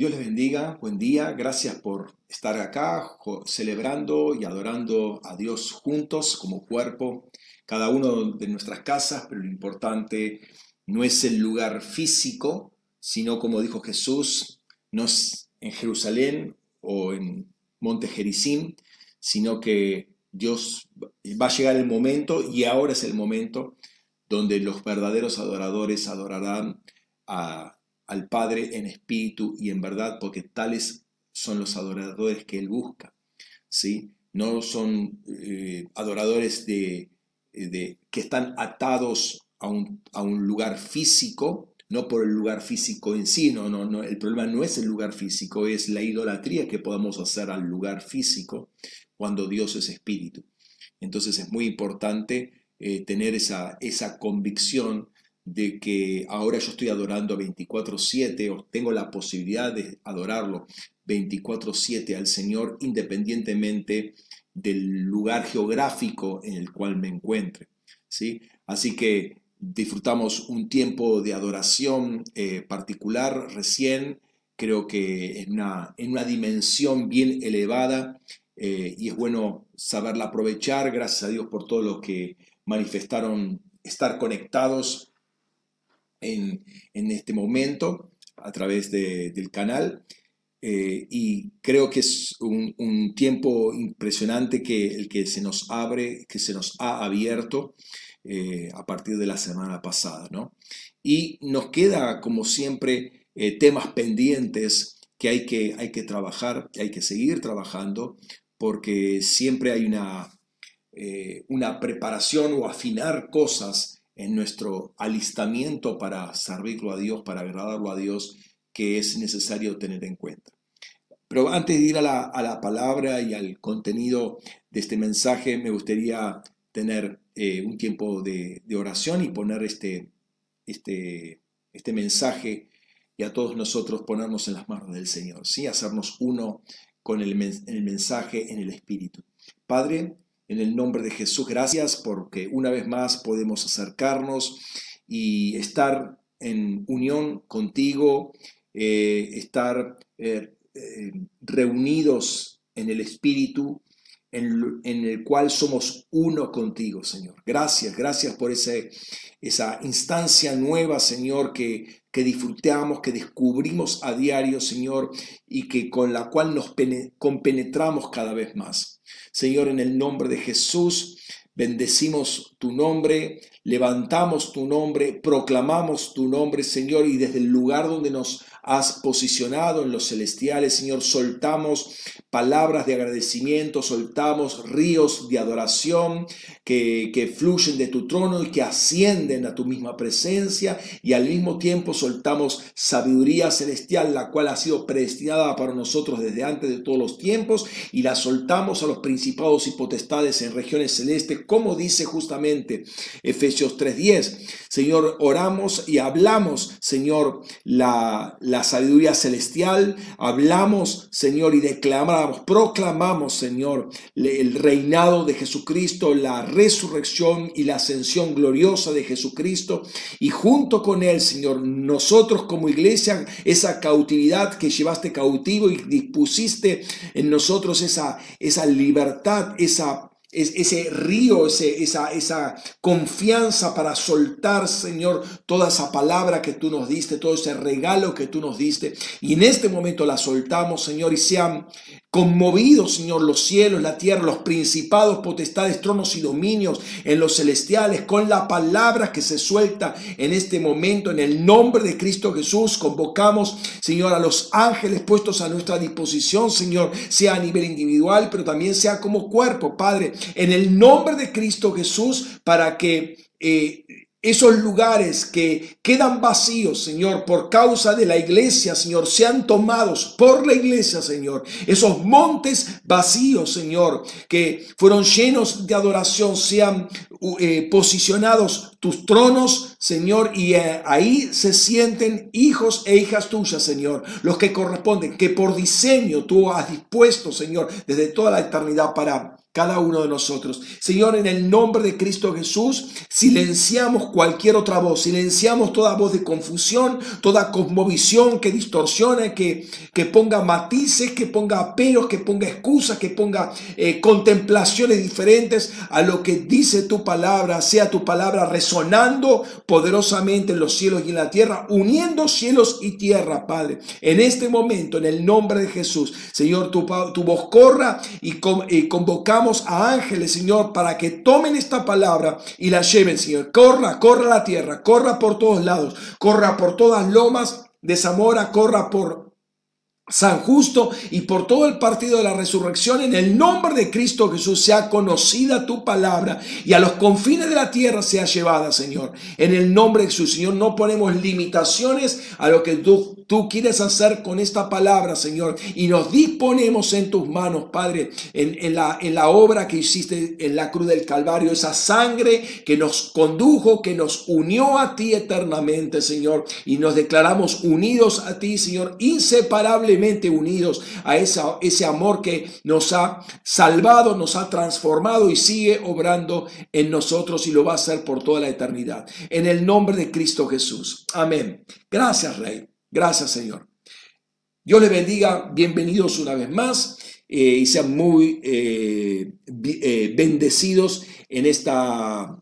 Dios les bendiga, buen día, gracias por estar acá celebrando y adorando a Dios juntos como cuerpo, cada uno de nuestras casas, pero lo importante no es el lugar físico, sino como dijo Jesús, no es en Jerusalén o en Monte Gerizim, sino que Dios va a llegar el momento, y ahora es el momento, donde los verdaderos adoradores adorarán al Padre en espíritu y en verdad, porque tales son los adoradores que Él busca, ¿sí? No son adoradores que están atados a un lugar físico, no por el lugar físico en sí, no, el problema no es el lugar físico, es la idolatría que podamos hacer al lugar físico cuando Dios es espíritu. Entonces es muy importante tener esa convicción de que ahora yo estoy adorando a 24/7, o tengo la posibilidad de adorarlo 24/7 al Señor, independientemente del lugar geográfico en el cual me encuentre, ¿sí? Así que disfrutamos un tiempo de adoración particular recién, creo que en una dimensión bien elevada, y es bueno saberla aprovechar. Gracias a Dios por todos los que manifestaron estar conectados en este momento a través del canal, y creo que es un tiempo impresionante el que se nos abre, que se nos ha abierto a partir de la semana pasada, ¿no? Y nos queda, como siempre, temas pendientes que hay que trabajar, hay que seguir trabajando, porque siempre hay una preparación o afinar cosas en nuestro alistamiento para servirlo a Dios, para agradarlo a Dios, que es necesario tener en cuenta. Pero antes de ir a la palabra y al contenido de este mensaje, me gustaría tener un tiempo de oración y poner este mensaje, y a todos nosotros ponernos en las manos del Señor, ¿sí? Hacernos uno con el mensaje en el Espíritu. Padre, en el nombre de Jesús, gracias porque una vez más podemos acercarnos y estar en unión contigo, estar reunidos en el Espíritu, en el cual somos uno contigo, Señor. Gracias por esa instancia nueva, Señor, que disfrutamos, que descubrimos a diario, Señor, y que con la cual nos compenetramos cada vez más. Señor, en el nombre de Jesús, bendecimos tu nombre, levantamos tu nombre, proclamamos tu nombre, Señor, y desde el lugar donde nos has posicionado en los celestiales, Señor, soltamos palabras de agradecimiento, soltamos ríos de adoración que fluyen de tu trono y que ascienden a tu misma presencia, y al mismo tiempo soltamos sabiduría celestial, la cual ha sido predestinada para nosotros desde antes de todos los tiempos, y la soltamos a los principados y potestades en regiones celestes, como dice justamente Efesios 3:10. Señor, oramos y hablamos, Señor, la sabiduría celestial, hablamos, Señor, y proclamamos, Señor, el reinado de Jesucristo, la resurrección y la ascensión gloriosa de Jesucristo, y junto con Él, Señor, nosotros como iglesia, esa cautividad que llevaste cautivo y dispusiste en nosotros, esa libertad, ese río, esa confianza para soltar, Señor, toda esa palabra que tú nos diste, todo ese regalo que tú nos diste. Y en este momento la soltamos, Señor, y sean conmovidos, Señor, los cielos, la tierra, los principados, potestades, tronos y dominios en los celestiales, con la palabra que se suelta en este momento. En el nombre de Cristo Jesús, convocamos, Señor, a los ángeles puestos a nuestra disposición, Señor, sea a nivel individual, pero también sea como cuerpo, Padre, en el nombre de Cristo Jesús, para que esos lugares que quedan vacíos, Señor, por causa de la iglesia, Señor, sean tomados por la iglesia, Señor. Esos montes vacíos, Señor, que fueron llenos de adoración, sean posicionados tus tronos, Señor, y ahí se sienten hijos e hijas tuyas, Señor, los que corresponden, que por diseño tú has dispuesto, Señor, desde toda la eternidad para cada uno de nosotros. Señor, en el nombre de Cristo Jesús, silenciamos cualquier otra voz, silenciamos toda voz de confusión, toda cosmovisión que distorsione, que ponga matices, que ponga peros, que ponga excusas, que ponga contemplaciones diferentes a lo que dice tu palabra. Sea tu palabra resonando poderosamente en los cielos y en la tierra, uniendo cielos y tierra, Padre. En este momento, en el nombre de Jesús, Señor, tu voz corra y convocamos a ángeles, Señor, para que tomen esta palabra y la lleven, Señor. Corra la tierra, corra por todos lados, corra por todas lomas de Zamora, corra por San Justo y por todo el partido de la resurrección. En el nombre de Cristo Jesús, sea conocida tu palabra y a los confines de la tierra sea llevada, Señor. En el nombre de Jesús, Señor, no ponemos limitaciones a lo que tú quieres hacer con esta palabra, Señor, y nos disponemos en tus manos, Padre, en la obra que hiciste en la cruz del Calvario, esa sangre que nos condujo, que nos unió a ti eternamente, Señor, y nos declaramos unidos a ti, Señor, inseparablemente unidos a ese amor que nos ha salvado, nos ha transformado y sigue obrando en nosotros y lo va a hacer por toda la eternidad. En el nombre de Cristo Jesús. Amén. Gracias, Rey. Gracias, Señor. Dios les bendiga. Bienvenidos una vez más y sean muy bendecidos en esta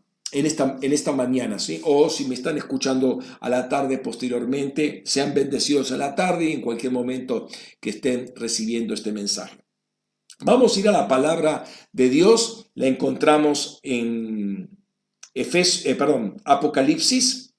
mañana, ¿sí? O si me están escuchando a la tarde posteriormente, sean bendecidos a la tarde y en cualquier momento que estén recibiendo este mensaje. Vamos a ir a la palabra de Dios. La encontramos en Apocalipsis,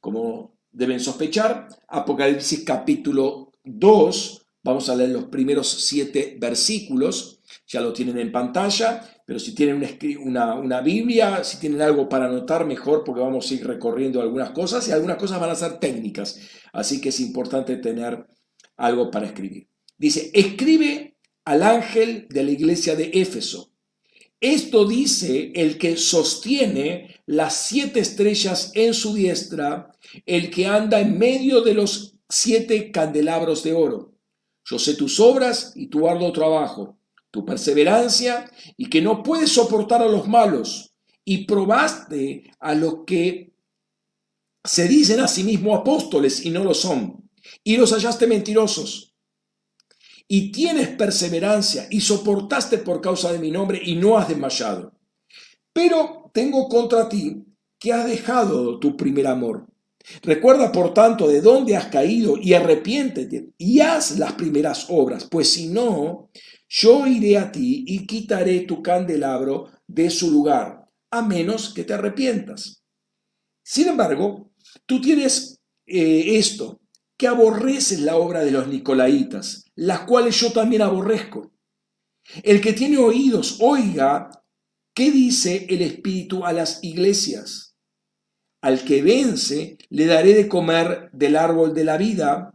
como deben sospechar, Apocalipsis capítulo 2. Vamos a leer los primeros 7 versículos. Ya lo tienen en pantalla, pero si tienen una Biblia, si tienen algo para anotar, mejor, porque vamos a ir recorriendo algunas cosas y algunas cosas van a ser técnicas. Así que es importante tener algo para escribir. Dice, escribe al ángel de la iglesia de Éfeso. Esto dice el que sostiene las 7 estrellas en su diestra, el que anda en medio de los 7 candelabros de oro. Yo sé tus obras y tu arduo trabajo, tu perseverancia y que no puedes soportar a los malos, y probaste a los que se dicen a sí mismos apóstoles y no lo son, y los hallaste mentirosos, y tienes perseverancia y soportaste por causa de mi nombre y no has desmayado. Pero tengo contra ti que has dejado tu primer amor. Recuerda, por tanto, de dónde has caído y arrepiéntete y haz las primeras obras, pues si no, yo iré a ti y quitaré tu candelabro de su lugar, a menos que te arrepientas. Sin embargo, tú tienes esto, que aborreces la obra de los nicolaitas, las cuales yo también aborrezco. El que tiene oídos, oiga qué dice el Espíritu a las iglesias. Al que vence, le daré de comer del árbol de la vida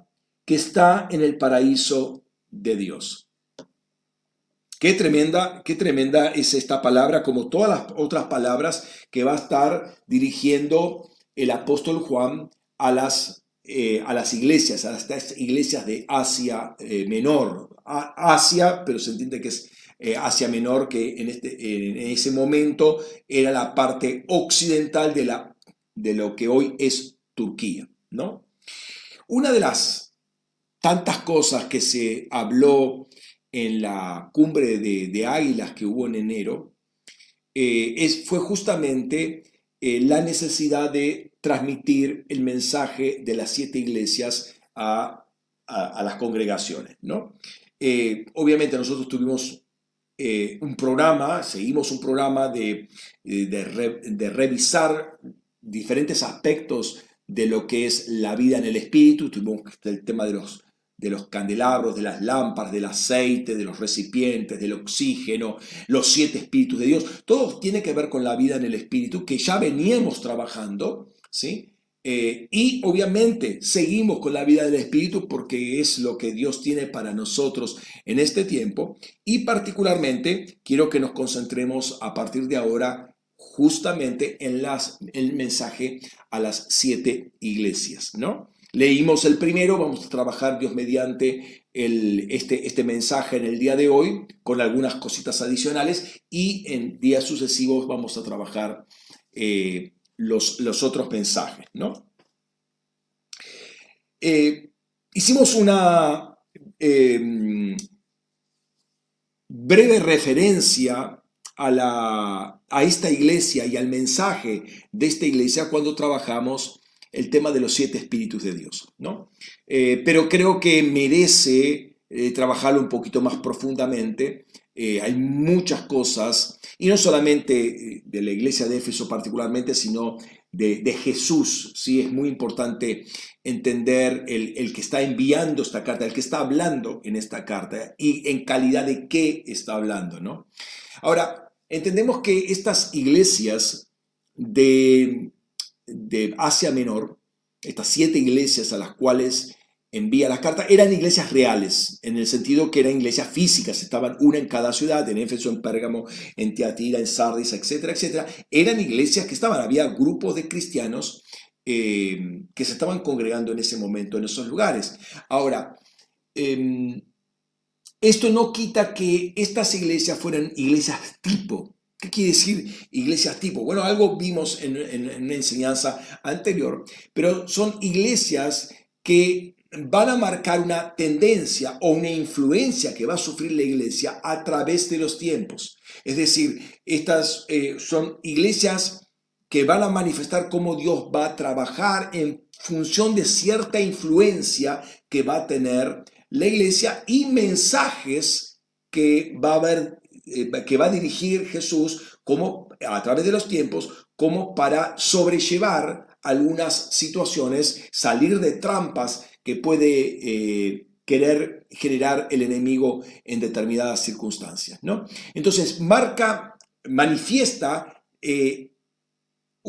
que está en el paraíso de Dios. Qué tremenda es esta palabra, como todas las otras palabras que va a estar dirigiendo el apóstol Juan a las iglesias de Asia Menor. Asia, pero se entiende que es Asia Menor, que en ese momento era la parte occidental de lo que hoy es Turquía, ¿no? Una de las tantas cosas que se habló en la cumbre de Águilas que hubo en enero fue justamente la necesidad de transmitir el mensaje de las 7 iglesias a las congregaciones, ¿no? Obviamente nosotros tuvimos un programa de revisar diferentes aspectos de lo que es la vida en el espíritu. Tuvimos el tema de los candelabros, de las lámparas, del aceite, de los recipientes, del oxígeno, los 7 espíritus de Dios. Todo tiene que ver con la vida en el espíritu, que ya veníamos trabajando, ¿sí? Y obviamente seguimos con la vida del espíritu, porque es lo que Dios tiene para nosotros en este tiempo. Y particularmente quiero que nos concentremos a partir de ahora justamente en el mensaje a las 7 iglesias, ¿no? Leímos el primero, vamos a trabajar Dios mediante este mensaje en el día de hoy con algunas cositas adicionales, y en días sucesivos vamos a trabajar los otros mensajes, ¿no? Hicimos una breve referencia a esta iglesia y al mensaje de esta iglesia cuando trabajamos el tema de los 7 espíritus de Dios, ¿no? Pero creo que merece trabajarlo un poquito más profundamente. Hay muchas cosas, y no solamente de la iglesia de Éfeso particularmente, sino de Jesús, ¿sí? Es muy importante entender el que está enviando esta carta, el que está hablando en esta carta y en calidad de qué está hablando, ¿no? Ahora, entendemos que estas iglesias de Asia Menor, estas 7 iglesias a las cuales envía la carta, eran iglesias reales, en el sentido que eran iglesias físicas, estaban una en cada ciudad, en Éfeso, en Pérgamo, en Teatira, en Sardis, etcétera, etcétera. Eran iglesias que estaban, había grupos de cristianos que se estaban congregando en ese momento, en esos lugares. Ahora, esto no quita que estas iglesias fueran iglesias tipo. ¿Qué quiere decir iglesias tipo? Bueno, algo vimos en una enseñanza anterior, pero son iglesias que van a marcar una tendencia o una influencia que va a sufrir la iglesia a través de los tiempos. Es decir, estas son iglesias que van a manifestar cómo Dios va a trabajar en función de cierta influencia que va a tener la iglesia y mensajes que va a haber, que va a dirigir Jesús como, a través de los tiempos, como para sobrellevar algunas situaciones, salir de trampas que puede querer generar el enemigo en determinadas circunstancias, ¿no? Entonces, manifiesta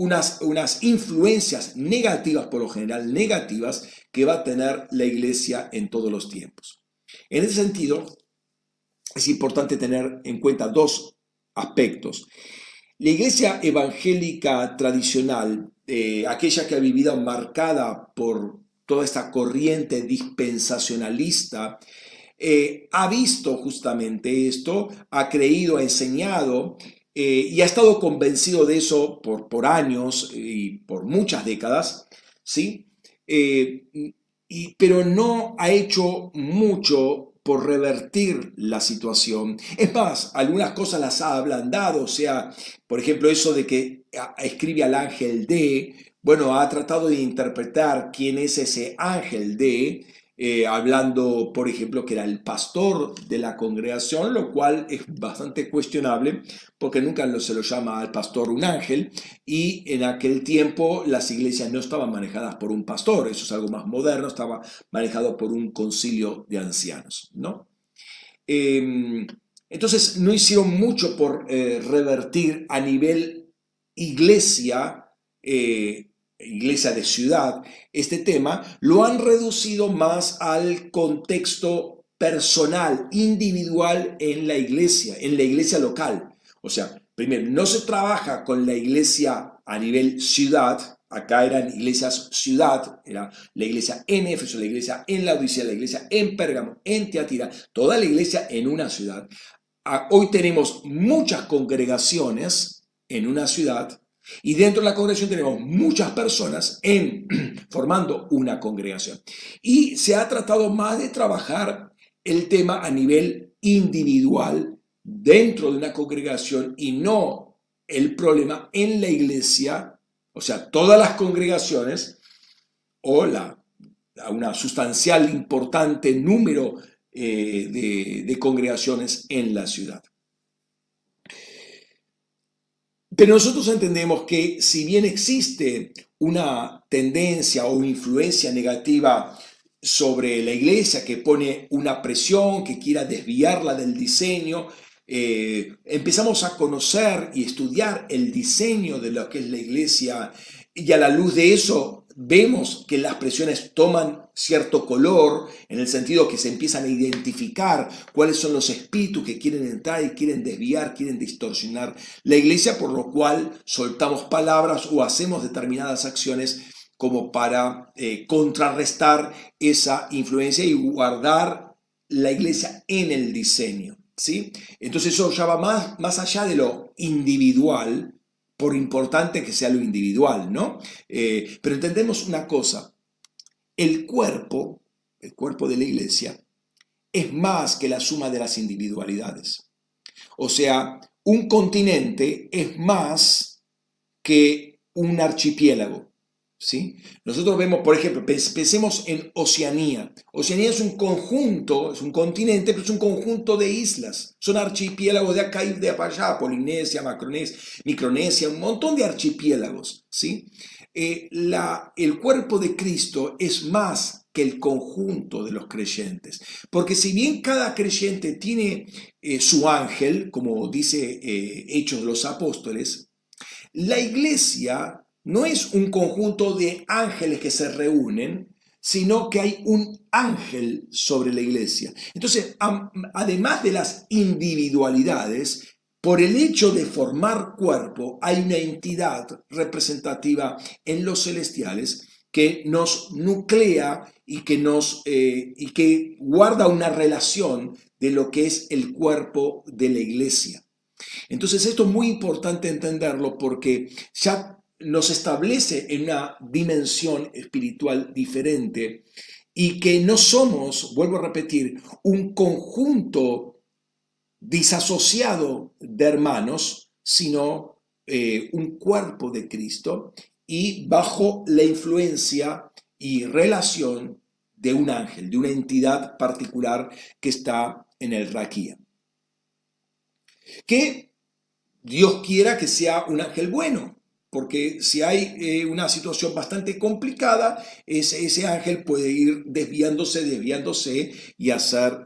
unas influencias negativas, por lo general negativas, que va a tener la iglesia en todos los tiempos. En ese sentido, es importante tener en cuenta 2 aspectos. La iglesia evangélica tradicional, aquella que ha vivido marcada por toda esta corriente dispensacionalista, ha visto justamente esto, ha creído, ha enseñado y ha estado convencido de eso por años y por muchas décadas, ¿sí? Pero no ha hecho mucho por revertir la situación. Es más, algunas cosas las ha ablandado, o sea, por ejemplo, eso de que escribe al ángel de... Bueno, ha tratado de interpretar quién es ese ángel de, hablando, por ejemplo, que era el pastor de la congregación, lo cual es bastante cuestionable, porque nunca se lo llama al pastor un ángel, y en aquel tiempo las iglesias no estaban manejadas por un pastor, eso es algo más moderno, estaba manejado por un concilio de ancianos, ¿no? Entonces, no hicieron mucho por revertir a nivel iglesia, iglesia de ciudad, este tema. Lo han reducido más al contexto personal, individual en la iglesia local. O sea, primero, no se trabaja con la iglesia a nivel ciudad, acá eran iglesias ciudad, era la iglesia en Éfeso, la iglesia en Laodicea, la iglesia en Pérgamo, en Teatira, toda la iglesia en una ciudad. Hoy tenemos muchas congregaciones en una ciudad, y dentro de la congregación tenemos muchas personas formando una congregación. Y se ha tratado más de trabajar el tema a nivel individual dentro de una congregación y no el problema en la iglesia, o sea, todas las congregaciones o una sustancial importante número de congregaciones en la ciudad. Pero nosotros entendemos que si bien existe una tendencia o influencia negativa sobre la iglesia que pone una presión, que quiera desviarla del diseño, empezamos a conocer y estudiar el diseño de lo que es la iglesia y a la luz de eso vemos que las presiones toman cierto color, en el sentido que se empiezan a identificar cuáles son los espíritus que quieren entrar y quieren desviar, quieren distorsionar la iglesia, por lo cual soltamos palabras o hacemos determinadas acciones como para contrarrestar esa influencia y guardar la iglesia en el diseño, ¿sí? Entonces eso ya va más allá de lo individual, por importante que sea lo individual, ¿no? Pero entendemos una cosa, el cuerpo de la iglesia, es más que la suma de las individualidades. O sea, un continente es más que un archipiélago, ¿sí? Nosotros vemos, por ejemplo, pensemos en Oceanía. Oceanía es un conjunto, es un continente, pero es un conjunto de islas. Son archipiélagos de acá y de allá, Polinesia, Micronesia, un montón de archipiélagos, ¿sí? El cuerpo de Cristo es más que el conjunto de los creyentes. Porque si bien cada creyente tiene su ángel, como dice Hechos de los Apóstoles, la iglesia no es un conjunto de ángeles que se reúnen, sino que hay un ángel sobre la iglesia. Entonces, además de las individualidades, por el hecho de formar cuerpo, hay una entidad representativa en los celestiales que nos nuclea y que guarda una relación de lo que es el cuerpo de la iglesia. Entonces esto es muy importante entenderlo porque ya nos establece en una dimensión espiritual diferente y que no somos, vuelvo a repetir, un conjunto disasociado de hermanos, sino un cuerpo de Cristo y bajo la influencia y relación de un ángel, de una entidad particular que está en el raquía. Que Dios quiera que sea un ángel bueno, porque si hay una situación bastante complicada, ese ángel puede ir desviándose y hacer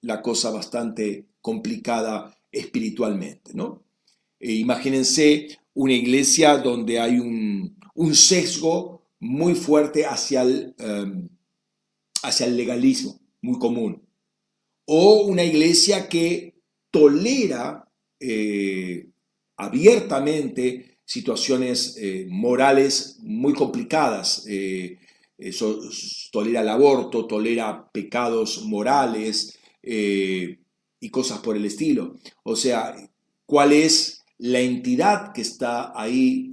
la cosa bastante complicada espiritualmente, ¿no? Imagínense una iglesia donde hay un sesgo muy fuerte hacia el legalismo, muy común. O una iglesia que tolera abiertamente situaciones morales muy complicadas. Eso, tolera el aborto, tolera pecados morales y cosas por el estilo. O sea, ¿cuál es la entidad que está ahí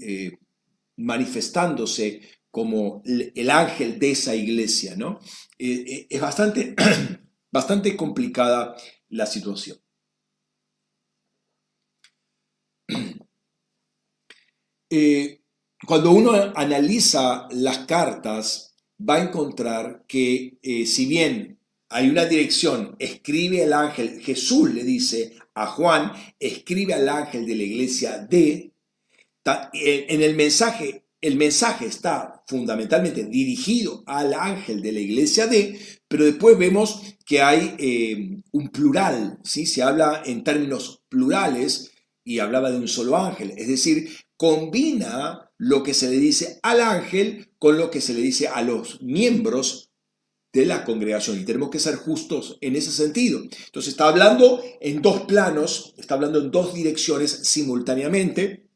manifestándose como el ángel de esa iglesia, ¿no? Es bastante complicada la situación. Cuando uno analiza las cartas, va a encontrar que si bien hay una dirección, escribe el ángel, Jesús le dice a Juan, escribe al ángel de la iglesia de, en el mensaje está fundamentalmente dirigido al ángel de la iglesia de, pero después vemos que hay un plural, ¿sí? Se habla en términos plurales y hablaba de un solo ángel, es decir, combina lo que se le dice al ángel con lo que se le dice a los miembros de la congregación, y tenemos que ser justos en ese sentido. Entonces está hablando en dos planos, está hablando en dos direcciones simultáneamente,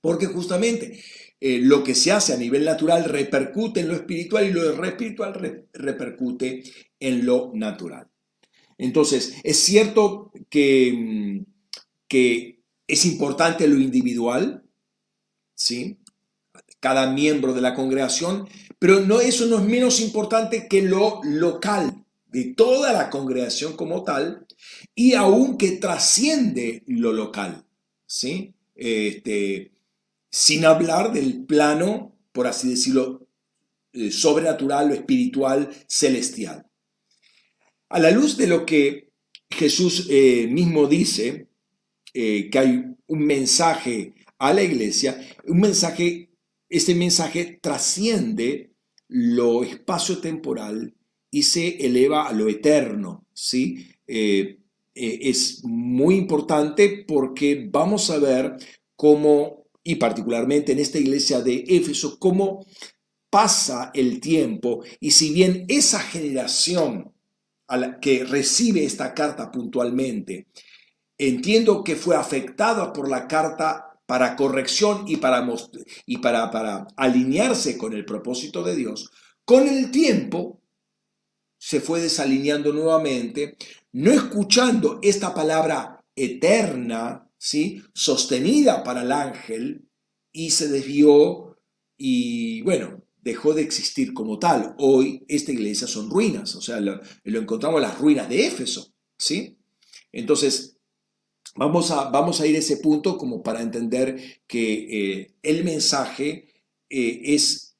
porque justamente lo que se hace a nivel natural repercute en lo espiritual y lo espiritual repercute en lo natural. Entonces es cierto que es importante lo individual, ¿sí? Cada miembro de la congregación, pero no, eso no es menos importante que lo local de toda la congregación como tal, y aún que trasciende lo local, ¿sí? Sin hablar del plano, por así decirlo, sobrenatural o espiritual celestial. A la luz de lo que Jesús mismo dice, que hay un mensaje a la iglesia, este mensaje trasciende lo espacio-temporal y se eleva a lo eterno, ¿sí? Es muy importante porque vamos a ver cómo, y particularmente en esta iglesia de Éfeso, cómo pasa el tiempo. Y si bien esa generación a la que recibe esta carta puntualmente, entiendo que fue afectada por la carta para corrección y para alinearse con el propósito de Dios, con el tiempo se fue desalineando nuevamente, no escuchando esta palabra eterna, ¿sí?, sostenida para el ángel, y se desvió y, bueno, dejó de existir como tal. Hoy esta iglesia son ruinas, o sea, lo encontramos en las ruinas de Éfeso, ¿sí? Entonces, vamos a ir a ese punto como para entender que el mensaje es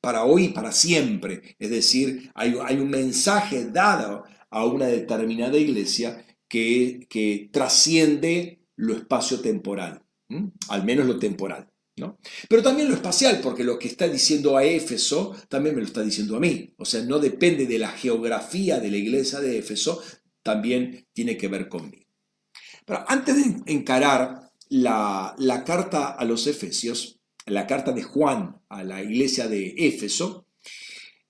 para hoy y para siempre. Es decir, hay un mensaje dado a una determinada iglesia que trasciende lo espacio-temporal, al menos lo temporal, ¿no? Pero también lo espacial, porque lo que está diciendo a Éfeso también me lo está diciendo a mí. O sea, no depende de la geografía de la iglesia de Éfeso, también tiene que ver conmigo. Pero antes de encarar la carta a los Efesios, la carta de Juan a la iglesia de Éfeso,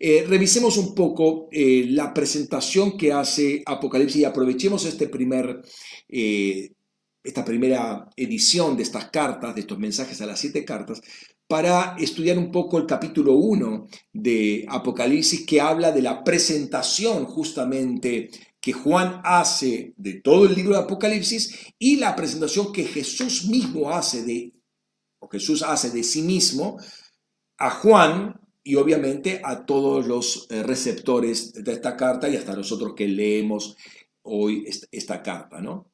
revisemos un poco la presentación que hace Apocalipsis y aprovechemos esta primera edición de estas cartas, de estos mensajes a las 7 cartas, para estudiar un poco el capítulo 1 de Apocalipsis, que habla de la presentación justamente que Juan hace de todo el libro de Apocalipsis y la presentación que Jesús hace de sí mismo a Juan y obviamente a todos los receptores de esta carta y hasta nosotros que leemos hoy esta carta, ¿no?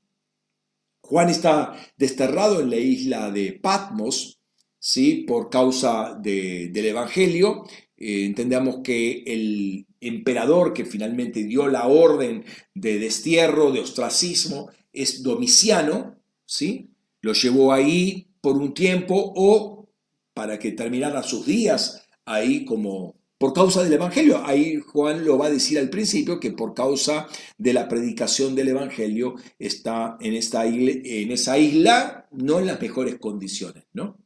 Juan está desterrado en la isla de Patmos, ¿sí?, por causa del Evangelio. Entendamos que el emperador que finalmente dio la orden de destierro, de ostracismo, es Domiciano, ¿sí? Lo llevó ahí por un tiempo o para que terminara sus días ahí como por causa del Evangelio. Ahí Juan lo va a decir al principio, que por causa de la predicación del Evangelio está en esa isla, no en las mejores condiciones, ¿no?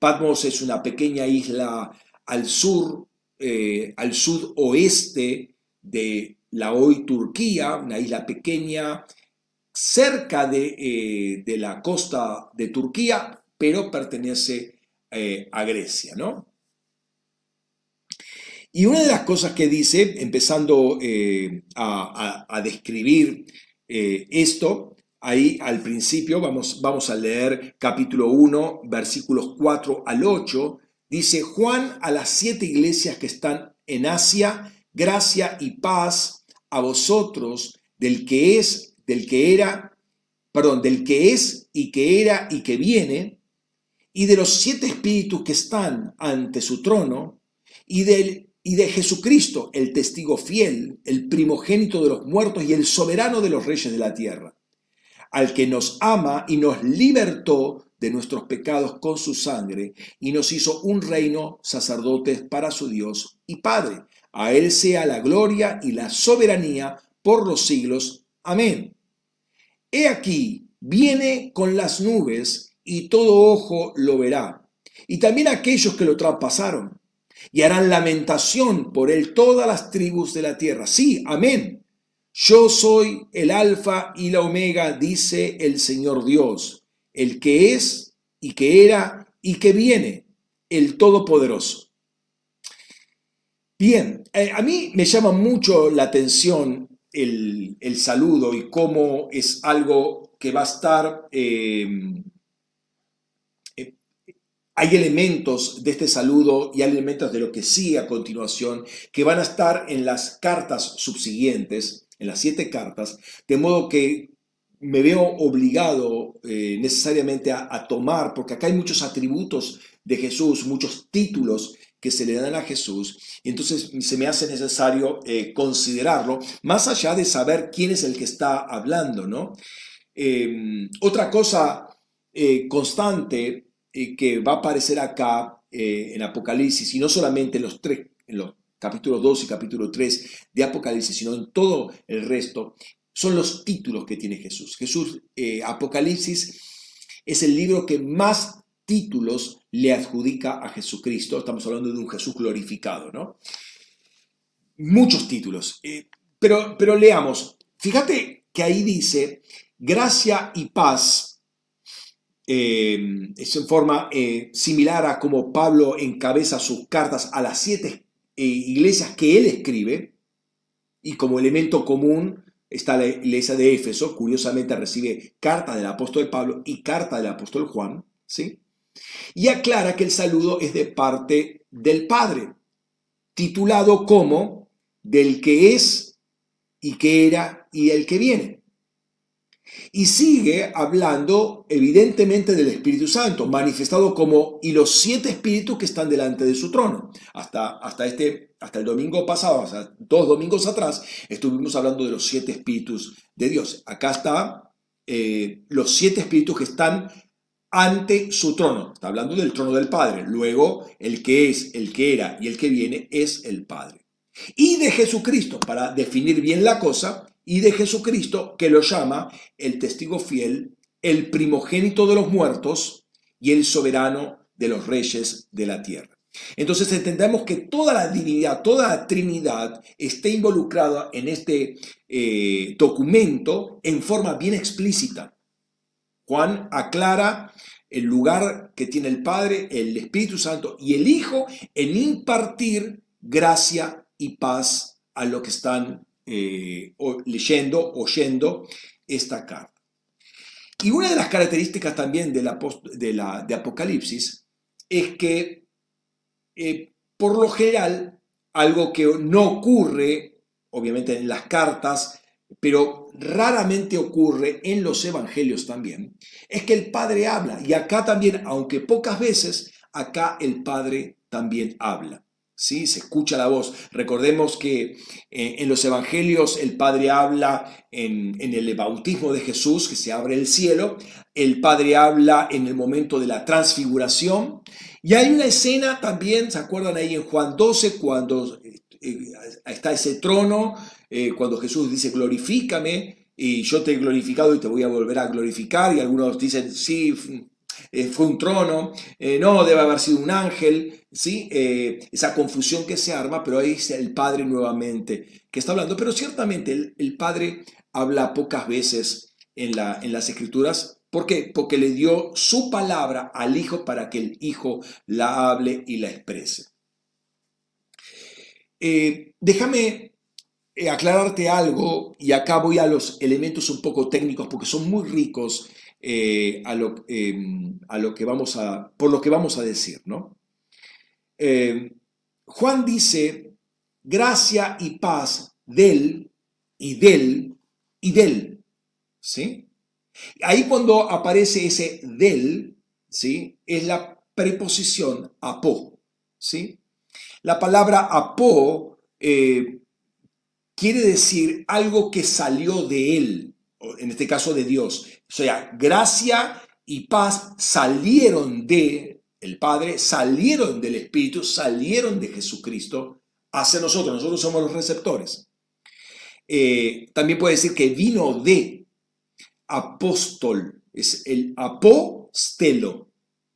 Patmos es una pequeña isla al sudoeste de la hoy Turquía, una isla pequeña cerca de la costa de Turquía, pero pertenece a Grecia, ¿no? Y una de las cosas que dice, empezando a describir esto, ahí al principio, vamos a leer capítulo 1, versículos 4 al 8, dice: Juan a las 7 iglesias que están en Asia, gracia y paz a vosotros, del que es y que era y que viene, y de los 7 espíritus que están ante su trono, y de Jesucristo, el testigo fiel, el primogénito de los muertos y el soberano de los reyes de la tierra, al que nos ama y nos libertó de nuestros pecados con su sangre y nos hizo un reino, sacerdotes para su Dios y Padre. A él sea la gloria y la soberanía por los siglos. Amén. He aquí, viene con las nubes y todo ojo lo verá, y también aquellos que lo traspasaron. Y harán lamentación por él todas las tribus de la tierra. Sí, amén. Yo soy el Alfa y la Omega, dice el Señor Dios, el que es y que era y que viene, el Todopoderoso. Bien, a mí me llama mucho la atención el saludo y cómo es algo que va a estar... Hay elementos de este saludo y hay elementos de lo que sigue a continuación que van a estar en las cartas subsiguientes, en las 7 cartas, de modo que me veo obligado necesariamente a tomar, porque acá hay muchos atributos de Jesús, muchos títulos que se le dan a Jesús, y entonces se me hace necesario considerarlo, más allá de saber quién es el que está hablando, ¿no? Otra cosa constante que va a aparecer acá en Apocalipsis, y no solamente en los capítulos 2 y capítulo 3 de Apocalipsis, sino en todo el resto, son los títulos que tiene Jesús. Apocalipsis es el libro que más títulos le adjudica a Jesucristo. Estamos hablando de un Jesús glorificado, ¿no? Muchos títulos. Pero leamos. Fíjate que ahí dice, gracia y paz. Es en forma similar a como Pablo encabeza sus cartas a las 7 iglesias que él escribe, y como elemento común está la iglesia de Éfeso, curiosamente recibe carta del apóstol Pablo y carta del apóstol Juan, ¿sí? Y aclara que el saludo es de parte del Padre, titulado como del que es y que era y el que viene. Y sigue hablando evidentemente del Espíritu Santo, manifestado como y los 7 espíritus que están delante de su trono. Hasta el domingo pasado, hasta 2 domingos atrás, estuvimos hablando de los 7 espíritus de Dios. Acá está los 7 espíritus que están ante su trono. Está hablando del trono del Padre. Luego, el que es, el que era y el que viene es el Padre. Y de Jesucristo, para definir bien la cosa, y de Jesucristo, que lo llama el testigo fiel, el primogénito de los muertos y el soberano de los reyes de la tierra. Entonces entendamos que toda la divinidad, toda la Trinidad está involucrada en este documento en forma bien explícita. Juan aclara el lugar que tiene el Padre, el Espíritu Santo y el Hijo en impartir gracia y paz a los que están oyendo esta carta. Y una de las características también de Apocalipsis es que por lo general, algo que no ocurre, obviamente en las cartas, pero raramente ocurre en los evangelios también, es que el Padre habla. Y acá también, aunque pocas veces, acá el Padre también habla. ¿Sí? Se escucha la voz. Recordemos que en los evangelios el Padre habla en el bautismo de Jesús, que se abre el cielo. El Padre habla en el momento de la transfiguración. Y hay una escena también, ¿se acuerdan ahí en Juan 12? Cuando está ese trono, cuando Jesús dice glorifícame y yo te he glorificado y te voy a volver a glorificar. Y algunos dicen sí, fue un trono, no, debe haber sido un ángel, ¿sí? Esa confusión que se arma, pero ahí es el Padre nuevamente que está hablando. Pero ciertamente el Padre habla pocas veces en las Escrituras. ¿Por qué? Porque le dio su palabra al Hijo para que el Hijo la hable y la exprese. Déjame aclararte algo, y acá voy a los elementos un poco técnicos porque son muy ricos por lo que vamos a decir, ¿no? Juan dice, gracia y paz del y del y del, ¿sí? Ahí cuando aparece ese del, ¿sí? Es la preposición apó, ¿sí? La palabra apó quiere decir algo que salió de él, en este caso de Dios. O sea, gracia y paz salieron del Padre, salieron del Espíritu, salieron de Jesucristo hacia nosotros. Nosotros somos los receptores. También puede decir que vino de apóstol, es el apóstelo,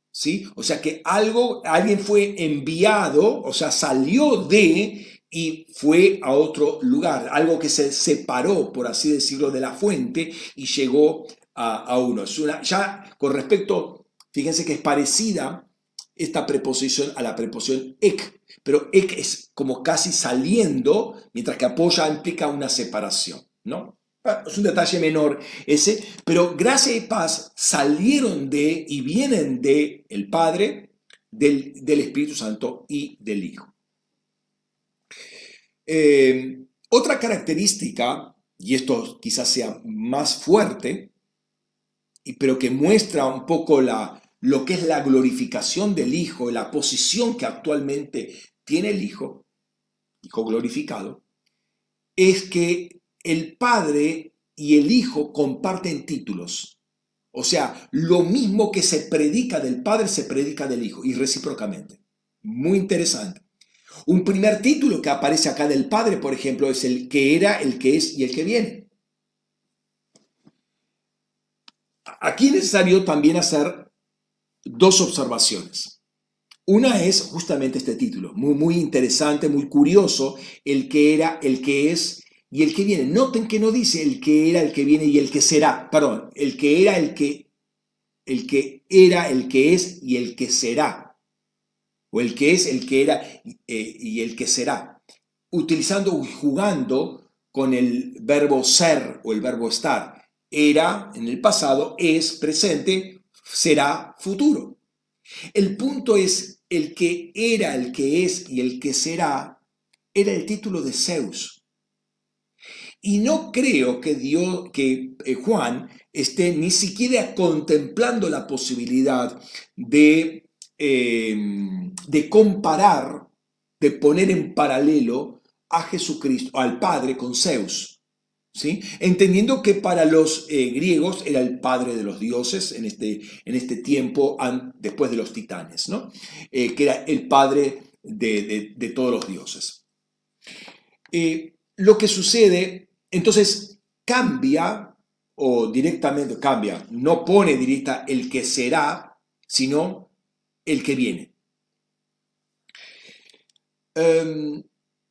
¿sí? O sea que alguien fue enviado, o sea, salió de y fue a otro lugar, algo que se separó, por así decirlo, de la fuente y llegó a uno. Ya con respecto, fíjense que es parecida esta preposición a la preposición ek, pero ek es como casi saliendo, mientras que apoya implica una separación, ¿no? Es un detalle menor ese, pero gracia y paz salieron de y vienen de el Padre, del Espíritu Santo y del Hijo. Otra característica, y esto quizás sea más fuerte, pero que muestra un poco lo que es la glorificación del Hijo, la posición que actualmente tiene el Hijo, Hijo glorificado, es que el Padre y el Hijo comparten títulos. O sea, lo mismo que se predica del Padre, se predica del Hijo, y recíprocamente. Muy interesante. Un primer título que aparece acá del Padre, por ejemplo, es el que era, el que es y el que viene. Aquí es necesario también hacer 2 observaciones. Una es justamente este título, muy, muy interesante, muy curioso, el que era, el que es y el que viene. Noten que no dice el que era, el que viene y el que será. Perdón, el que era, el que es y el que será. O el que es, el que era y el que será. Utilizando y jugando con el verbo ser o el verbo estar. Era en el pasado, es presente, será futuro. El punto es, el que era, el que es y el que será, era el título de Zeus. Y no creo que Juan esté ni siquiera contemplando la posibilidad de comparar, de poner en paralelo a Jesucristo, al Padre, con Zeus, ¿sí? Entendiendo que para los griegos era el padre de los dioses en este tiempo después de los titanes, ¿no? Que era el padre de todos los dioses. Lo que sucede, entonces, cambia, o directamente cambia, no pone directa el que será, sino el que viene.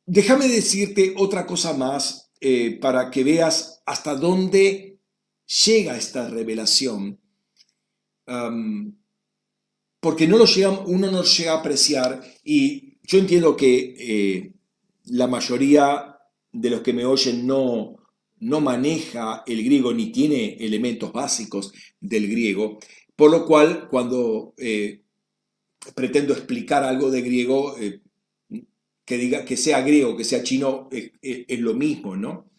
Déjame decirte otra cosa más para que veas hasta dónde llega esta revelación, porque uno no llega a apreciar, y yo entiendo que la mayoría de los que me oyen no maneja el griego ni tiene elementos básicos del griego, por lo cual cuando pretendo explicar algo de griego, que sea griego, que sea chino, es lo mismo, ¿no?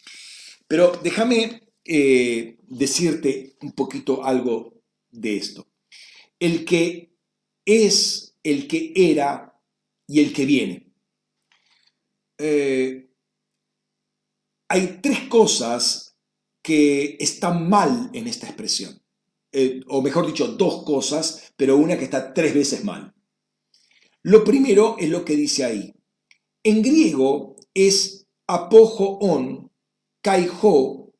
Pero déjame decirte un poquito algo de esto. El que es, el que era y el que viene. Hay tres cosas que están mal en esta expresión. O mejor dicho, dos cosas, pero una que está tres veces mal. Lo primero es lo que dice ahí. En griego es apojoon, kaijo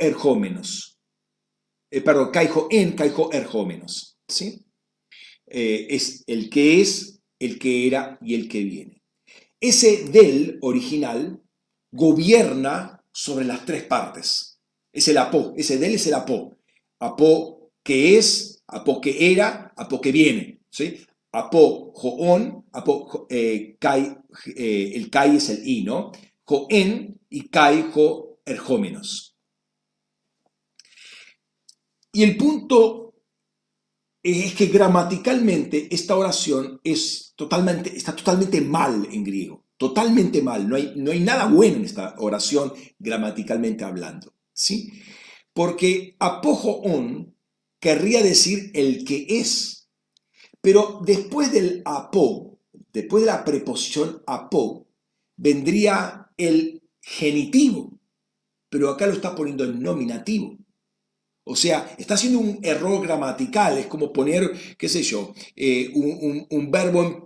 erjómenos. Perdón, kaijo erjómenos. ¿Sí? Es el que es, el que era y el que viene. Ese del original gobierna sobre las tres partes. Es el apó, ese del es el apó. Apó que es, apó que era, apó que viene. ¿Sí? Apo, joon, apo, kai, el kai es el i, ¿no? Joen y kai, jo, erjómenos. Y el punto es que gramaticalmente esta oración está totalmente mal en griego. Totalmente mal. No hay nada bueno en esta oración gramaticalmente hablando, ¿sí? Porque apo, joon querría decir el que es. Pero después del apó, después de la preposición apó, vendría el genitivo. Pero acá lo está poniendo en nominativo. O sea, está haciendo un error gramatical. Es como poner, qué sé yo, un verbo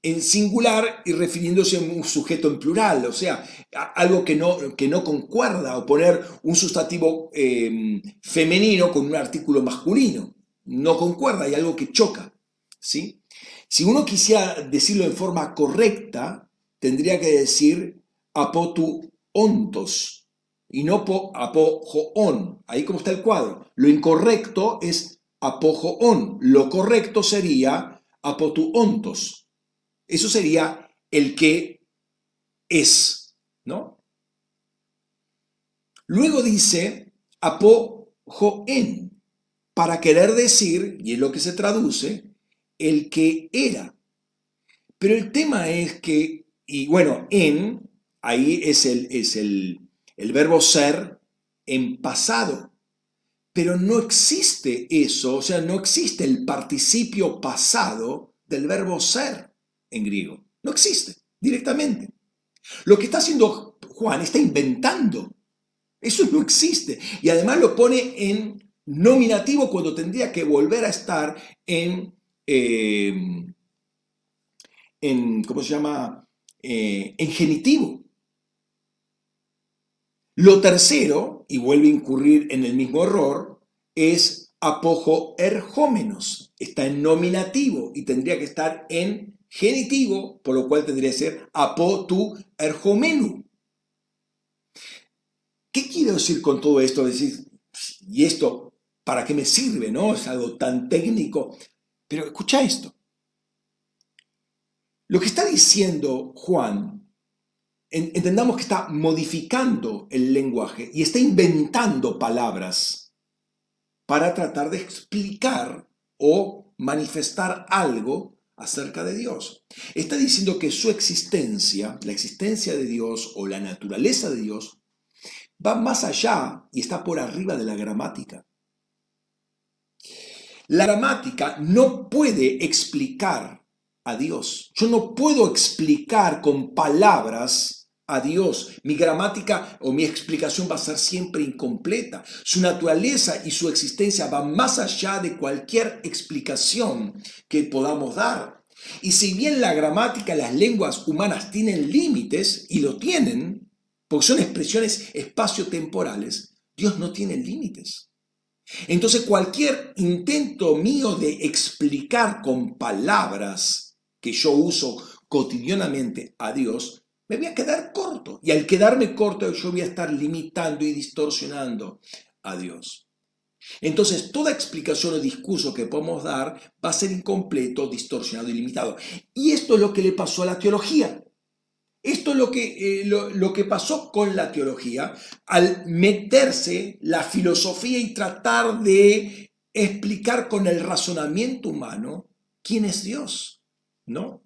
en singular y refiriéndose a un sujeto en plural. O sea, algo que no concuerda. O poner un sustantivo femenino con un artículo masculino. No concuerda, hay algo que choca, ¿sí? Si uno quisiera decirlo en forma correcta, tendría que decir apotu ontos y no apojoon. Ahí como está el cuadro. Lo incorrecto es apojoon. Lo correcto sería apotu ontos. Eso sería el que es, ¿no? Luego dice apojoen, para querer decir, y es lo que se traduce, el que era. Pero el tema es que, y bueno, ahí es el verbo ser en pasado, pero no existe eso, o sea, no existe el participio pasado del verbo ser en griego. No existe, directamente. Lo que está haciendo Juan, está inventando. Eso no existe. Y además lo pone en nominativo cuando tendría que volver a estar en ¿cómo se llama? En genitivo. Lo tercero, y vuelve a incurrir en el mismo error, es apojo erjómenos. Está en nominativo y tendría que estar en genitivo, por lo cual tendría que ser apotu erjómenu. ¿Qué quiero decir con todo esto? Decir, y esto, ¿para qué me sirve? ¿No? Es algo tan técnico. Pero escucha esto. Lo que está diciendo Juan entendamos que está modificando el lenguaje y está inventando palabras para tratar de explicar o manifestar algo acerca de Dios. Está diciendo que su existencia, la existencia de Dios o la naturaleza de Dios, va más allá y está por arriba de la gramática. La gramática no puede explicar a Dios. Yo no puedo explicar con palabras a Dios. Mi gramática o mi explicación va a ser siempre incompleta. Su naturaleza y su existencia va más allá de cualquier explicación que podamos dar. Y si bien la gramática, las lenguas humanas tienen límites, y lo tienen, porque son expresiones espaciotemporales, Dios no tiene límites. Entonces cualquier intento mío de explicar con palabras que yo uso cotidianamente a Dios, me voy a quedar corto. Y al quedarme corto yo voy a estar limitando y distorsionando a Dios. Entonces toda explicación o discurso que podemos dar va a ser incompleto, distorsionado y limitado. Y esto es lo que le pasó a la teología. Esto es lo que pasó con la teología al meterse la filosofía y tratar de explicar con el razonamiento humano quién es Dios, ¿no?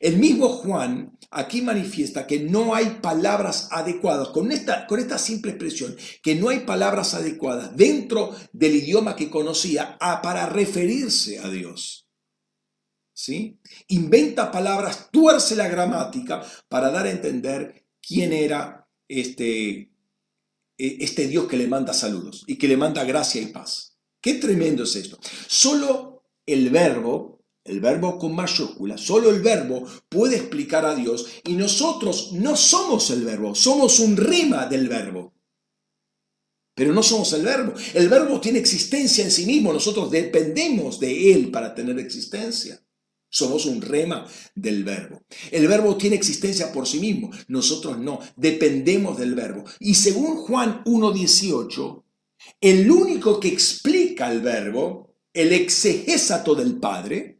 El mismo Juan aquí manifiesta que no hay palabras adecuadas, con esta simple expresión, que no hay palabras adecuadas dentro del idioma que conocía para referirse a Dios. ¿Sí? Inventa palabras, tuerce la gramática para dar a entender quién era este Dios que le manda saludos y que le manda gracia y paz. ¡Qué tremendo es esto! Solo el verbo con mayúscula, solo el verbo puede explicar a Dios, y nosotros no somos el verbo, somos un rima del verbo. Pero no somos el verbo. El verbo tiene existencia en sí mismo, nosotros dependemos de él para tener existencia. Somos un rema del verbo. El verbo tiene existencia por sí mismo. Nosotros no. Dependemos del verbo. Y según Juan 1.18, el único que explica el verbo, el exegésato del Padre,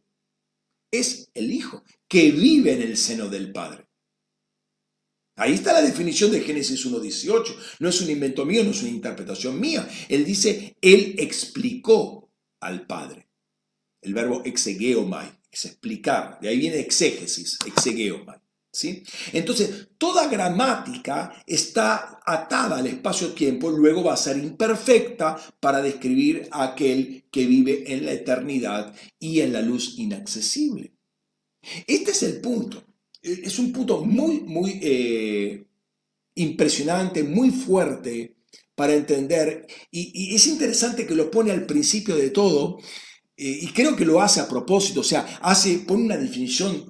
es el Hijo, que vive en el seno del Padre. Ahí está la definición de Génesis 1.18. No es un invento mío, no es una interpretación mía. Él dice, él explicó al Padre. El verbo exegeomai. Es explicar, de ahí viene exégesis, exegeoma, ¿sí? Entonces, toda gramática está atada al espacio-tiempo, luego va a ser imperfecta para describir a aquel que vive en la eternidad y en la luz inaccesible. Este es el punto. Es un punto muy impresionante, muy fuerte para entender. Y es interesante que lo pone al principio de todo. Y creo que lo hace a propósito, o sea, pone una definición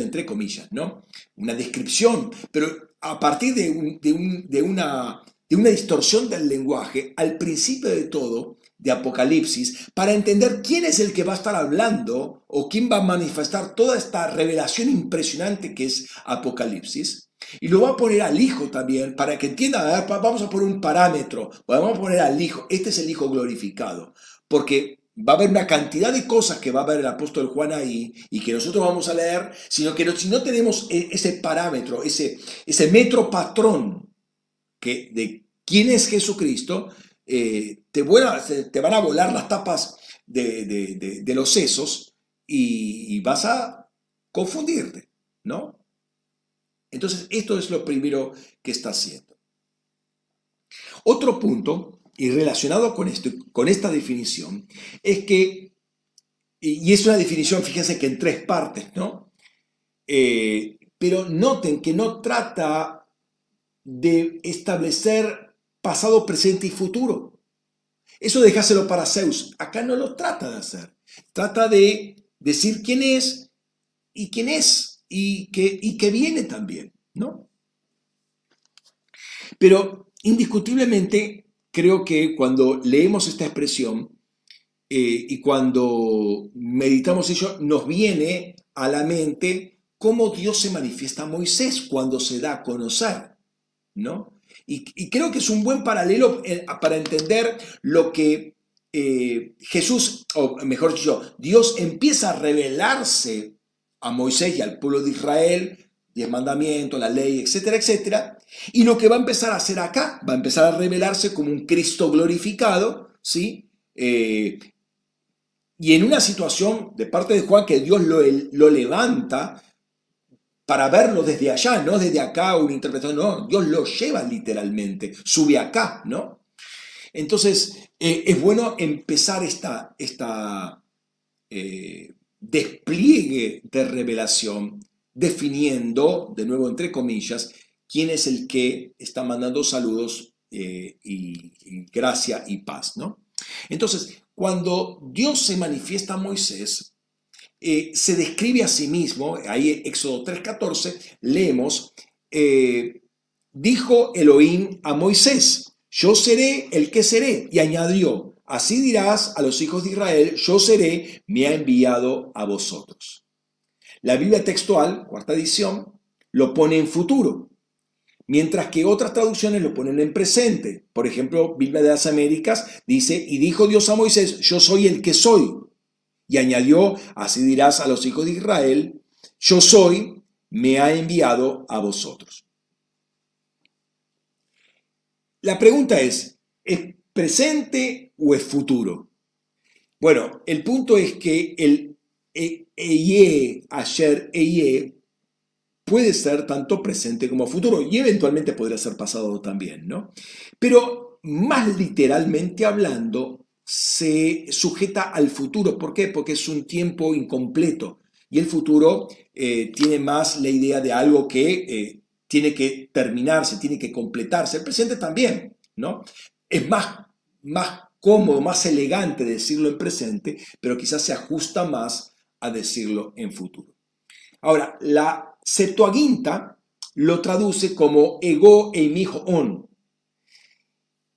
entre comillas, ¿no? Una descripción, pero a partir de una distorsión del lenguaje, al principio de todo, de Apocalipsis, para entender quién es el que va a estar hablando o quién va a manifestar toda esta revelación impresionante que es Apocalipsis. Y lo va a poner al Hijo también, para que entienda, vamos a poner un parámetro, vamos a poner al Hijo, este es el Hijo glorificado, porque va a haber una cantidad de cosas que va a ver el apóstol Juan ahí y que nosotros vamos a leer, sino que si no tenemos ese parámetro, ese metro patrón de quién es Jesucristo, te van a volar las tapas de los sesos y vas a confundirte, ¿no? Entonces, esto es lo primero que está haciendo. Otro punto, y relacionado con esto, con esta definición, es que, y es una definición, fíjense que en tres partes, ¿no? Pero noten que no trata de establecer pasado, presente y futuro. Eso dejáselo para Zeus. Acá no lo trata de hacer. Trata de decir quién es y quién es y que viene también, ¿no? Pero indiscutiblemente, creo que cuando leemos esta expresión y cuando meditamos ello, nos viene a la mente cómo Dios se manifiesta a Moisés cuando se da a conocer, ¿no? Y creo que es un buen paralelo para entender lo que Jesús, o mejor dicho, Dios empieza a revelarse a Moisés y al pueblo de Israel 10 mandamientos, la ley, etcétera, etcétera. Y lo que va a empezar a hacer acá, va a empezar a revelarse como un Cristo glorificado, ¿sí? Y en una situación de parte de Juan que Dios lo levanta para verlo desde allá, no desde acá una interpretación, no, Dios lo lleva literalmente, sube acá, ¿no? Entonces, es bueno empezar esta despliegue de revelación definiendo, de nuevo entre comillas, quién es el que está mandando saludos y gracia y paz, ¿no? Entonces, cuando Dios se manifiesta a Moisés, se describe a sí mismo, ahí Éxodo 3:14, leemos, dijo Elohim a Moisés, yo seré el que seré, y añadió, así dirás a los hijos de Israel, yo seré, me ha enviado a vosotros. La Biblia textual, cuarta edición, lo pone en futuro, mientras que otras traducciones lo ponen en presente. Por ejemplo, Biblia de las Américas dice, y dijo Dios a Moisés, yo soy el que soy. Y añadió, así dirás a los hijos de Israel, yo soy, me ha enviado a vosotros. La pregunta ¿es presente o es futuro? Bueno, el punto es que el Eye, ayer, Eye, puede ser tanto presente como futuro y eventualmente podría ser pasado también, ¿no? Pero más literalmente hablando, se sujeta al futuro. ¿Por qué? Porque es un tiempo incompleto y el futuro tiene más la idea de algo que tiene que terminarse, tiene que completarse. El presente también, ¿no? Es más cómodo, más elegante decirlo en presente, pero quizás se ajusta más a decirlo en futuro. Ahora, la Septuaginta lo traduce como ego eimijon.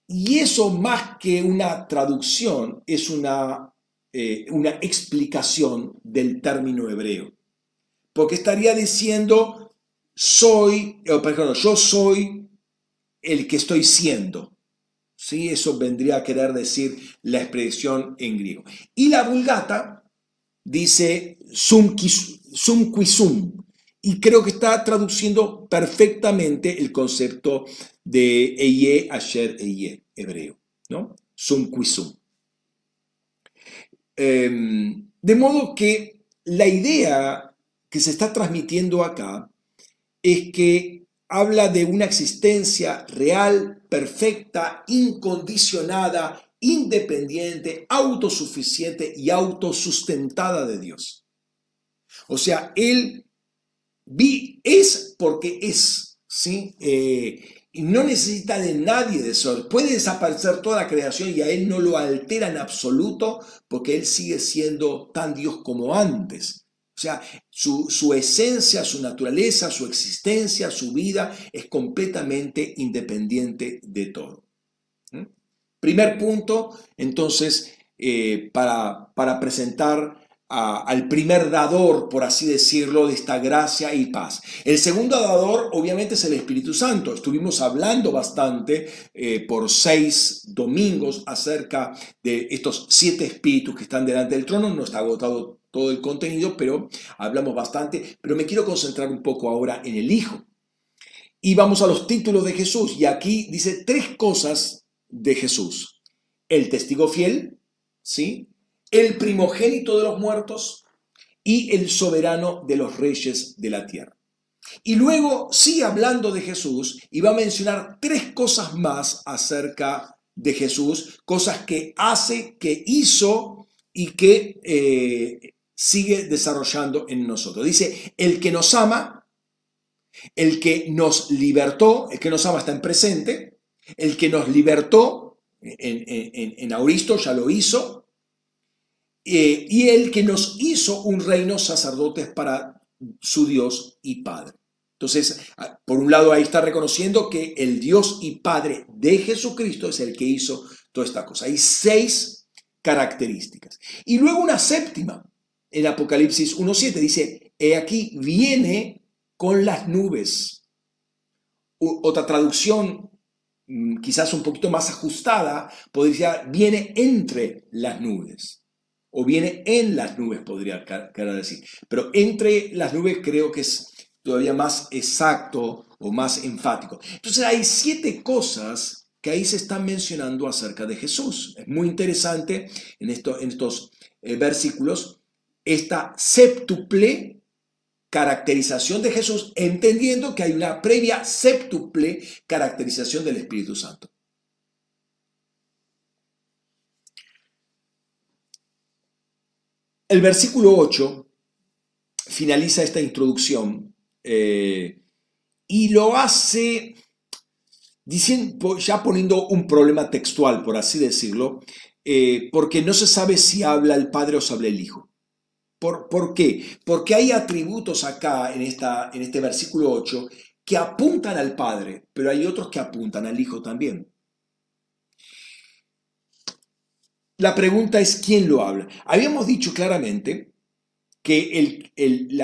Y eso más que una traducción es una explicación del término hebreo. Porque estaría diciendo yo soy el que estoy siendo. ¿Sí? Eso vendría a querer decir la expresión en griego. Y la Vulgata dice sum qui sum. Y creo que está traduciendo perfectamente el concepto de Eye, Asher, Eye, hebreo, ¿no? Sum qui sum. De modo que la idea que se está transmitiendo acá es que habla de una existencia real, perfecta, incondicionada, independiente, autosuficiente y autosustentada de Dios. O sea, Él es porque es, ¿sí? Y no necesita de nadie de eso. Puede desaparecer toda la creación y a Él no lo altera en absoluto porque Él sigue siendo tan Dios como antes. O sea, su esencia, su naturaleza, su existencia, su vida es completamente independiente de todo. ¿Mm? Primer punto, entonces, para presentar al primer dador, por así decirlo, de esta gracia y paz. El segundo dador, obviamente, es el Espíritu Santo. Estuvimos hablando bastante por 6 domingos acerca de estos 7 espíritus que están delante del trono. No está agotado todo el contenido, pero hablamos bastante. Pero me quiero concentrar un poco ahora en el Hijo. Y vamos a los títulos de Jesús. Y aquí dice 3 cosas de Jesús. El testigo fiel, ¿sí? El primogénito de los muertos y el soberano de los reyes de la tierra. Y luego sigue hablando de Jesús y va a mencionar 3 cosas más acerca de Jesús, cosas que hace, que hizo y que sigue desarrollando en nosotros. Dice, el que nos ama, el que nos libertó, el que nos ama está en presente, el que nos libertó, en Auristo ya lo hizo, y el que nos hizo un reino sacerdotes para su Dios y Padre. Entonces, por un lado ahí está reconociendo que el Dios y Padre de Jesucristo es el que hizo toda esta cosa. Hay 6 características. Y luego una 7ª, en Apocalipsis 1:7, dice, he aquí, viene con las nubes. Otra traducción, quizás un poquito más ajustada, podría decir, viene entre las nubes. O viene en las nubes, podría querer decir. Pero entre las nubes creo que es todavía más exacto o más enfático. Entonces hay 7 cosas que ahí se están mencionando acerca de Jesús. Es muy interesante en estos versículos esta séptuple caracterización de Jesús, entendiendo que hay una previa séptuple caracterización del Espíritu Santo. El versículo 8 finaliza esta introducción y lo hace diciendo, ya poniendo un problema textual, por así decirlo, porque no se sabe si habla el Padre o si habla el Hijo. ¿Por qué? Porque hay atributos acá en este versículo 8 que apuntan al Padre, pero hay otros que apuntan al Hijo también. La pregunta es, ¿quién lo habla? Habíamos dicho claramente que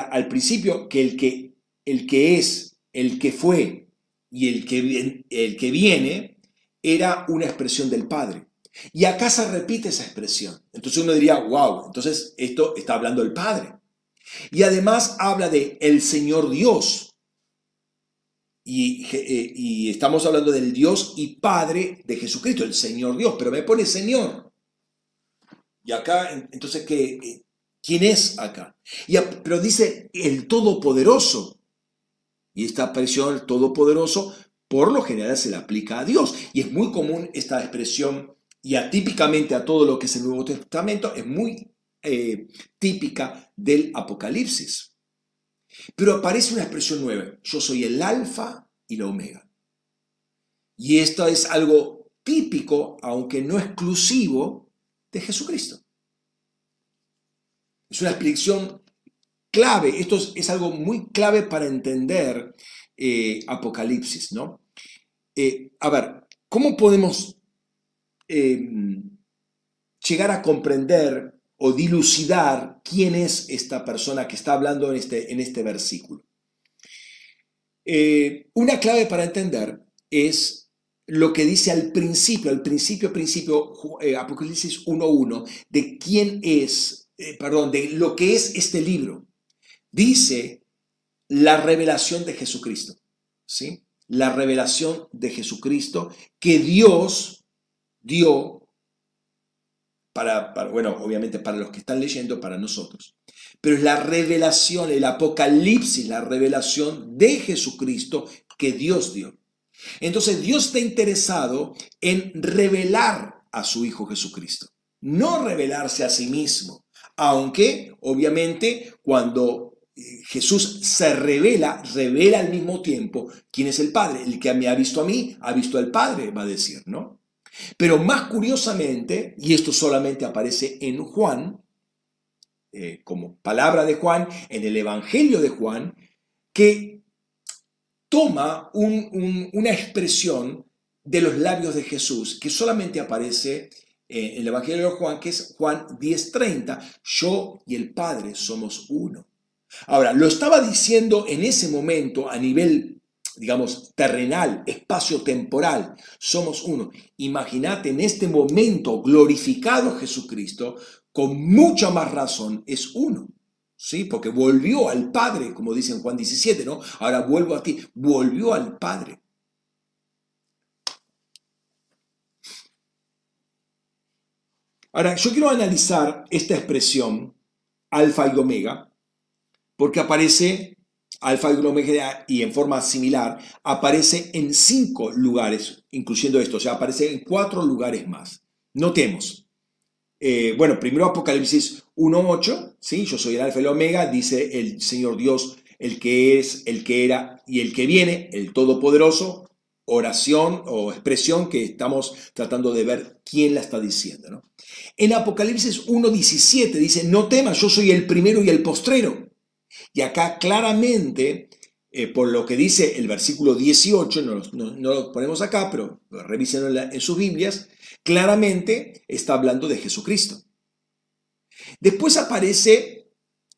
al principio que el que es, el que fue y el que viene era una expresión del Padre. Y acá se repite esa expresión. Entonces uno diría, wow, entonces esto está hablando del Padre. Y además habla de el Señor Dios. Y estamos hablando del Dios y Padre de Jesucristo, el Señor Dios, pero me pone Señor. Y acá, entonces, ¿quién es acá? Pero dice el Todopoderoso. Y esta expresión, el Todopoderoso, por lo general se le aplica a Dios. Y es muy común esta expresión, y atípicamente a todo lo que es el Nuevo Testamento, es muy típica del Apocalipsis. Pero aparece una expresión nueva. Yo soy el Alfa y la Omega. Y esto es algo típico, aunque no exclusivo, de Jesucristo. Es una explicación clave. Esto es algo muy clave para entender Apocalipsis, ¿no? A ver, ¿cómo podemos llegar a comprender o dilucidar quién es esta persona que está hablando en este versículo? Una clave para entender es lo que dice al principio, Apocalipsis 1.1, de quién es, de lo que es este libro. Dice la revelación de Jesucristo, ¿sí? La revelación de Jesucristo que Dios dio para obviamente para los que están leyendo, para nosotros. Pero es la revelación, el Apocalipsis, la revelación de Jesucristo que Dios dio. Entonces Dios está interesado en revelar a su Hijo Jesucristo, no revelarse a sí mismo, aunque obviamente cuando Jesús se revela al mismo tiempo quién es el Padre. El que me ha visto a mí, ha visto al Padre, va a decir, ¿no? Pero más curiosamente, y esto solamente aparece en Juan, como palabra de Juan, en el Evangelio de Juan, que toma una expresión de los labios de Jesús que solamente aparece en el Evangelio de Juan, que es Juan 10:30. Yo y el Padre somos uno. Ahora, lo estaba diciendo en ese momento a nivel, digamos, terrenal, espacio-temporal. Somos uno. Imagínate en este momento glorificado Jesucristo, con mucha más razón es uno. ¿Sí? Porque volvió al Padre, como dice en Juan 17, ¿no? Ahora vuelvo a ti. Volvió al Padre. Ahora, yo quiero analizar esta expresión, alfa y omega, porque aparece, alfa y omega, y en forma similar, aparece en 5 lugares, incluyendo esto, o sea, aparece en 4 lugares más. Notemos. Primero Apocalipsis 1.8, ¿sí? Yo soy el Alfa y el Omega, dice el Señor Dios, el que es, el que era y el que viene, el Todopoderoso, oración o expresión que estamos tratando de ver quién la está diciendo, ¿no? En Apocalipsis 1.17 dice, no temas, yo soy el primero y el postrero. Y acá claramente, por lo que dice el versículo 18, no lo ponemos acá, pero revísenlo en sus Biblias, claramente está hablando de Jesucristo. Después aparece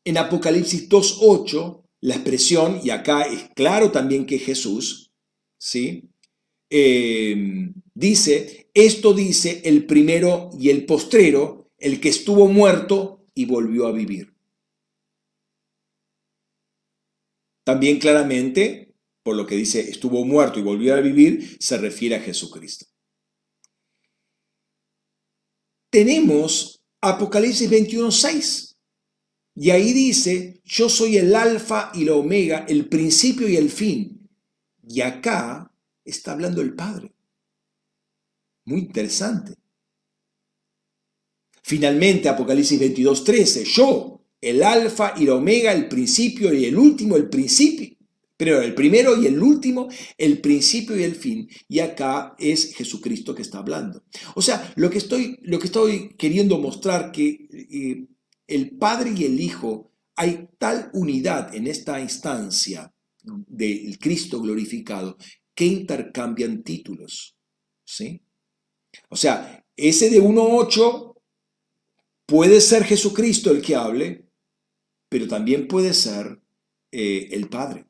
en Apocalipsis 2.8 la expresión, y acá es claro también que Jesús, ¿sí? Dice, esto dice el primero y el postrero, el que estuvo muerto y volvió a vivir. También claramente, por lo que dice, estuvo muerto y volvió a vivir, se refiere a Jesucristo. Tenemos Apocalipsis 21:6, y ahí dice, yo soy el alfa y la omega, el principio y el fin. Y acá está hablando el Padre. Muy interesante. Finalmente, Apocalipsis 22:13, yo, el alfa y la omega, el principio y el último, el principio. Pero el primero y el último, el principio y el fin. Y acá es Jesucristo que está hablando. O sea, lo que estoy queriendo mostrar que el Padre y el Hijo, hay tal unidad en esta instancia del Cristo glorificado que intercambian títulos. ¿Sí? O sea, ese de 1:8 puede ser Jesucristo el que hable, pero también puede ser el Padre.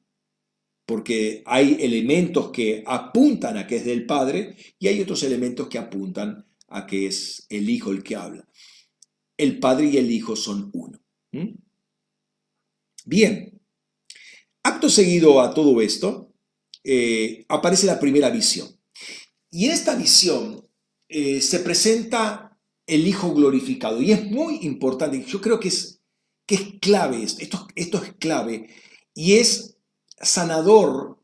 Porque hay elementos que apuntan a que es del Padre y hay otros elementos que apuntan a que es el Hijo el que habla. El Padre y el Hijo son uno. ¿Mm? Bien, acto seguido a todo esto, aparece la primera visión. Y en esta visión se presenta el Hijo glorificado. Y es muy importante, yo creo que es clave, esto es clave y es sanador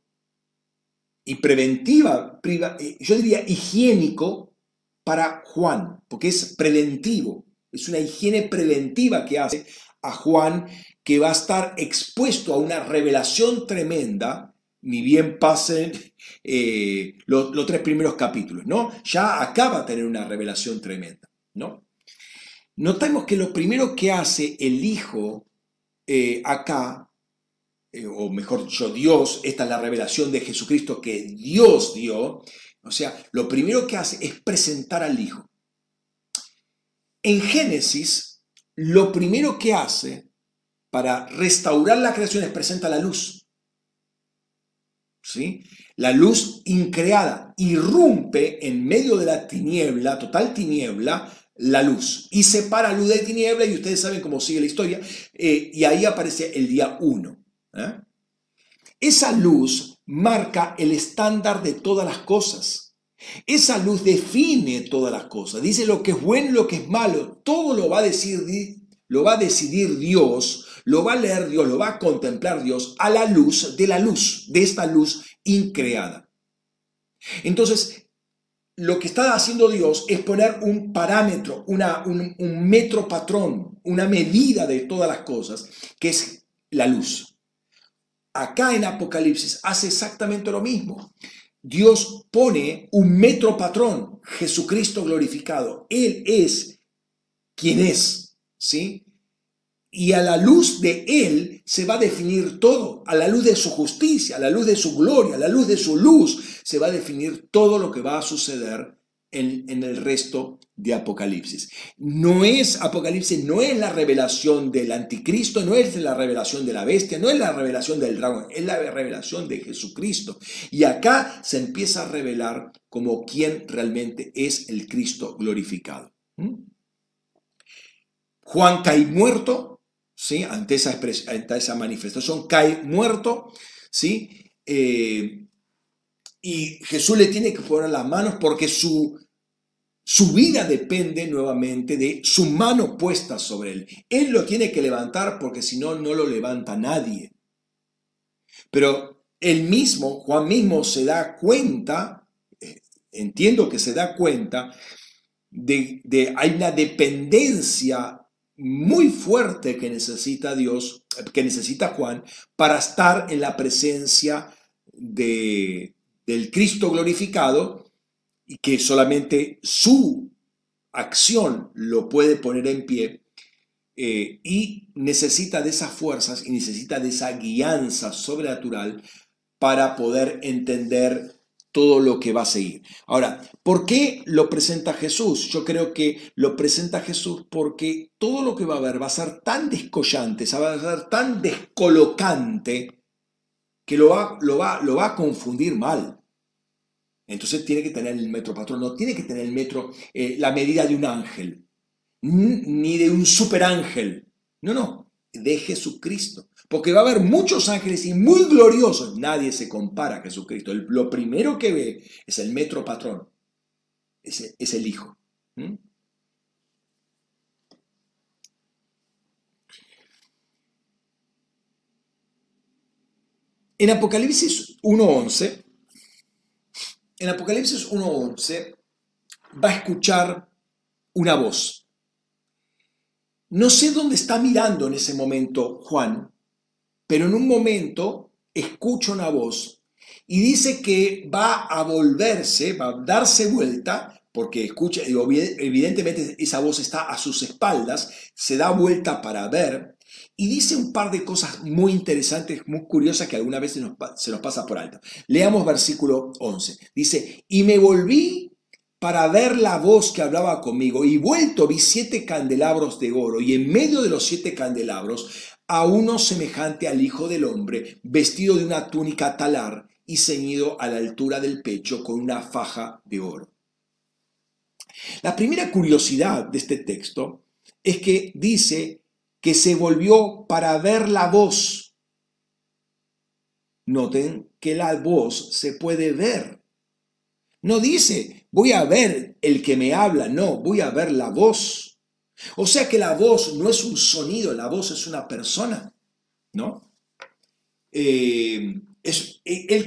y yo diría higiénico para Juan, porque es preventivo, es una higiene preventiva que hace a Juan, que va a estar expuesto a una revelación tremenda, ni bien pasen los tres primeros capítulos, ¿no? Ya acaba de tener una revelación tremenda, ¿no? Notamos que lo primero que hace el Hijo acá, o mejor dicho, Dios, esta es la revelación de Jesucristo que Dios dio, o sea, lo primero que hace es presentar al Hijo. En Génesis, lo primero que hace para restaurar la creación es presenta la luz. ¿Sí? La luz increada, irrumpe en medio de la tiniebla, total tiniebla, la luz, y separa luz de tiniebla, y ustedes saben cómo sigue la historia, y ahí aparece el día 1. Esa luz marca el estándar de todas las cosas. Esa luz define todas las cosas. Dice lo que es bueno, lo que es malo. Todo lo va a decidir Dios, lo va a leer Dios, lo va a contemplar Dios a la luz, de esta luz increada. Entonces, lo que está haciendo Dios es poner un parámetro, un metro patrón, una medida de todas las cosas, que es la luz. Acá en Apocalipsis hace exactamente lo mismo. Dios pone un metro patrón, Jesucristo glorificado. Él es quien es, ¿sí? Y a la luz de Él se va a definir todo. A la luz de su justicia, a la luz de su gloria, a la luz de su luz, se va a definir todo lo que va a suceder en el resto de Apocalipsis. Apocalipsis no es la revelación del anticristo, no es la revelación de la bestia, no es la revelación del dragón, es la revelación de Jesucristo. Y acá se empieza a revelar como quien realmente es el Cristo glorificado. ¿Mm? Juan cae muerto, ¿sí? ante esa manifestación, cae muerto, ¿sí? Y Jesús le tiene que poner las manos porque su vida depende nuevamente de su mano puesta sobre él. Él lo tiene que levantar porque si no, no lo levanta nadie. Pero él mismo, Juan mismo, se da cuenta, entiendo que se da cuenta, de hay una dependencia muy fuerte que necesita Dios, que necesita Juan, para estar en la presencia del Cristo glorificado, y que solamente su acción lo puede poner en pie, y necesita de esas fuerzas y necesita de esa guianza sobrenatural para poder entender todo lo que va a seguir. Ahora, ¿por qué lo presenta Jesús? Yo creo que lo presenta Jesús porque todo lo que va a haber va a ser tan descollante, va a ser tan descolocante, que lo va a confundir mal. Entonces tiene que tener el metro patrón, no tiene que tener el metro, la medida de un ángel, ni de un superángel. No, de Jesucristo. Porque va a haber muchos ángeles y muy gloriosos. Nadie se compara a Jesucristo. Lo primero que ve es el metro patrón. Es el Hijo. ¿Mm? En Apocalipsis 1.11, va a escuchar una voz. No sé dónde está mirando en ese momento Juan, pero en un momento escucha una voz y dice que va a volverse, va a darse vuelta, porque escucha, evidentemente esa voz está a sus espaldas, se da vuelta para ver y dice un par de cosas muy interesantes, muy curiosas que alguna vez se nos pasa por alto. Leamos versículo 11. Dice, y me volví para ver la voz que hablaba conmigo, y vuelto vi 7 candelabros de oro, y en medio de los 7 candelabros, a uno semejante al Hijo del Hombre, vestido de una túnica talar y ceñido a la altura del pecho con una faja de oro. La primera curiosidad de este texto es que dice que se volvió para ver la voz. Noten que la voz se puede ver. No dice, voy a ver el que me habla, no, voy a ver la voz. O sea que la voz no es un sonido, la voz es una persona, ¿no? Él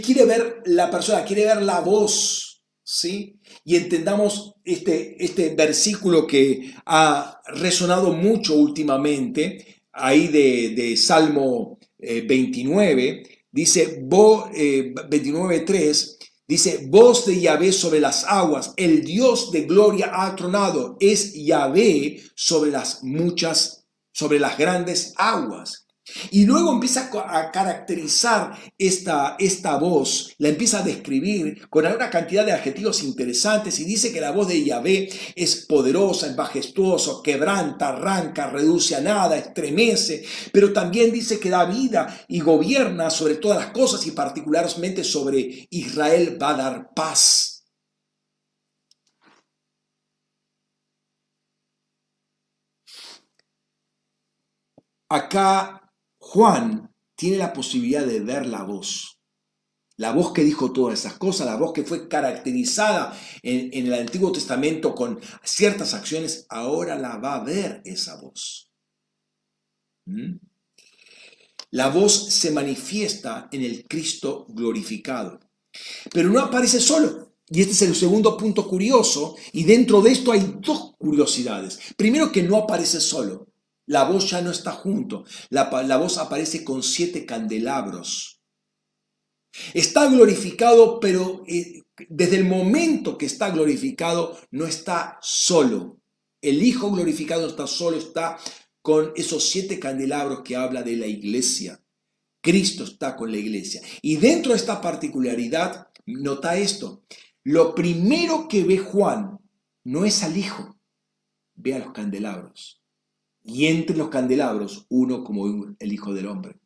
quiere ver la persona, quiere ver la voz, ¿sí? Y entendamos este versículo que ha resonado mucho últimamente, ahí de Salmo 29, dice 29:3, dice, voz de Yahvé sobre las aguas, el Dios de gloria ha tronado, es Yahvé sobre las grandes aguas. Y luego empieza a caracterizar esta voz, la empieza a describir con una cantidad de adjetivos interesantes y dice que la voz de Yahvé es poderosa, es majestuosa, quebranta, arranca, reduce a nada, estremece, pero también dice que da vida y gobierna sobre todas las cosas y particularmente sobre Israel va a dar paz. Acá Juan tiene la posibilidad de ver la voz que dijo todas esas cosas, la voz que fue caracterizada en el Antiguo Testamento con ciertas acciones, ahora la va a ver esa voz. ¿Mm? La voz se manifiesta en el Cristo glorificado, pero no aparece solo. Y este es el segundo punto curioso, y dentro de esto hay dos curiosidades. Primero, que no aparece solo. La voz ya no está junto. La voz aparece con 7 candelabros. Está glorificado, pero desde el momento que está glorificado, no está solo. El Hijo glorificado no está solo, está con esos 7 candelabros que habla de la iglesia. Cristo está con la iglesia. Y dentro de esta particularidad, nota esto. Lo primero que ve Juan no es al Hijo. Ve a los candelabros. Y entre los candelabros, uno como el Hijo del Hombre.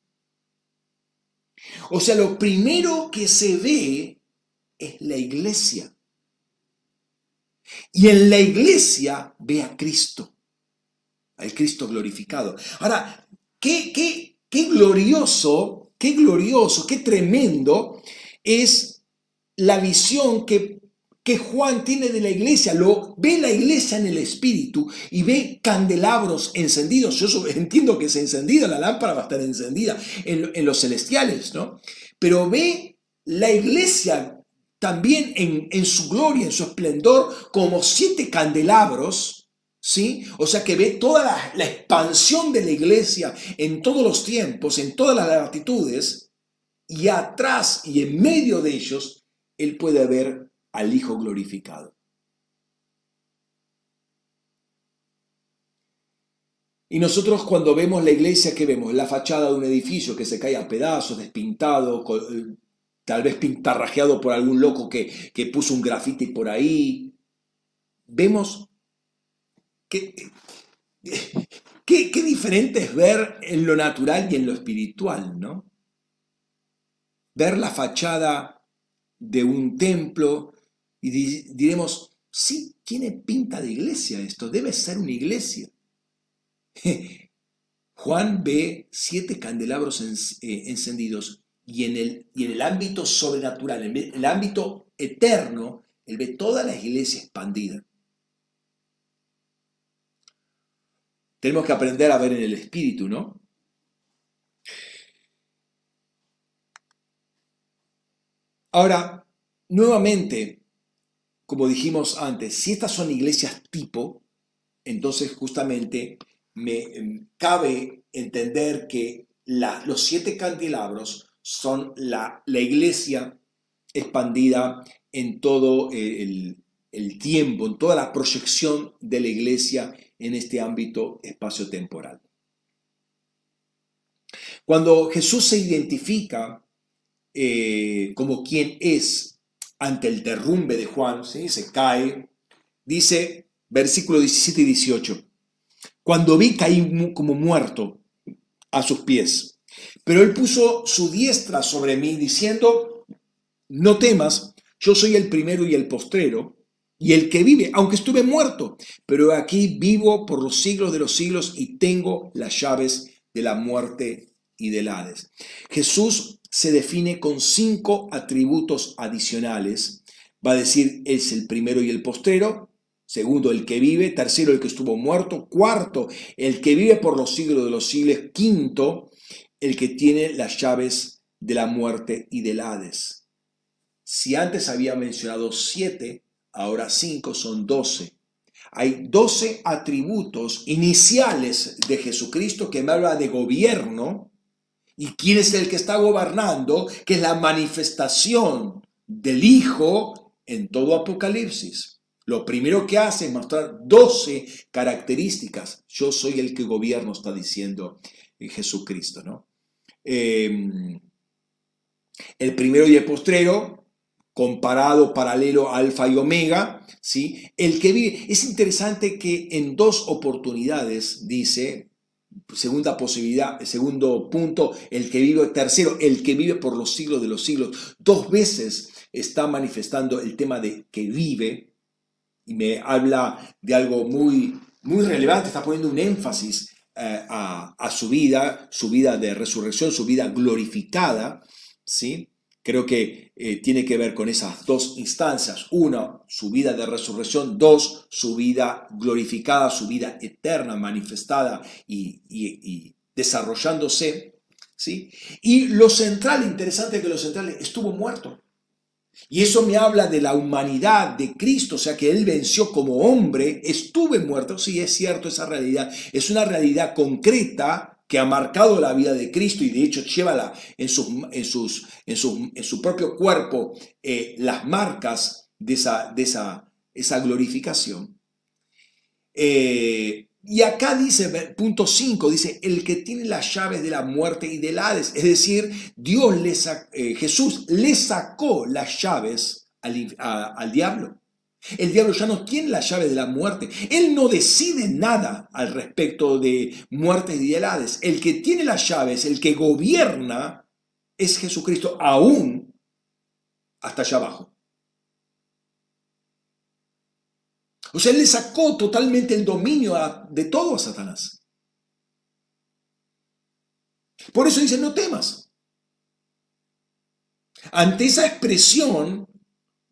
O sea, lo primero que se ve es la iglesia. Y en la iglesia ve a Cristo, al Cristo glorificado. Ahora, qué glorioso, qué tremendo es la visión que Juan tiene de la iglesia, ve la iglesia en el espíritu y ve candelabros encendidos. Yo entiendo que es encendida, la lámpara va a estar encendida en los celestiales, ¿no? Pero ve la iglesia también en su gloria, en su esplendor, como 7 candelabros, ¿sí? O sea que ve toda la expansión de la iglesia en todos los tiempos, en todas las latitudes, y atrás y en medio de ellos, él puede ver al Hijo glorificado. Y nosotros cuando vemos la iglesia, ¿qué vemos? La fachada de un edificio que se cae a pedazos, despintado, tal vez pintarrajeado por algún loco que puso un grafiti por ahí. Vemos qué diferente es ver en lo natural y en lo espiritual, ¿no? Ver la fachada de un templo, y diremos, sí, tiene pinta de iglesia esto, debe ser una iglesia. Juan ve 7 candelabros encendidos y en el ámbito sobrenatural, en el ámbito eterno, él ve toda la iglesia expandida. Tenemos que aprender a ver en el espíritu, ¿no? Ahora, nuevamente, como dijimos antes, si estas son iglesias tipo, entonces justamente me cabe entender que los 7 candelabros son la iglesia expandida en todo el tiempo, en toda la proyección de la iglesia en este ámbito espacio-temporal. Cuando Jesús se identifica como quien es ante el derrumbe de Juan, ¿sí? Se cae, dice, versículos 17 y 18, cuando vi caí como muerto a sus pies, pero él puso su diestra sobre mí diciendo, no temas, yo soy el primero y el postrero, y el que vive, aunque estuve muerto, pero aquí vivo por los siglos de los siglos y tengo las llaves de la muerte y del Hades. Jesús se define con 5 atributos adicionales. Va a decir, es el primero y el postrero. Segundo, el que vive. Tercero, el que estuvo muerto. Cuarto, el que vive por los siglos de los siglos. Quinto, el que tiene las llaves de la muerte y del Hades. Si antes había mencionado 7, ahora 5 son 12. Hay 12 atributos iniciales de Jesucristo que me habla de gobierno. ¿Y quién es el que está gobernando? Que es la manifestación del Hijo en todo Apocalipsis. Lo primero que hace es mostrar 12 características. Yo soy el que gobierno, está diciendo Jesucristo, ¿no? El primero y el postrero, comparado, paralelo, alfa y omega, ¿sí? El que vive. Es interesante que en 2 oportunidades dice, segunda posibilidad, segundo punto, el que vive. Tercero, el que vive por los siglos de los siglos. 2 veces está manifestando el tema de que vive, y me habla de algo muy, muy relevante, está poniendo un énfasis a su vida de resurrección, su vida glorificada, ¿sí? Creo que tiene que ver con esas 2 instancias. 1, su vida de resurrección. 2, su vida glorificada, su vida eterna, manifestada y desarrollándose, ¿sí? Y lo central, interesante que lo central, estuvo muerto. Y eso me habla de la humanidad de Cristo, o sea que Él venció como hombre. Estuve muerto, sí, es cierto esa realidad. Es una realidad concreta que ha marcado la vida de Cristo y de hecho llévala en su propio cuerpo las marcas de esa glorificación. Y acá dice, punto 5, dice, el que tiene las llaves de la muerte y del Hades, es decir, Jesús le sacó las llaves al diablo. El diablo ya no tiene la llave de la muerte. Él no decide nada al respecto de muertes y del Hades. El que tiene las llaves, el que gobierna, es Jesucristo, aún hasta allá abajo. O sea, él le sacó totalmente el dominio de todo a Satanás. Por eso dice, no temas. Ante esa expresión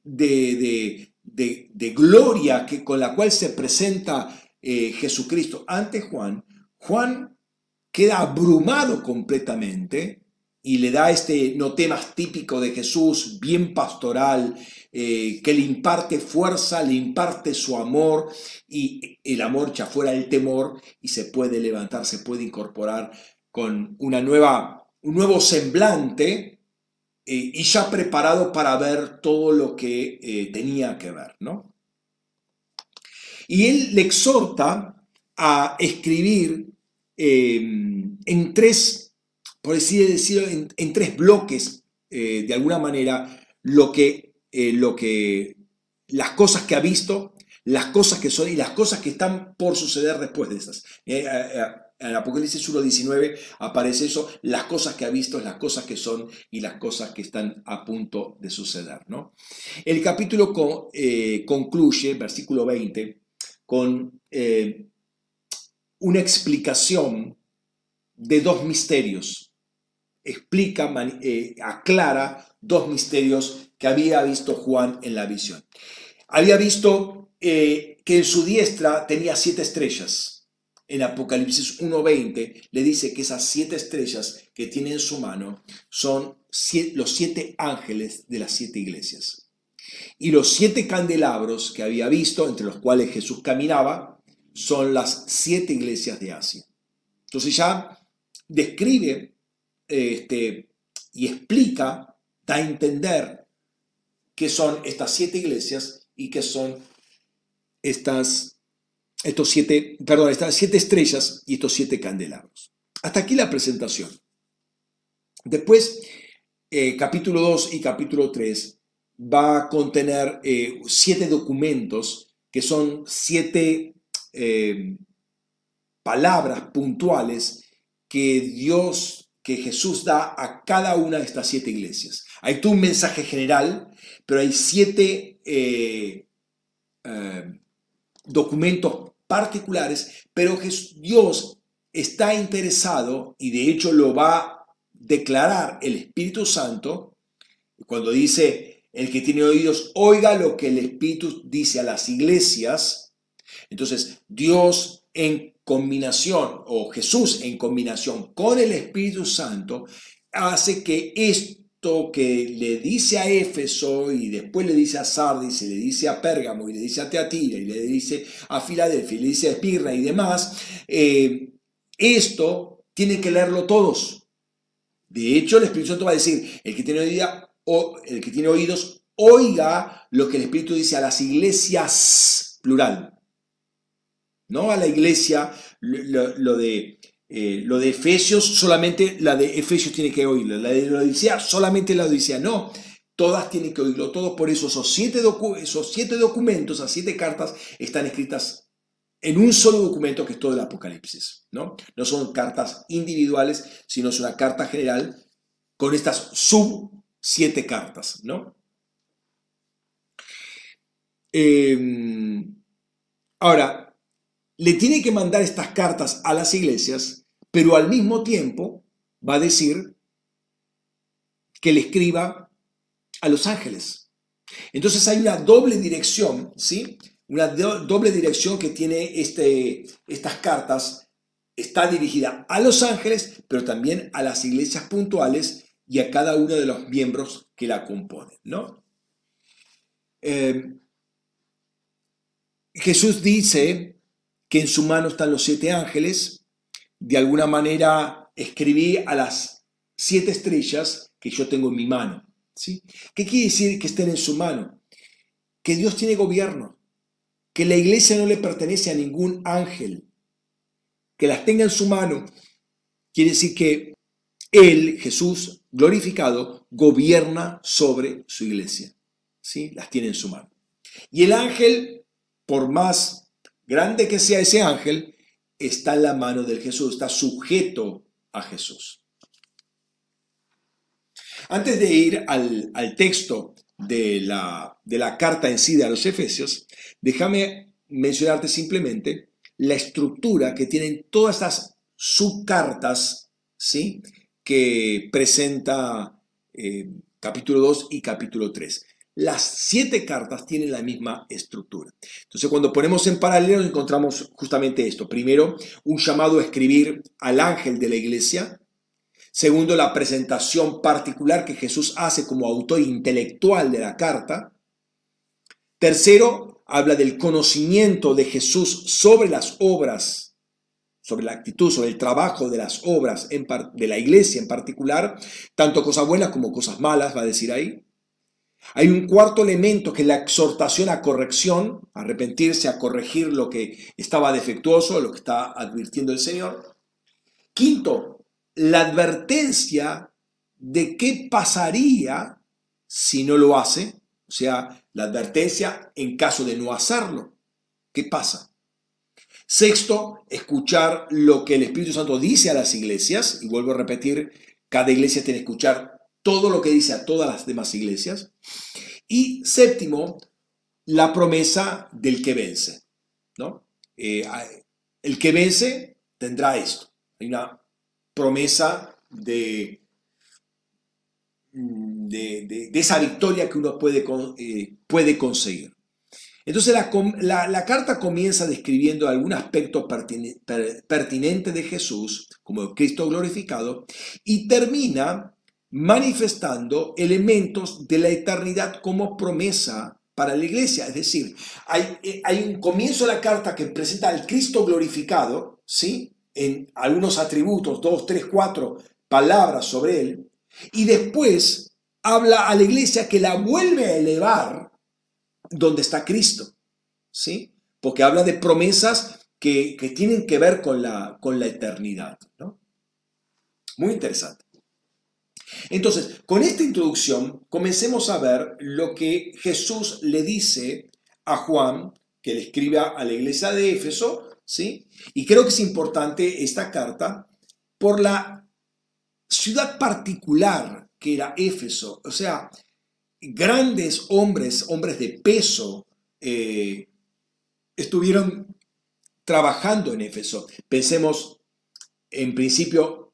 de gloria con la cual se presenta Jesucristo ante Juan, Juan queda abrumado completamente y le da este no temas típico de Jesús, bien pastoral, que le imparte fuerza, le imparte su amor, y el amor echa fuera el temor y se puede levantar, se puede incorporar con un nuevo semblante, y ya preparado para ver todo lo que tenía que ver, ¿no? Y él le exhorta a escribir en 3, por así decirlo, en 3 bloques, de alguna manera, las cosas que ha visto, las cosas que son y las cosas que están por suceder después de esas. En Apocalipsis 1:19 aparece eso, las cosas que ha visto, las cosas que son y las cosas que están a punto de suceder, ¿no? El capítulo concluye, versículo 20, con una explicación de dos misterios. Explica, aclara dos misterios que había visto Juan en la visión. Había visto que en su diestra tenía 7 estrellas. En Apocalipsis 1:20 le dice que esas 7 estrellas que tiene en su mano son los 7 ángeles de las 7 iglesias. Y los 7 candelabros que había visto, entre los cuales Jesús caminaba, son las 7 iglesias de Asia. Entonces ya describe y explica, da a entender qué son estas 7 iglesias y qué son estas 7 estrellas y estos 7 candelabros. Hasta aquí la presentación. Después, capítulo 2 y capítulo 3 va a contener 7 documentos que son 7 palabras puntuales que Jesús da a cada una de estas 7 iglesias. Hay todo un mensaje general, pero hay 7 documentos particulares, pero Dios está interesado, y de hecho lo va a declarar el Espíritu Santo, cuando dice, el que tiene oídos, oiga lo que el Espíritu dice a las iglesias. Entonces, Dios en combinación, o Jesús en combinación con el Espíritu Santo, hace que esto que le dice a Éfeso y después le dice a Sardis y le dice a Pérgamo y le dice a Teatira y le dice a Filadelfia y le dice a Esmirna y demás, esto tienen que leerlo todos. De hecho, el Espíritu Santo va a decir, el que tiene oídos, oiga lo que el Espíritu dice a las iglesias, plural. No a la iglesia, lo de Efesios, solamente la de Efesios tiene que oírlo, la de Laodicea, solamente la de Laodicea, no, todas tienen que oírlo, todos. Por eso esos 7 documentos, esas 7 cartas están escritas en un solo documento que es todo el Apocalipsis, ¿no? No son cartas individuales, sino es una carta general con estas sub-7 cartas, ¿no? Ahora, le tiene que mandar estas cartas a las iglesias, pero al mismo tiempo va a decir que le escriba a los ángeles. Entonces hay una doble dirección, ¿sí? Una doble dirección que tiene estas cartas. Está dirigida a los ángeles, pero también a las iglesias puntuales y a cada uno de los miembros que la componen, ¿no? Jesús dice que en su mano están los 7 ángeles, de alguna manera escribí a las 7 estrellas que yo tengo en mi mano, ¿sí? ¿Qué quiere decir que estén en su mano? Que Dios tiene gobierno, que la iglesia no le pertenece a ningún ángel, que las tenga en su mano, quiere decir que Él, Jesús glorificado, gobierna sobre su iglesia, ¿sí? Las tiene en su mano. Y el ángel, por más grande que sea ese ángel, está en la mano del Jesús, está sujeto a Jesús. Antes de ir al texto de la carta en sí de a los Efesios, déjame mencionarte simplemente la estructura que tienen todas estas subcartas, ¿sí?, que presenta capítulo 2 y capítulo 3. Las 7 cartas tienen la misma estructura. Entonces, cuando ponemos en paralelo, encontramos justamente esto. Primero, un llamado a escribir al ángel de la iglesia. Segundo, la presentación particular que Jesús hace como autor intelectual de la carta. Tercero, habla del conocimiento de Jesús sobre las obras, sobre la actitud, sobre el trabajo de las obras de la iglesia en particular, tanto cosas buenas como cosas malas, va a decir ahí. Hay un cuarto elemento que es la exhortación a corrección, a arrepentirse, a corregir lo que estaba defectuoso, lo que está advirtiendo el Señor. Quinto, la advertencia de qué pasaría si no lo hace, o sea, la advertencia en caso de no hacerlo. ¿Qué pasa? Sexto, escuchar lo que el Espíritu Santo dice a las iglesias, y vuelvo a repetir, cada iglesia tiene que escuchar todo lo que dice a todas las demás iglesias. Y séptimo, la promesa del que vence, ¿no? El que vence tendrá esto. Hay una promesa de esa victoria que uno puede conseguir. Entonces la carta comienza describiendo algún aspecto pertinente de Jesús como Cristo glorificado y termina manifestando elementos de la eternidad como promesa para la iglesia. Es decir, hay un comienzo de la carta que presenta al Cristo glorificado, ¿sí?, en algunos atributos, 2, 3, 4 palabras sobre él, y después habla a la iglesia que la vuelve a elevar donde está Cristo, ¿sí? Porque habla de promesas que tienen que ver con la eternidad, ¿no? Muy interesante. Entonces, con esta introducción, comencemos a ver lo que Jesús le dice a Juan, que le escribe a la iglesia de Éfeso, ¿sí? Y creo que es importante esta carta por la ciudad particular que era Éfeso, o sea, grandes hombres de peso, estuvieron trabajando en Éfeso. Pensemos, en principio,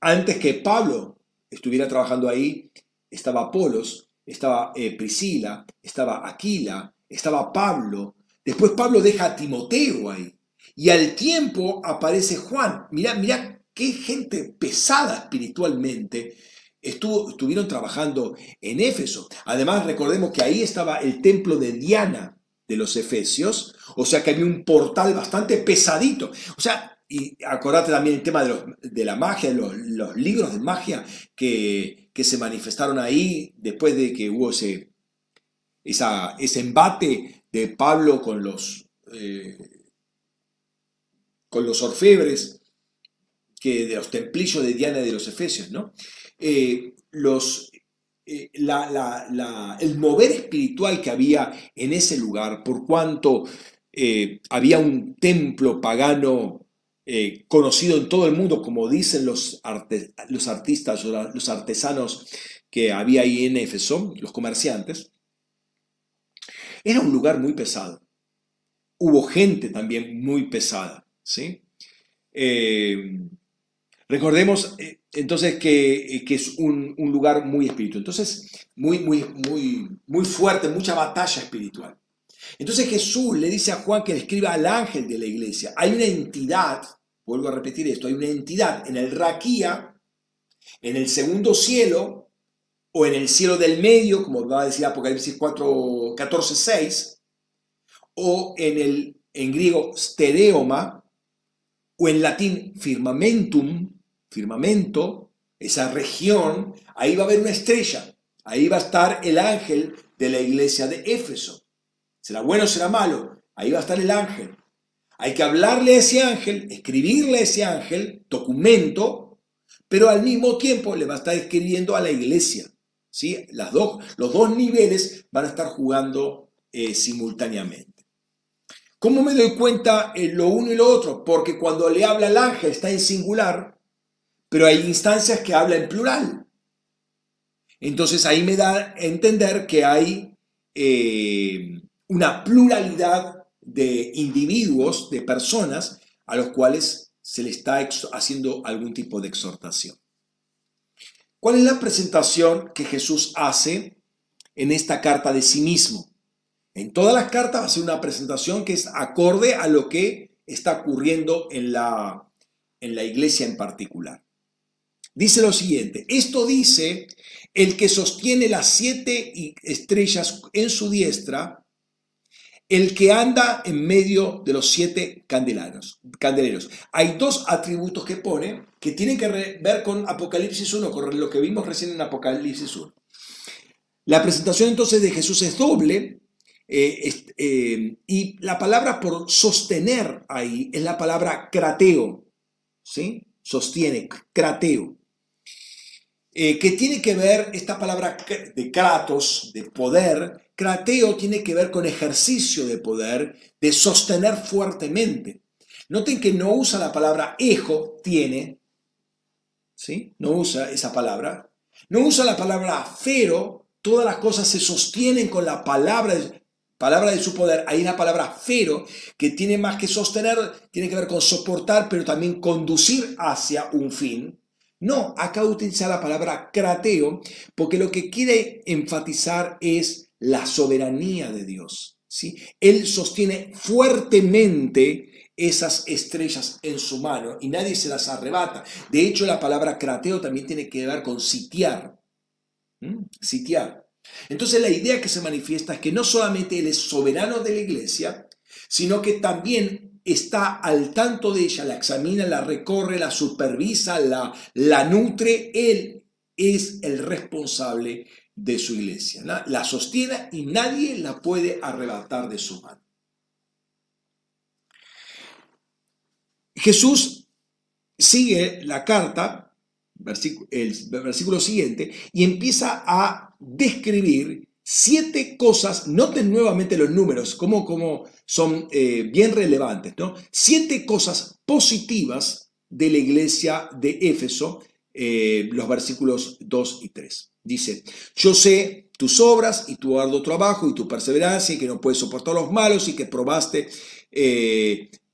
antes que Pablo estuviera trabajando ahí, estaba Apolos, estaba Priscila, estaba Aquila, estaba Pablo. Después Pablo deja a Timoteo ahí. Y al tiempo aparece Juan. Mirá qué gente pesada espiritualmente estuvieron trabajando en Éfeso. Además, recordemos que ahí estaba el templo de Diana de los Efesios, o sea que había un portal bastante pesadito. O sea, y acordate también el tema de la magia, los libros de magia que se manifestaron ahí después de que hubo ese embate de Pablo con los orfebres de los templillos de Diana y de los Efesios, ¿no? El mover espiritual que había en ese lugar, por cuanto había un templo pagano conocido en todo el mundo, como dicen los artistas o los artesanos que había ahí en Éfeso, los comerciantes, era un lugar muy pesado. Hubo gente también muy pesada, ¿sí? Recordemos entonces que es un lugar muy espiritual, entonces muy fuerte, mucha batalla espiritual. Entonces Jesús le dice a Juan que le escriba al ángel de la iglesia. Hay una entidad, vuelvo a repetir esto, hay una entidad en el raquía, en el segundo cielo o en el cielo del medio, como va a decir Apocalipsis 14:6, o en griego stereoma, o en latín firmamentum, firmamento, esa región. Ahí va a haber una estrella, ahí va a estar el ángel de la iglesia de Éfeso. ¿Será bueno o será malo? Ahí va a estar el ángel. Hay que hablarle a ese ángel, escribirle a ese ángel, documento, pero al mismo tiempo le va a estar escribiendo a la iglesia, ¿sí? Los dos niveles van a estar jugando simultáneamente. ¿Cómo me doy cuenta lo uno y lo otro? Porque cuando le habla el ángel está en singular, pero hay instancias que habla en plural. Entonces ahí me da a entender que hay una pluralidad de individuos, de personas, a los cuales se le está haciendo algún tipo de exhortación. ¿Cuál es la presentación que Jesús hace en esta carta de sí mismo? En todas las cartas va a ser una presentación que es acorde a lo que está ocurriendo en la iglesia en particular. Dice lo siguiente: esto dice el que sostiene las 7 estrellas en su diestra, el que anda en medio de los 7 candeleros. Hay 2 atributos que pone que tienen que ver con Apocalipsis 1, con lo que vimos recién en Apocalipsis 1. La presentación entonces de Jesús es doble, y la palabra por sostener ahí es la palabra crateo, ¿sí? Sostiene, crateo. ¿Qué tiene que ver esta palabra de kratos, de poder? Crateo tiene que ver con ejercicio de poder, de sostener fuertemente. Noten que no usa la palabra ejo, tiene, ¿sí? No usa esa palabra. No usa la palabra fero, todas las cosas se sostienen con la palabra palabra de su poder, hay una palabra fero que tiene más que sostener, tiene que ver con soportar, pero también conducir hacia un fin. No, acá utiliza la palabra crateo porque lo que quiere enfatizar es la soberanía de Dios, ¿sí? Él sostiene fuertemente esas estrellas en su mano y nadie se las arrebata. De hecho, la palabra crateo también tiene que ver con sitiar. Sitiar. Entonces, la idea que se manifiesta es que no solamente él es soberano de la iglesia, sino que también está al tanto de ella, la examina, la recorre, la supervisa, la nutre. Él es el responsable de su iglesia, ¿no? La sostiene y nadie la puede arrebatar de su mano. Jesús sigue la carta, el versículo siguiente, y empieza a describir 7 cosas. Noten nuevamente los números, como son bien relevantes, ¿no? 7 cosas positivas de la iglesia de Éfeso, los versículos 2 y 3. Dice, yo sé tus obras y tu arduo trabajo y tu perseverancia y que no puedes soportar los malos y que probaste...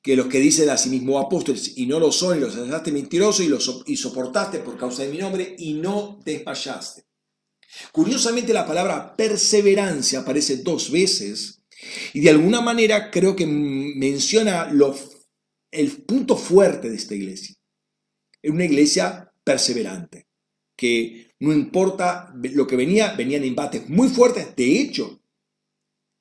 que los que dicen a sí mismos apóstoles y no lo son, y los hallaste mentirosos y soportaste por causa de mi nombre y no desmayaste. Curiosamente, la palabra perseverancia aparece 2 veces y de alguna manera creo que menciona el punto fuerte de esta iglesia. Es una iglesia perseverante, que no importa lo que venían embates muy fuertes, de hecho,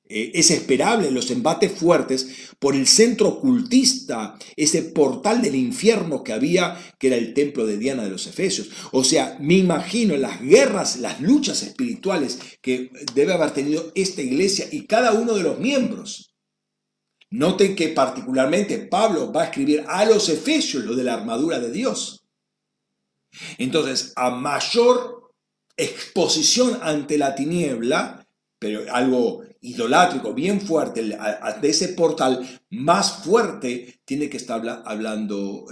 es esperable los embates fuertes por el centro ocultista, ese portal del infierno que había, que era el templo de Diana de los Efesios. O sea, me imagino las guerras, las luchas espirituales que debe haber tenido esta iglesia y cada uno de los miembros. Noten que particularmente Pablo va a escribir a los Efesios lo de la armadura de Dios. Entonces, a mayor exposición ante la tiniebla, pero algo idolátrico, bien fuerte, de ese portal, más fuerte tiene que estar hablando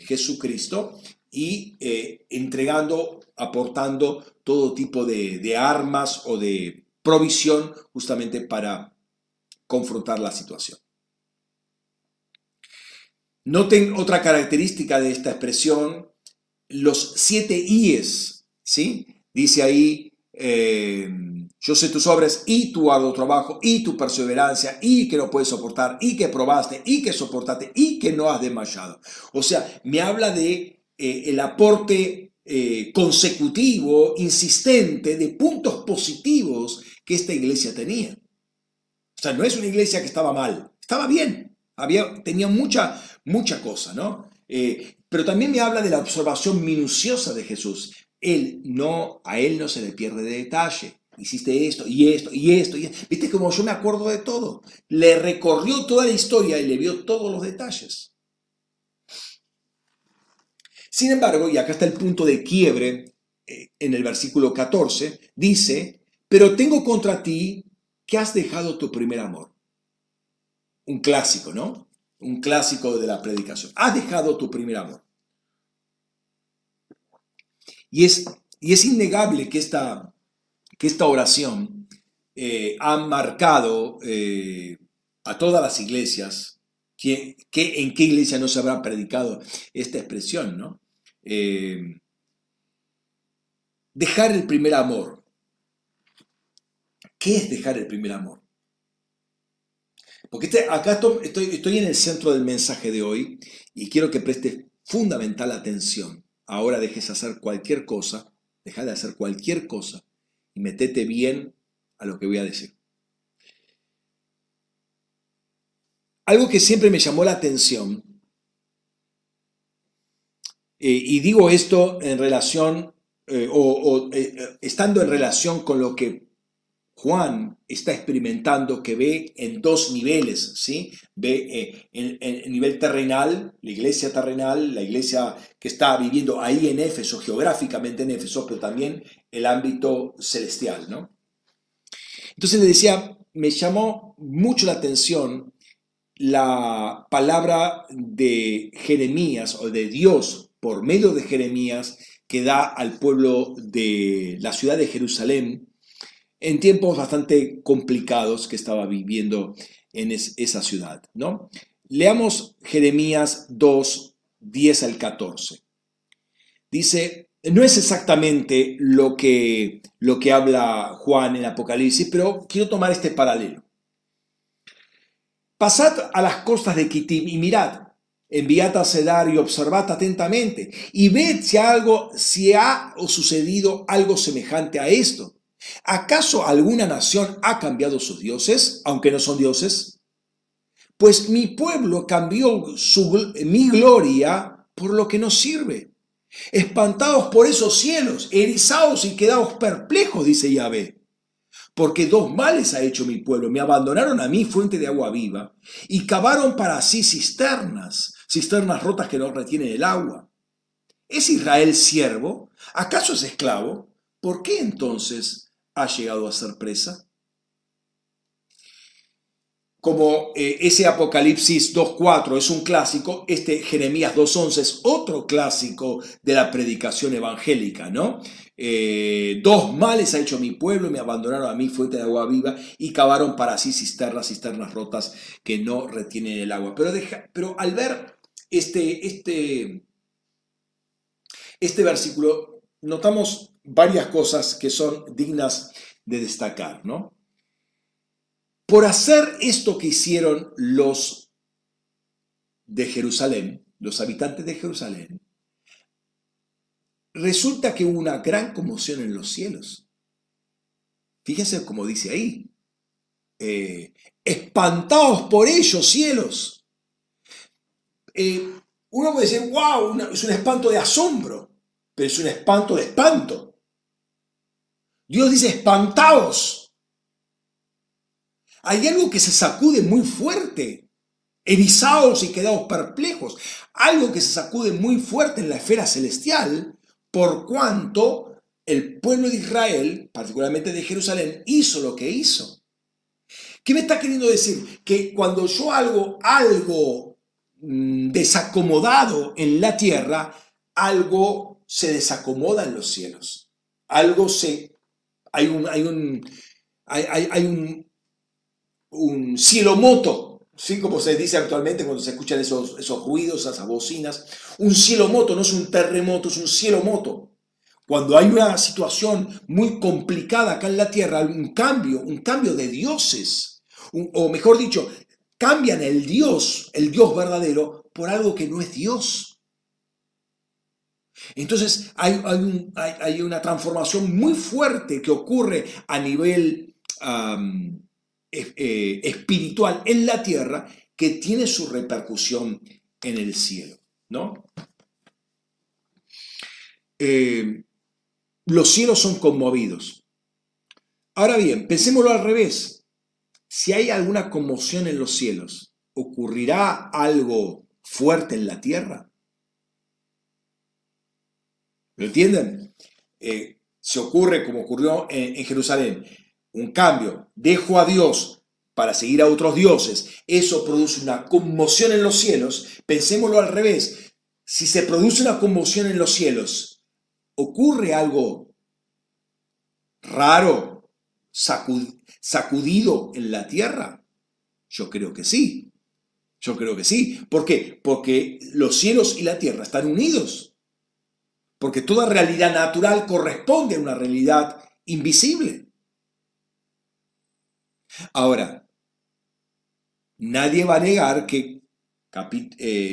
Jesucristo y entregando, aportando todo tipo de armas o de provisión justamente para confrontar la situación. Noten otra característica de esta expresión, los 7 I's, ¿sí? Dice ahí... yo sé tus obras y tu arduo trabajo y tu perseverancia y que no puedes soportar y que probaste y que soportaste y que no has desmayado. O sea, me habla de el aporte consecutivo, insistente, de puntos positivos que esta iglesia tenía. O sea, no es una iglesia que estaba mal, estaba bien, tenía mucha cosa, ¿no? Pero también me habla de la observación minuciosa de Jesús. A él no se le pierde de detalle. Hiciste esto, y esto, y esto, y esto. ¿Viste cómo yo me acuerdo de todo? Le recorrió toda la historia y le vio todos los detalles. Sin embargo, y acá está el punto de quiebre, en el versículo 14, dice, pero tengo contra ti que has dejado tu primer amor. Un clásico, ¿no? Un clásico de la predicación. Has dejado tu primer amor. Y es innegable que esta oración ha marcado a todas las iglesias, en qué iglesia no se habrá predicado esta expresión, ¿no? Dejar el primer amor. ¿Qué es dejar el primer amor? Porque acá estoy en el centro del mensaje de hoy y quiero que prestes fundamental atención. Ahora dejes de hacer cualquier cosa, deja de hacer cualquier cosa. Y metete bien a lo que voy a decir. Algo que siempre me llamó la atención, y digo esto en relación, estando en relación con lo que Juan está experimentando, que ve en 2 niveles, ¿sí? Ve en nivel terrenal, la iglesia que está viviendo ahí en Éfeso, geográficamente en Éfeso, pero también el ámbito celestial, ¿no? Entonces le decía, me llamó mucho la atención la palabra de Jeremías o de Dios por medio de Jeremías que da al pueblo de la ciudad de Jerusalén, en tiempos bastante complicados que estaba viviendo en esa ciudad, ¿no? Leamos Jeremías 2, 10 al 14. Dice, no es exactamente lo que habla Juan en Apocalipsis, pero quiero tomar este paralelo. Pasad a las costas de Kitim y mirad, enviad a Cedar y observad atentamente, y ved si ha sucedido algo semejante a esto. ¿Acaso alguna nación ha cambiado sus dioses, aunque no son dioses? Pues mi pueblo cambió mi gloria por lo que no sirve. Espantaos por esos cielos, erizaos y quedaos perplejos, dice Yahvé. Porque dos males ha hecho mi pueblo, me abandonaron a mí, fuente de agua viva, y cavaron para sí cisternas rotas que no retienen el agua. ¿Es Israel siervo? ¿Acaso es esclavo? ¿Por qué entonces ha llegado a ser presa? Como ese Apocalipsis 2.4 es un clásico, este Jeremías 2.11 es otro clásico de la predicación evangélica, ¿no? Dos males ha hecho mi pueblo, me abandonaron a mí, fuente de agua viva, y cavaron para sí cisternas rotas que no retienen el agua. Pero al ver este versículo, notamos varias cosas que son dignas de destacar, ¿no? Por hacer esto que hicieron los de Jerusalén, los habitantes de Jerusalén, resulta que hubo una gran conmoción en los cielos. Fíjense cómo dice ahí. Espantaos por ellos, cielos. Uno puede decir, wow, es un espanto de asombro, pero es un espanto de espanto. Dios dice, espantaos. Hay algo que se sacude muy fuerte. Erizaos y quedaos perplejos. Algo que se sacude muy fuerte en la esfera celestial. Por cuanto el pueblo de Israel, particularmente de Jerusalén, hizo lo que hizo. ¿Qué me está queriendo decir? Que cuando yo hago algo desacomodado en la tierra, algo se desacomoda en los cielos. Hay un cielo moto, ¿sí? Como se dice actualmente cuando se escuchan esos ruidos, esas bocinas. Un cielo moto, no es un terremoto, es un cielo moto. Cuando hay una situación muy complicada acá en la tierra, un cambio de dioses, o mejor dicho, cambian el Dios verdadero, por algo que no es Dios. Entonces hay una transformación muy fuerte que ocurre a nivel espiritual en la tierra, que tiene su repercusión en el cielo, ¿no? Los cielos son conmovidos. Ahora bien, pensémoslo al revés. Si hay alguna conmoción en los cielos, ¿ocurrirá algo fuerte en la tierra? ¿Lo entienden? Se ocurre, como ocurrió en Jerusalén, un cambio. Dejo a Dios para seguir a otros dioses. Eso produce una conmoción en los cielos. Pensémoslo al revés. Si se produce una conmoción en los cielos, ocurre algo raro, sacudido en la tierra. Yo creo que sí. Yo creo que sí. ¿Por qué? Porque los cielos y la tierra están unidos. Porque toda realidad natural corresponde a una realidad invisible. Ahora, nadie va a negar que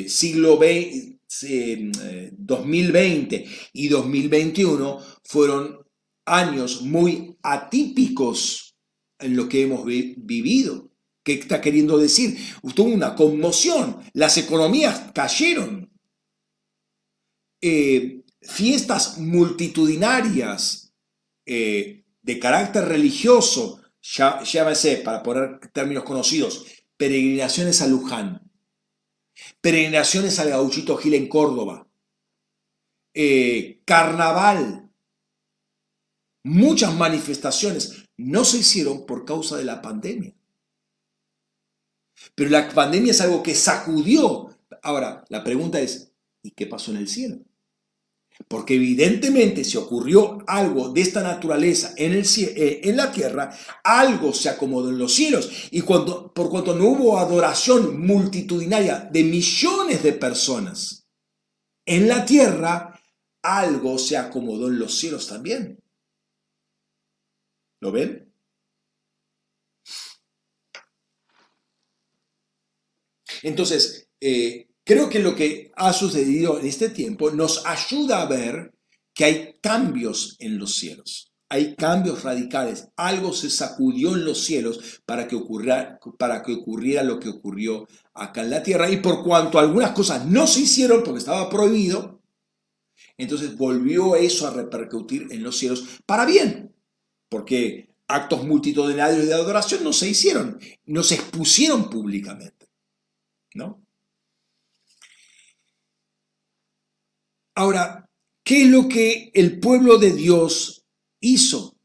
siglo 2020 y 2021 fueron años muy atípicos en lo que hemos vivido. ¿Qué está queriendo decir? Tuvo una conmoción, las economías cayeron, fiestas multitudinarias de carácter religioso. Llámese, para poner términos conocidos, peregrinaciones a Luján, peregrinaciones al Gauchito Gil en Córdoba, carnaval, muchas manifestaciones no se hicieron por causa de la pandemia. Pero la pandemia es algo que sacudió. Ahora, la pregunta es, ¿y qué pasó en el cielo? Porque evidentemente si ocurrió algo de esta naturaleza en la tierra, algo se acomodó en los cielos. Y por cuanto no hubo adoración multitudinaria de millones de personas en la tierra, algo se acomodó en los cielos también. ¿Lo ven? Entonces, creo que lo que ha sucedido en este tiempo nos ayuda a ver que hay cambios en los cielos. Hay cambios radicales. Algo se sacudió en los cielos para que ocurriera lo que ocurrió acá en la tierra. Y por cuanto algunas cosas no se hicieron porque estaba prohibido, entonces volvió eso a repercutir en los cielos para bien. Porque actos multitudinarios de adoración no se hicieron, no se expusieron públicamente, ¿no? Ahora, ¿qué es lo que el pueblo de Dios hizo?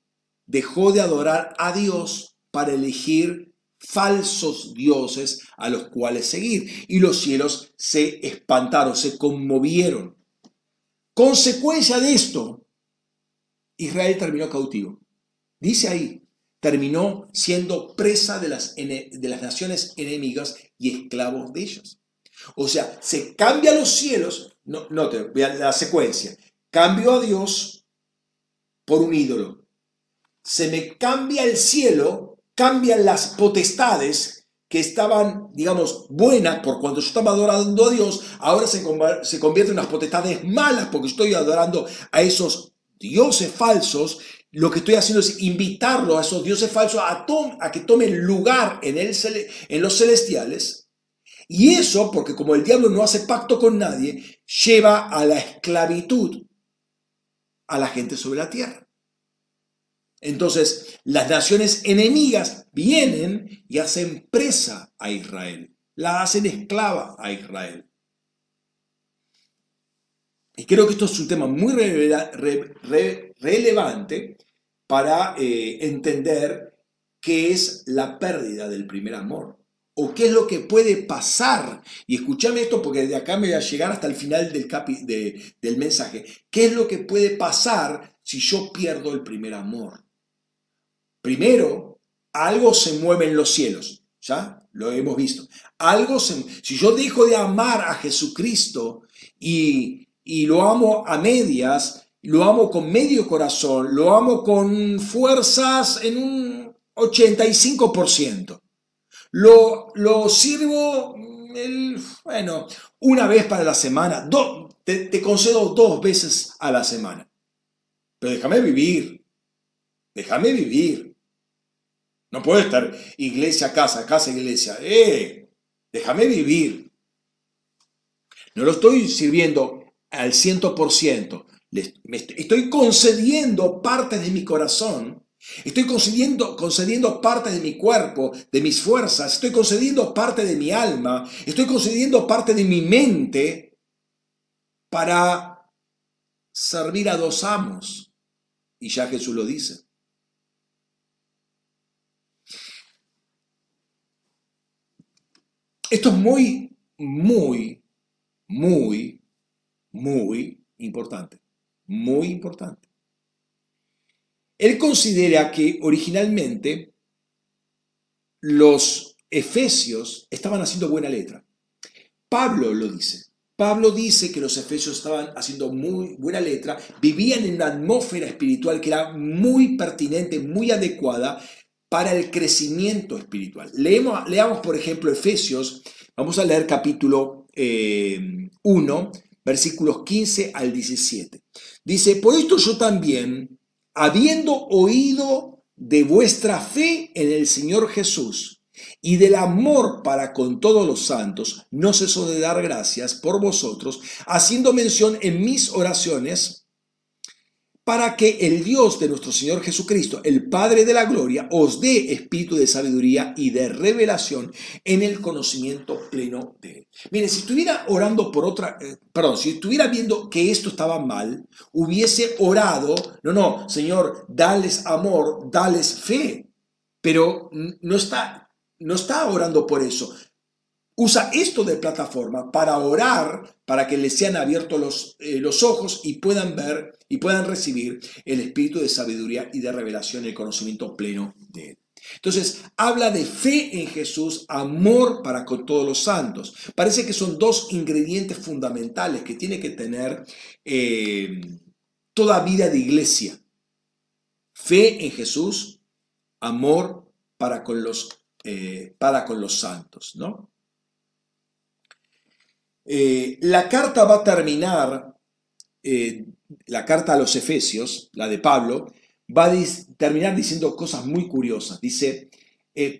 Dejó de adorar a Dios para elegir falsos dioses a los cuales seguir. Y los cielos se espantaron, se conmovieron. Consecuencia de esto, Israel terminó cautivo. Dice ahí, terminó siendo presa de las naciones enemigas y esclavos de ellas. O sea, se cambia los cielos. Note, vean la secuencia. Cambio a Dios por un ídolo. Se me cambia el cielo, cambian las potestades que estaban, digamos, buenas por cuando yo estaba adorando a Dios. Ahora se convierten en unas potestades malas porque estoy adorando a esos dioses falsos. Lo que estoy haciendo es invitarlos a esos dioses falsos a que tomen lugar en los celestiales. Y eso, porque como el diablo no hace pacto con nadie, lleva a la esclavitud a la gente sobre la tierra. Entonces, las naciones enemigas vienen y hacen presa a Israel. La hacen esclava a Israel. Y creo que esto es un tema muy relevante para entender qué es la pérdida del primer amor. O qué es lo que puede pasar. Y escúchame esto porque de acá me voy a llegar hasta el final del mensaje. ¿Qué es lo que puede pasar si yo pierdo el primer amor? Primero, algo se mueve en los cielos. ¿Ya? Lo hemos visto. Si yo dejo de amar a Jesucristo y lo amo a medias, lo amo con medio corazón, lo amo con fuerzas en un 85%. Lo sirvo una vez para la semana, te concedo 2 veces a la semana. Pero déjame vivir. No puedo estar iglesia, casa, casa, iglesia. Déjame vivir. No lo estoy sirviendo al 100%. Estoy concediendo partes de mi corazón. Estoy concediendo parte de mi cuerpo, de mis fuerzas, estoy concediendo parte de mi alma, estoy concediendo parte de mi mente para servir a 2 amos. Y ya Jesús lo dice. Esto es muy, muy, muy, muy importante. Muy importante. Él considera que originalmente los efesios estaban haciendo buena letra. Pablo lo dice. Pablo dice que los efesios estaban haciendo muy buena letra, vivían en una atmósfera espiritual que era muy pertinente, muy adecuada para el crecimiento espiritual. Leamos, por ejemplo, Efesios. Vamos a leer capítulo 1, versículos 15 al 17. Dice, por esto yo también, habiendo oído de vuestra fe en el Señor Jesús y del amor para con todos los santos, no ceso de dar gracias por vosotros, haciendo mención en mis oraciones, para que el Dios de nuestro Señor Jesucristo, el Padre de la gloria, os dé espíritu de sabiduría y de revelación en el conocimiento pleno de Él. Mire, si estuviera orando si estuviera viendo que esto estaba mal, hubiese orado, Señor, dales amor, dales fe, pero no está orando por eso. usa esto de plataforma para orar, para que les sean abiertos los ojos y puedan ver y puedan recibir el espíritu de sabiduría y de revelación, el conocimiento pleno de él. Entonces, habla de fe en Jesús, amor para con todos los santos. Parece que son dos ingredientes fundamentales que tiene que tener toda vida de iglesia. Fe en Jesús, amor para con los santos, ¿no? La carta va a terminar, la carta a los Efesios, la de Pablo, va a terminar diciendo cosas muy curiosas. Dice,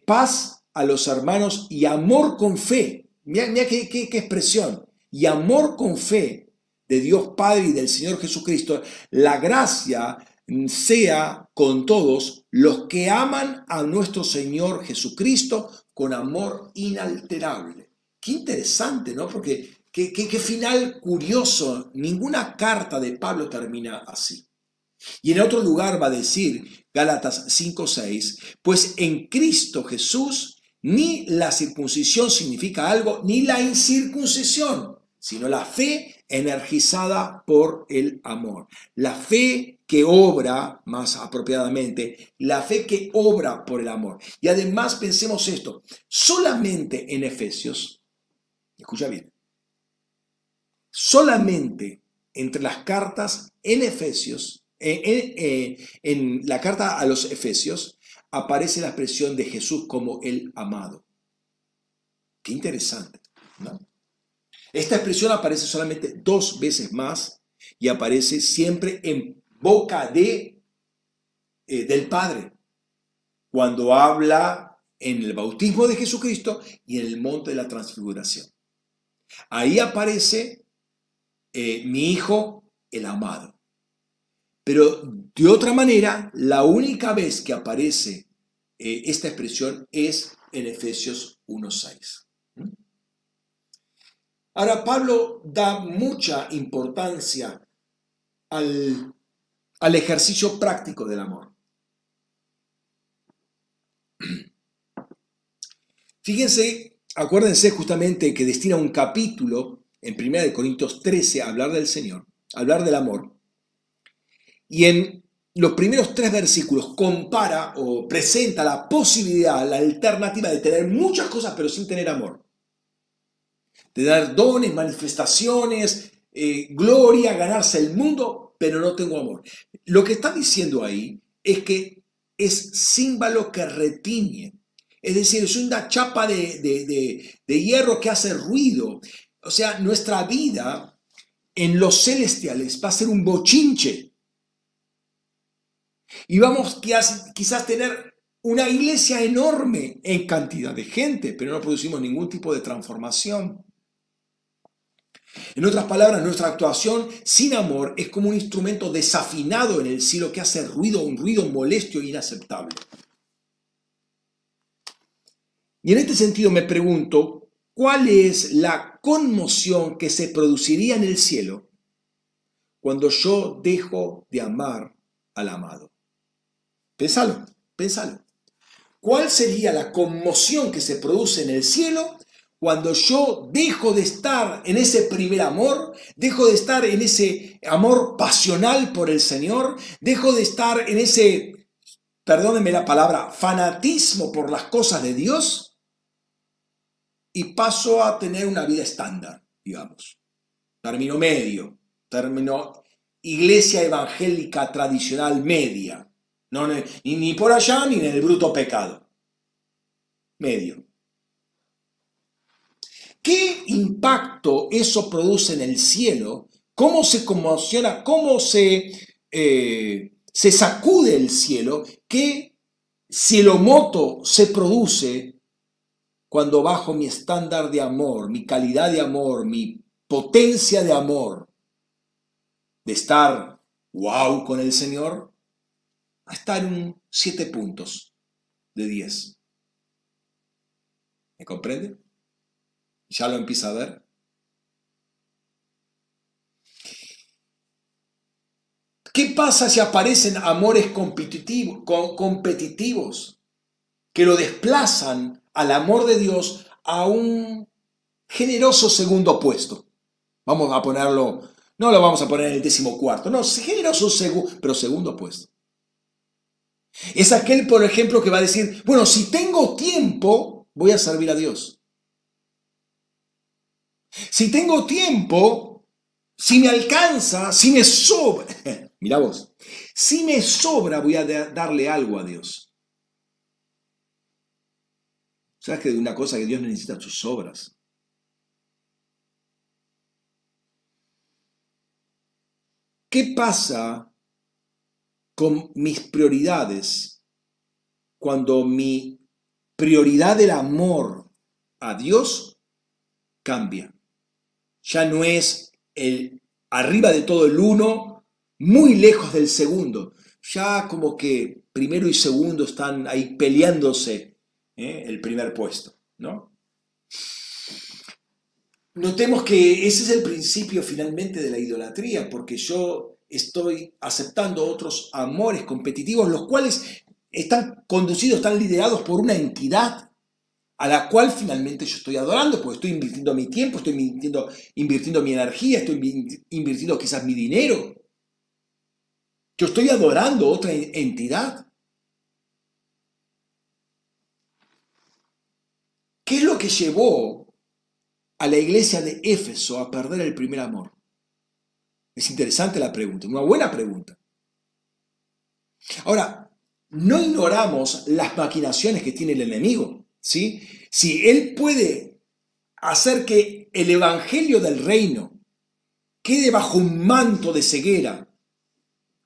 paz a los hermanos y amor con fe. Mira qué expresión. Y amor con fe de Dios Padre y del Señor Jesucristo. La gracia sea con todos los que aman a nuestro Señor Jesucristo con amor inalterable. Qué interesante, ¿no? Porque qué final curioso. Ninguna carta de Pablo termina así. Y en otro lugar va a decir, Gálatas 5:6, pues en Cristo Jesús ni la circuncisión significa algo, ni la incircuncisión, sino la fe energizada por el amor. La fe que obra, más apropiadamente, la fe que obra por el amor. Y además pensemos esto, solamente en Efesios, escucha bien, solamente entre las cartas en Efesios, en la carta a los Efesios aparece la expresión de Jesús como el amado. Qué interesante, ¿no? Esta expresión aparece solamente 2 veces más y aparece siempre en boca del Padre. Cuando habla en el bautismo de Jesucristo y en el monte de la transfiguración. Ahí aparece mi hijo, el amado. Pero de otra manera, la única vez que aparece esta expresión es en Efesios 1:6. Ahora, Pablo da mucha importancia al ejercicio práctico del amor. Fíjense, acuérdense justamente que destina un capítulo en 1 Corintios 13 a hablar del Señor, a hablar del amor. Y en los primeros 3 versículos compara o presenta la posibilidad, la alternativa de tener muchas cosas pero sin tener amor. De dar dones, manifestaciones, gloria, ganarse el mundo, pero no tengo amor. Lo que está diciendo ahí es que es címbalo que retiñe. Es decir, es una chapa de hierro que hace ruido. O sea, nuestra vida en los celestiales va a ser un bochinche. Y vamos quizás tener una iglesia enorme en cantidad de gente, pero no producimos ningún tipo de transformación. En otras palabras, nuestra actuación sin amor es como un instrumento desafinado en el cielo que hace ruido, un ruido molesto e inaceptable. Y en este sentido me pregunto, ¿cuál es la conmoción que se produciría en el cielo cuando yo dejo de amar al amado? Pensalo, pensalo. ¿Cuál sería la conmoción que se produce en el cielo cuando yo dejo de estar en ese primer amor, dejo de estar en ese amor pasional por el Señor, dejo de estar en ese, perdónenme la palabra, fanatismo por las cosas de Dios y paso a tener una vida estándar, digamos? Término medio, término iglesia evangélica tradicional media. No, ni por allá ni en el bruto pecado. Medio. ¿Qué impacto eso produce en el cielo? ¿Cómo se conmociona? ¿Cómo se sacude el cielo? ¿Qué cielomoto se produce cuando bajo mi estándar de amor, mi calidad de amor, mi potencia de amor? De estar wow con el Señor, a estar en 7 puntos de 10. ¿Me comprende? ¿Ya lo empieza a ver? ¿Qué pasa si aparecen amores competitivos que lo desplazan al amor de Dios a un generoso segundo puesto. Vamos a ponerlo, no lo vamos a poner en el 14º, no, generoso segundo, pero segundo puesto. Es aquel, por ejemplo, que va a decir, bueno, si tengo tiempo, voy a servir a Dios. Si tengo tiempo, si me alcanza, si me sobra, mirá vos, si me sobra voy a darle algo a Dios. ¿Sabes que de una cosa que Dios necesita sus obras? ¿Qué pasa con mis prioridades cuando mi prioridad del amor a Dios cambia? Ya no es el arriba de todo el uno, muy lejos del segundo. Ya como que primero y segundo están ahí peleándose el primer puesto, ¿no? Notemos que ese es el principio finalmente de la idolatría, porque yo estoy aceptando otros amores competitivos, los cuales están conducidos, están liderados por una entidad a la cual finalmente yo estoy adorando, porque estoy invirtiendo mi tiempo, estoy invirtiendo mi energía, estoy invirtiendo quizás mi dinero. Yo estoy adorando otra entidad. ¿Qué es lo que llevó a la iglesia de Éfeso a perder el primer amor? Es interesante la pregunta, una buena pregunta. Ahora, no ignoramos las maquinaciones que tiene el enemigo. ¿Sí? Si él puede hacer que el evangelio del reino quede bajo un manto de ceguera,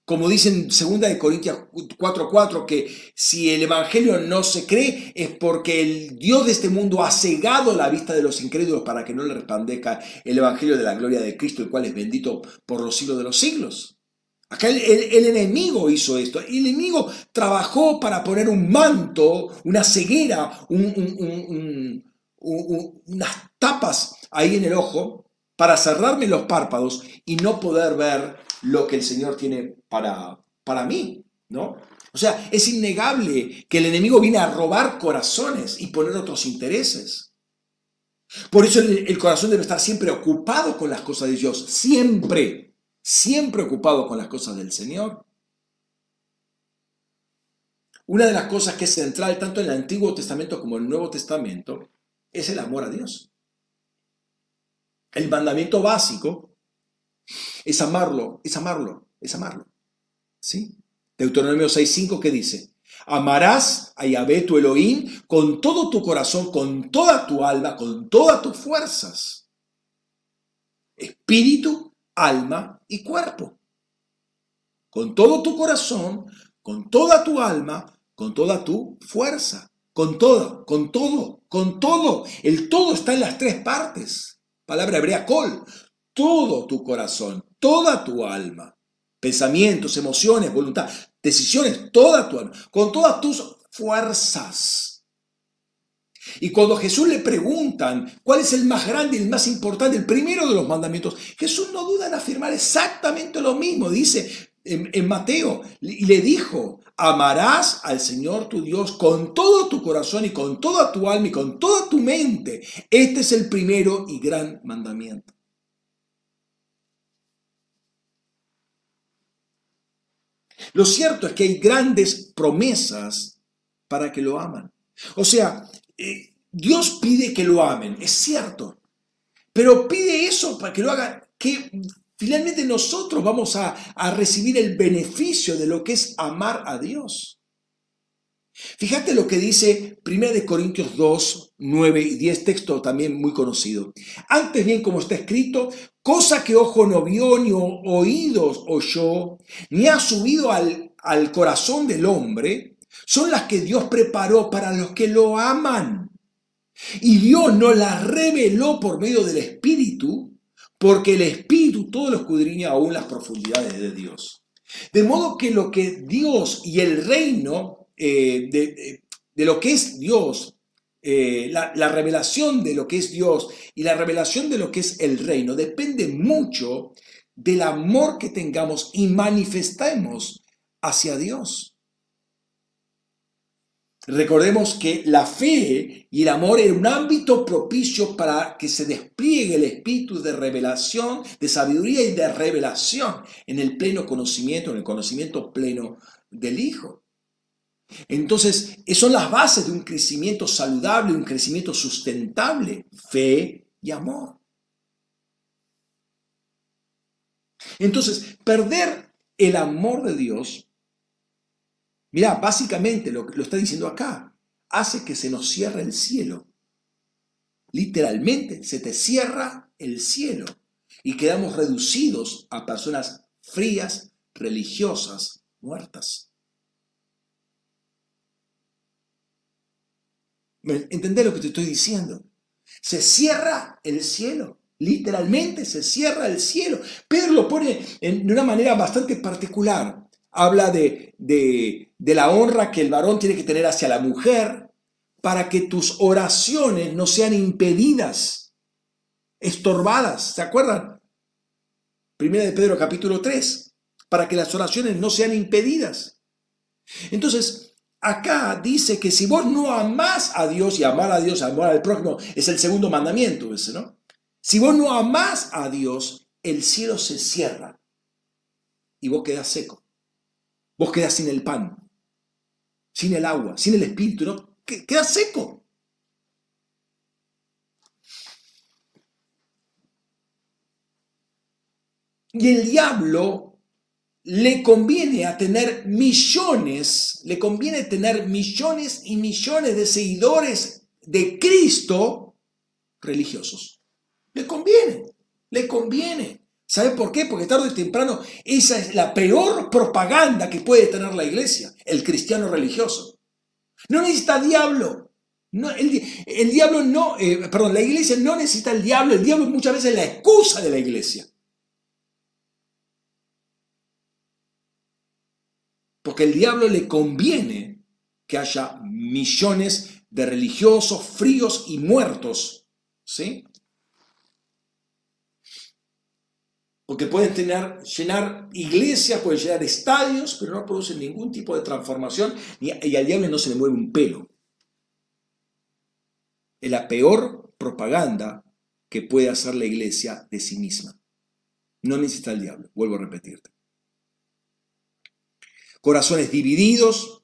como dicen en 2 Corintios 4:4, que si el evangelio no se cree es porque el Dios de este mundo ha cegado la vista de los incrédulos para que no le resplandezca el evangelio de la gloria de Cristo, el cual es bendito por los siglos de los siglos. Acá el enemigo hizo esto. El enemigo trabajó para poner un manto, una ceguera, unas tapas ahí en el ojo para cerrarme los párpados y no poder ver lo que el Señor tiene para mí, ¿no? O sea, es innegable que el enemigo viene a robar corazones y poner otros intereses. Por eso el corazón debe estar siempre ocupado con las cosas de Dios, siempre. Siempre ocupado con las cosas del Señor. Una de las cosas que es central tanto en el Antiguo Testamento como en el Nuevo Testamento es el amor a Dios. El mandamiento básico es amarlo, es amarlo, es amarlo. ¿Sí? Deuteronomio 6:5 que dice, amarás a Yahvé tu Elohim con todo tu corazón, con toda tu alma, con todas tus fuerzas. Espíritu, alma y cuerpo. Con todo tu corazón, con toda tu alma, con toda tu fuerza, con todo, con todo, con todo. El todo está en las tres partes. Palabra hebrea kol. Todo tu corazón, toda tu alma, pensamientos, emociones, voluntad, decisiones, toda tu alma, con todas tus fuerzas. Y cuando Jesús le preguntan cuál es el más grande, el más importante, el primero de los mandamientos, Jesús no duda en afirmar exactamente lo mismo. Dice en Mateo, y le dijo, amarás al Señor tu Dios con todo tu corazón y con toda tu alma y con toda tu mente. Este es el primero y gran mandamiento. Lo cierto es que hay grandes promesas para que lo aman. O sea, Dios pide que lo amen, es cierto, pero pide eso para que lo hagan, que finalmente nosotros vamos a recibir el beneficio de lo que es amar a Dios. Fíjate lo que dice 1 Corintios 2, 9 y 10, texto también muy conocido. Antes bien, como está escrito, cosa que ojo no vio, ni oídos oyó, ni ha subido al corazón del hombre, son las que Dios preparó para los que lo aman. Y Dios nos las reveló por medio del Espíritu, porque el Espíritu todo lo escudriña aún las profundidades de Dios. De modo que lo que Dios y el reino de lo que es Dios, la revelación de lo que es Dios y la revelación de lo que es el reino, depende mucho del amor que tengamos y manifestemos hacia Dios. Recordemos que la fe y el amor era un ámbito propicio para que se despliegue el espíritu de revelación, de sabiduría y de revelación en el pleno conocimiento, en el conocimiento pleno del Hijo. Entonces, son las bases de un crecimiento saludable, un crecimiento sustentable, fe y amor. Entonces, perder el amor de Dios, mirá, básicamente lo está diciendo acá, hace que se nos cierre el cielo. Literalmente, se te cierra el cielo y quedamos reducidos a personas frías, religiosas, muertas. ¿Entendés lo que te estoy diciendo? Se cierra el cielo. Literalmente se cierra el cielo. Pedro lo pone de una manera bastante particular. Habla de la honra que el varón tiene que tener hacia la mujer para que tus oraciones no sean impedidas, estorbadas. ¿Se acuerdan? Primera de Pedro capítulo 3. Para que las oraciones no sean impedidas. Entonces, acá dice que si vos no amás a Dios, y amar a Dios, amar al prójimo, es el segundo mandamiento ese, ¿no? Si vos no amás a Dios, el cielo se cierra y vos quedás seco. Vos quedás sin el pan, sin el agua, sin el espíritu, ¿no? Quedás seco. Y el diablo le conviene tener millones y millones de seguidores de Cristo religiosos. Le conviene. ¿Sabe por qué? Porque tarde o temprano esa es la peor propaganda que puede tener la iglesia, el cristiano religioso. No necesita diablo. No, el diablo no, la iglesia no necesita el diablo. El diablo muchas veces es la excusa de la iglesia. Porque al diablo le conviene que haya millones de religiosos fríos y muertos, ¿sí? Porque pueden llenar iglesias, pueden llenar estadios, pero no producen ningún tipo de transformación y al diablo no se le mueve un pelo. Es la peor propaganda que puede hacer la iglesia de sí misma. No necesita el diablo, vuelvo a repetirte. Corazones divididos,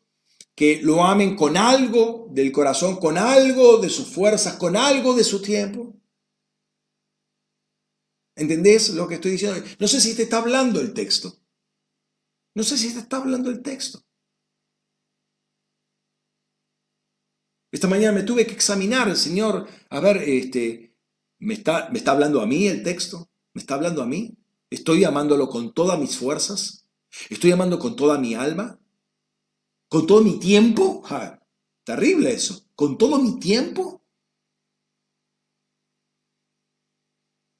que lo amen con algo del corazón, con algo de sus fuerzas, con algo de su tiempo. ¿Entendés lo que estoy diciendo? No sé si te está hablando el texto. No sé si te está hablando el texto. Esta mañana me tuve que examinar, el Señor, a ver, ¿me está hablando a mí el texto? ¿Me está hablando a mí? ¿Estoy amándolo con todas mis fuerzas? ¿Estoy amando con toda mi alma? ¿Con todo mi tiempo? Ja, terrible eso. ¿Con todo mi tiempo?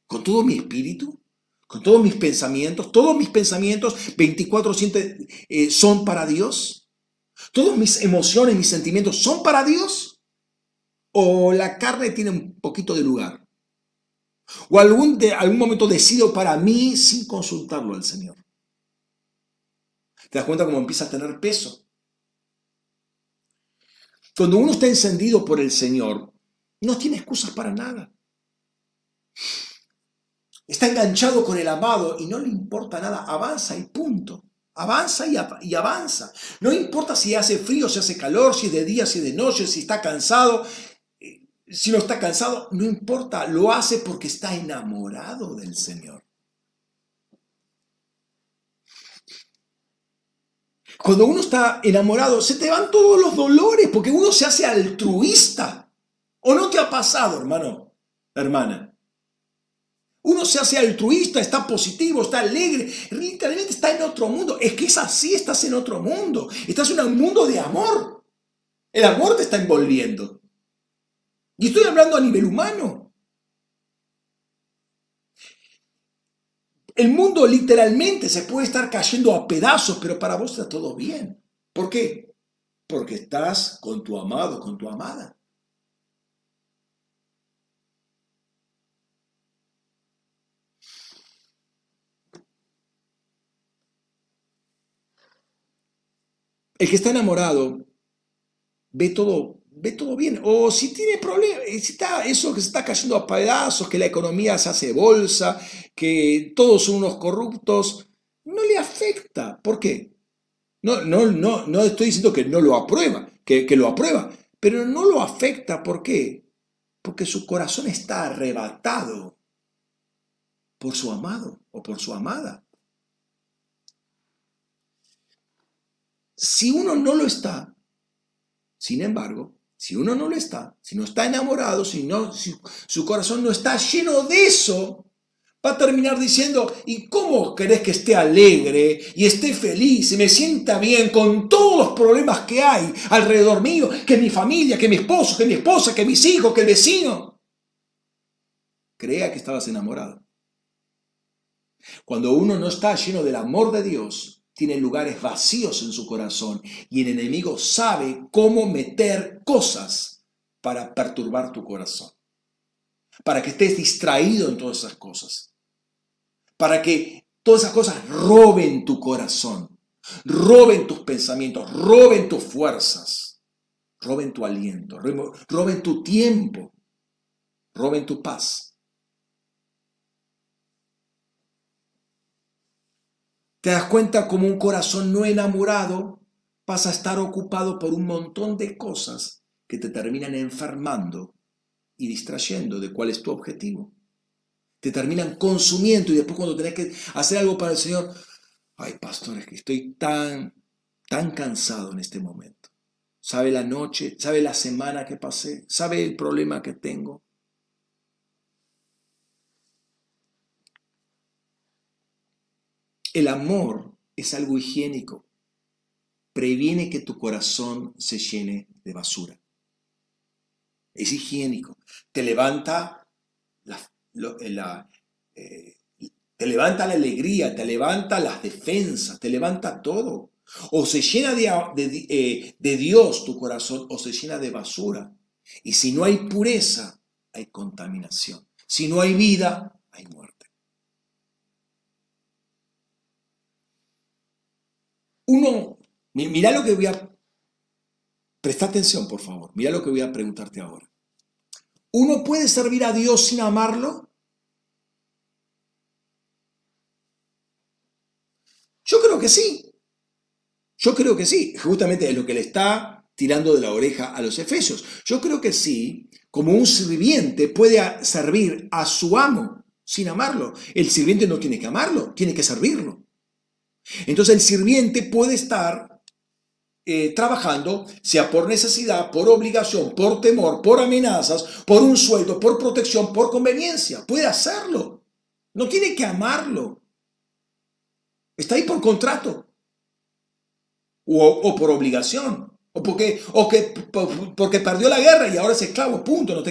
¿Con todo mi espíritu? ¿Con todos mis pensamientos? ¿Todos mis pensamientos 24/7 son para Dios? ¿Todas mis emociones, mis sentimientos son para Dios? ¿O la carne tiene un poquito de lugar? ¿O algún momento decido para mí sin consultarlo al Señor? ¿Te das cuenta cómo empieza a tener peso? Cuando uno está encendido por el Señor, no tiene excusas para nada. Está enganchado con el amado y no le importa nada. Avanza y punto. Avanza y avanza. No importa si hace frío, si hace calor, si es de día, si es de noche, si está cansado. Si no está cansado, no importa. Lo hace porque está enamorado del Señor. Cuando uno está enamorado, se te van todos los dolores, porque uno se hace altruista. ¿O no te ha pasado, hermano, hermana? Uno se hace altruista, está positivo, está alegre, literalmente está en otro mundo. Es que es así, estás en otro mundo. Estás en un mundo de amor. El amor te está envolviendo. Y estoy hablando a nivel humano. El mundo literalmente se puede estar cayendo a pedazos, pero para vos está todo bien. ¿Por qué? Porque estás con tu amado, con tu amada. El que está enamorado ve todo bien. O si tiene problemas, si está eso que se está cayendo a pedazos, que la economía se hace bolsa, que todos son unos corruptos, no le afecta. ¿Por qué? No estoy diciendo que no lo aprueba, que lo aprueba, pero no lo afecta. ¿Por qué? Porque su corazón está arrebatado por su amado o por su amada. Si uno no lo está, sin embargo, si uno no lo está, si no está enamorado, si su corazón no está lleno de eso, va a terminar diciendo, ¿y cómo querés que esté alegre y esté feliz y me sienta bien con todos los problemas que hay alrededor mío? Que mi familia, que mi esposo, que mi esposa, que mis hijos, que el vecino. Creía que estabas enamorado. Cuando uno no está lleno del amor de Dios, tiene lugares vacíos en su corazón y el enemigo sabe cómo meter cosas para perturbar tu corazón. Para que estés distraído en todas esas cosas. Para que todas esas cosas roben tu corazón, roben tus pensamientos, roben tus fuerzas, roben tu aliento, roben tu tiempo, roben tu paz. Te das cuenta como un corazón no enamorado pasa a estar ocupado por un montón de cosas que te terminan enfermando y distrayendo de cuál es tu objetivo. Te terminan consumiendo y después cuando tenés que hacer algo para el Señor, ay, pastor, es que estoy tan cansado en este momento. Sabe la noche, sabe la semana que pasé, sabe el problema que tengo. El amor es algo higiénico. Previene que tu corazón se llene de basura. Es higiénico. Te levanta la alegría, te levanta las defensas, te levanta todo. O se llena de Dios tu corazón o se llena de basura. Y si no hay pureza, hay contaminación. Si no hay vida, hay muerte. Uno, mirá lo que voy a... Presta atención, por favor. Mira lo que voy a preguntarte ahora. ¿Uno puede servir a Dios sin amarlo? Yo creo que sí. Yo creo que sí. Justamente es lo que le está tirando de la oreja a los efesios. Yo creo que sí, como un sirviente puede servir a su amo sin amarlo. El sirviente no tiene que amarlo, tiene que servirlo. Entonces el sirviente puede estar trabajando, sea por necesidad, por obligación, por temor, por amenazas, por un sueldo, por protección, por conveniencia. Puede hacerlo. No tiene que amarlo. Está ahí por contrato. O por obligación. O porque perdió la guerra y ahora es esclavo. Punto. No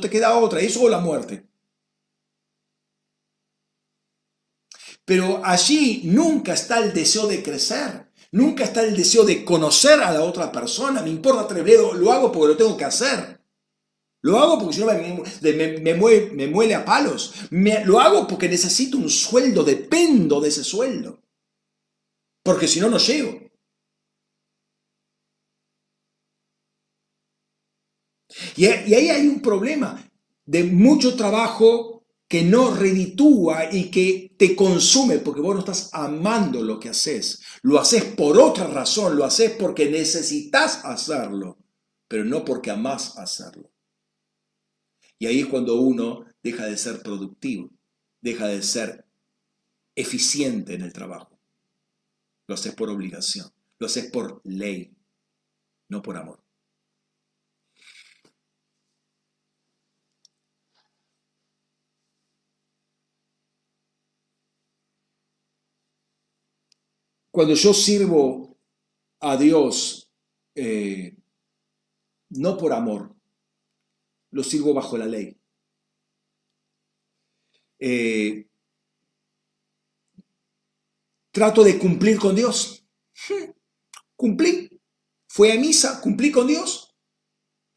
te queda otra. Eso o la muerte. Pero allí nunca está el deseo de crecer. Nunca está el deseo de conocer a la otra persona. Me importa tres dedos, lo hago porque lo tengo que hacer. Lo hago porque si no me muele a palos. Lo hago porque necesito un sueldo, dependo de ese sueldo. Porque si no, no llego. Y ahí hay un problema de mucho trabajo que no reditúa y que te consume porque vos no estás amando lo que haces. Lo haces por otra razón, lo haces porque necesitas hacerlo, pero no porque amás hacerlo. Y ahí es cuando uno deja de ser productivo, deja de ser eficiente en el trabajo. Lo haces por obligación, lo haces por ley, no por amor. Cuando yo sirvo a Dios, no por amor, lo sirvo bajo la ley. Trato de cumplir con Dios. Cumplí. Fui a misa, cumplí con Dios.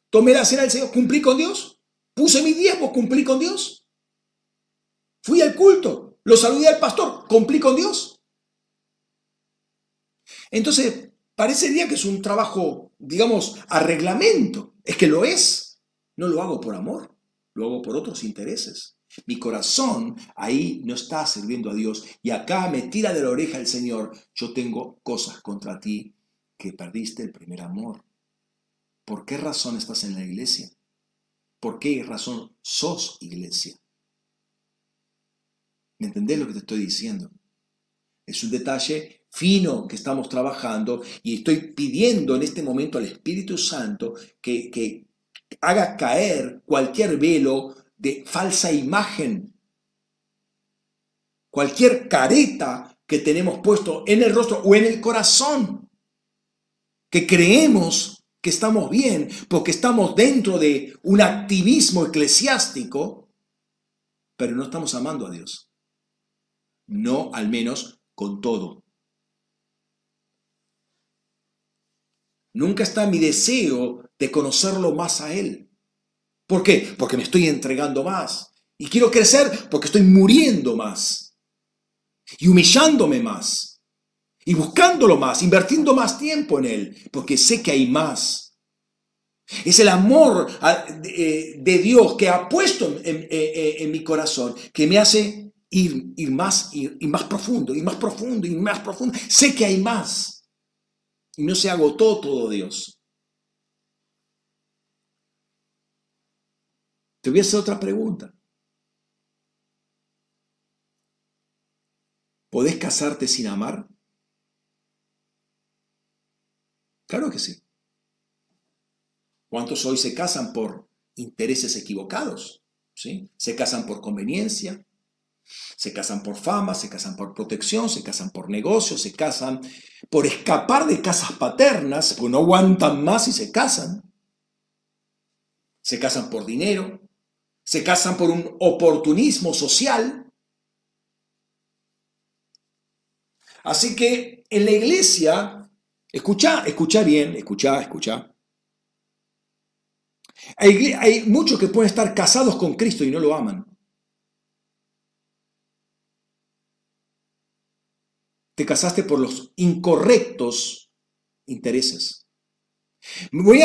Tomé la cena del Señor, cumplí con Dios. Puse mi diezmo, cumplí con Dios. Fui al culto, lo saludé al pastor, cumplí con Dios. Entonces, parecería que es un trabajo, digamos, a reglamento. Es que lo es. No lo hago por amor, lo hago por otros intereses. Mi corazón ahí no está sirviendo a Dios. Y acá me tira de la oreja el Señor. Yo tengo cosas contra ti, que perdiste el primer amor. ¿Por qué razón estás en la iglesia? ¿Por qué razón sos iglesia? ¿Me entendés lo que te estoy diciendo? Es un detalle fino que estamos trabajando y estoy pidiendo en este momento al Espíritu Santo que haga caer cualquier velo de falsa imagen, cualquier careta que tenemos puesto en el rostro o en el corazón, que creemos que estamos bien porque estamos dentro de un activismo eclesiástico, pero no estamos amando a Dios. No, al menos con todo. Nunca está mi deseo de conocerlo más a Él. ¿Por qué? Porque me estoy entregando más. Y quiero crecer porque estoy muriendo más. Y humillándome más. Y buscándolo más, invirtiendo más tiempo en Él, porque sé que hay más. Es el amor de Dios que ha puesto en mi corazón, que me hace ir más profundo. Sé que hay más. Y no se agotó todo Dios. Te voy a hacer otra pregunta. ¿Podés casarte sin amar? Claro que sí. ¿Cuántos hoy se casan por intereses equivocados? ¿Sí? Se casan por conveniencia, se casan por fama, se casan por protección, se casan por negocios, se casan por escapar de casas paternas, porque no aguantan más y se casan. Se casan por dinero, se casan por un oportunismo social. Así que en la iglesia... Escucha bien. Hay muchos que pueden estar casados con Cristo y no lo aman. Te casaste por los incorrectos intereses. Me voy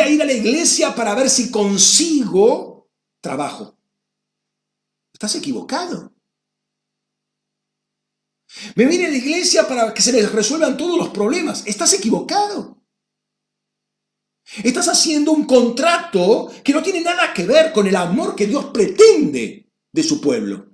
a ir a la iglesia para ver si consigo trabajo. Estás equivocado. Me viene a la iglesia para que se les resuelvan todos los problemas. Estás equivocado. Estás haciendo un contrato que no tiene nada que ver con el amor que Dios pretende de su pueblo.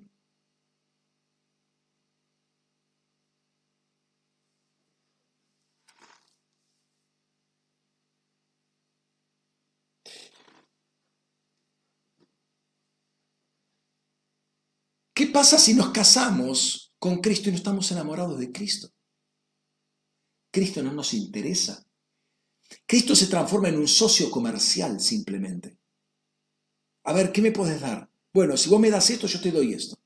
¿Qué pasa si nos casamos con Cristo y no estamos enamorados de Cristo? Cristo no nos interesa. Cristo se transforma en un socio comercial simplemente. A ver, ¿qué me puedes dar? Bueno, si vos me das esto, yo te doy esto.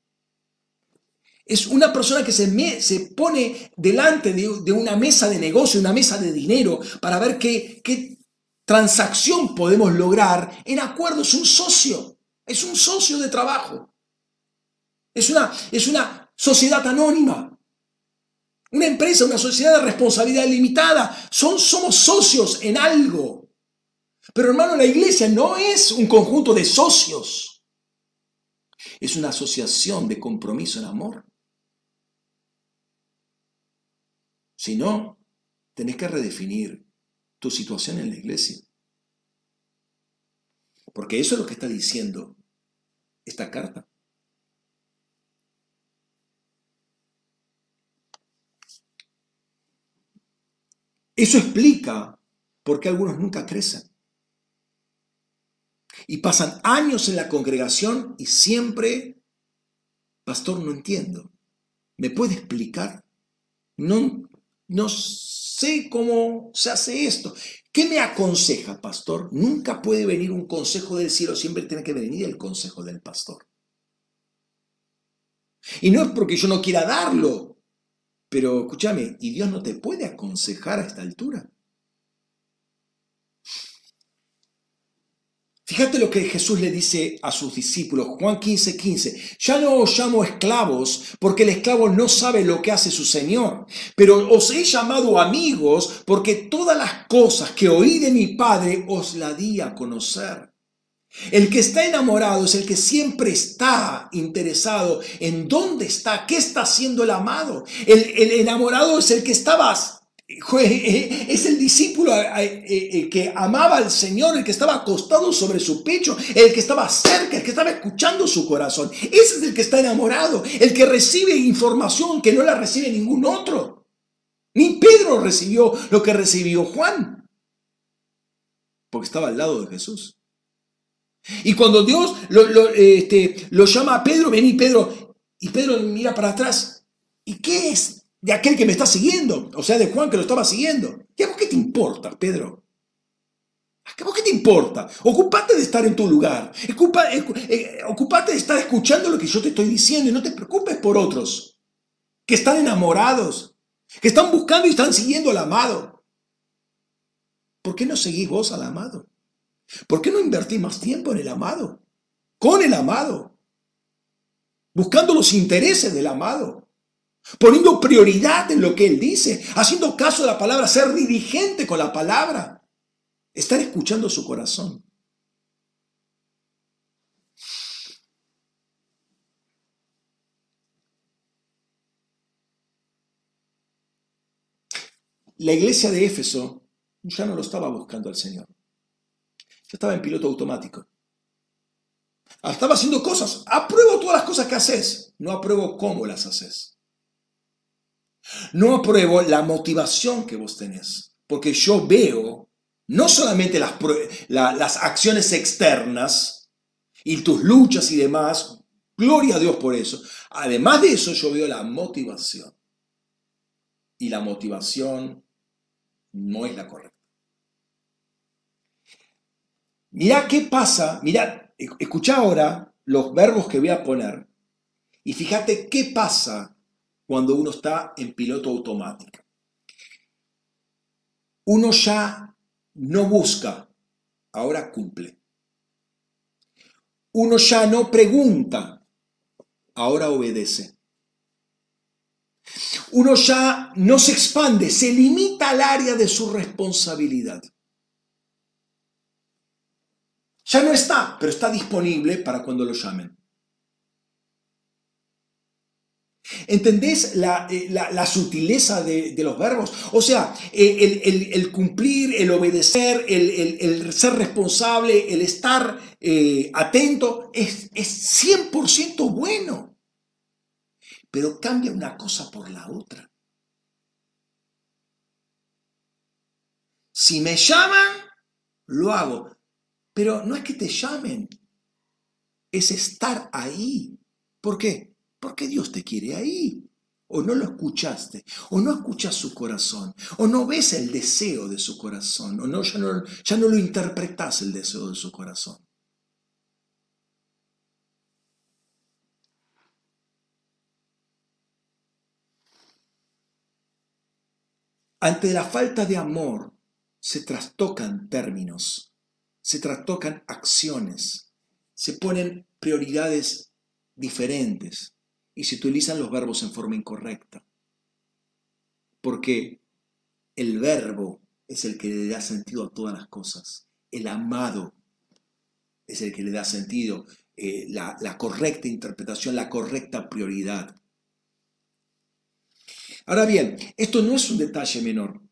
Es una persona que se pone delante de una mesa de negocio, una mesa de dinero, para ver qué transacción podemos lograr en acuerdo. Es un socio de trabajo. Es una sociedad anónima, una empresa, una sociedad de responsabilidad limitada. Somos socios en algo. Pero hermano, la iglesia no es un conjunto de socios. Es una asociación de compromiso en amor. Si no, tenés que redefinir tu situación en la iglesia. Porque eso es lo que está diciendo esta carta. Eso explica por qué algunos nunca crecen. Y pasan años en la congregación y siempre, pastor, no entiendo. ¿Me puede explicar? No sé cómo se hace esto. ¿Qué me aconseja, pastor? Nunca puede venir un consejo del cielo, siempre tiene que venir el consejo del pastor. Y no es porque yo no quiera darlo. Pero escúchame, ¿y Dios no te puede aconsejar a esta altura? Fíjate lo que Jesús le dice a sus discípulos, Juan 15:15. Ya no os llamo esclavos, porque el esclavo no sabe lo que hace su Señor. Pero os he llamado amigos, porque todas las cosas que oí de mi Padre os las di a conocer. El que está enamorado es el que siempre está interesado en dónde está, qué está haciendo el amado. El enamorado es el que estaba... Es el discípulo que amaba al Señor, el que estaba acostado sobre su pecho, el que estaba cerca, el que estaba escuchando su corazón. Ese es el que está enamorado, el que recibe información que no la recibe ningún otro. Ni Pedro recibió lo que recibió Juan, porque estaba al lado de Jesús. Y cuando Dios lo llama a Pedro, vení Pedro, y Pedro mira para atrás, ¿y qué es? De aquel que me está siguiendo, o sea, de Juan que lo estaba siguiendo. ¿Y a vos qué te importa, Pedro? ¿A vos qué te importa? Ocupate de estar en tu lugar. Ocupate de estar escuchando lo que yo te estoy diciendo y no te preocupes por otros que están enamorados, que están buscando y están siguiendo al amado. ¿Por qué no seguís vos al amado? ¿Por qué no invertís más tiempo en el amado? Con el amado. Buscando los intereses del amado. Poniendo prioridad en lo que Él dice, haciendo caso de la palabra, ser diligente con la palabra, estar escuchando su corazón. La iglesia de Éfeso ya no lo estaba buscando al Señor. Ya estaba en piloto automático. Estaba haciendo cosas. Apruebo todas las cosas que haces. No apruebo cómo las haces. No apruebo la motivación que vos tenés, porque yo veo no solamente las acciones externas y tus luchas y demás, gloria a Dios por eso. Además de eso, yo veo la motivación. Y la motivación no es la correcta. Mirá qué pasa, mirá, escuchá ahora los verbos que voy a poner y fíjate qué pasa cuando uno está en piloto automático. Uno ya no busca, ahora cumple. Uno ya no pregunta, ahora obedece. Uno ya no se expande, se limita al área de su responsabilidad. Ya no está, pero está disponible para cuando lo llamen. ¿Entendés la sutileza de los verbos? O sea, el cumplir, el obedecer, el ser responsable, el estar atento, es 100% bueno. Pero cambia una cosa por la otra. Si me llaman, lo hago. Pero no es que te llamen, es estar ahí. ¿Por qué? Porque Dios te quiere ahí. O no lo escuchaste, o no escuchas su corazón, o no ves el deseo de su corazón, o no, ya no lo interpretas el deseo de su corazón. Ante la falta de amor se trastocan términos, se trastocan acciones, se ponen prioridades diferentes. Y se utilizan los verbos en forma incorrecta. Porque el verbo es el que le da sentido a todas las cosas. El amado es el que le da sentido, la correcta interpretación, la correcta prioridad. Ahora bien, esto no es un detalle menor.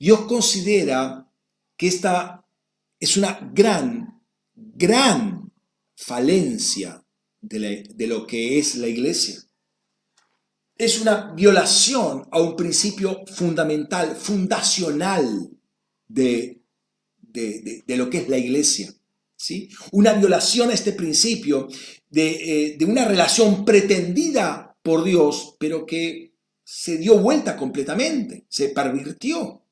Dios considera que esta es una gran, gran falencia de lo que es la iglesia. Es una violación a un principio fundamental, fundacional de lo que es la iglesia, ¿sí? Una violación a este principio de una relación pretendida por Dios, pero que se dio vuelta completamente, se pervirtió.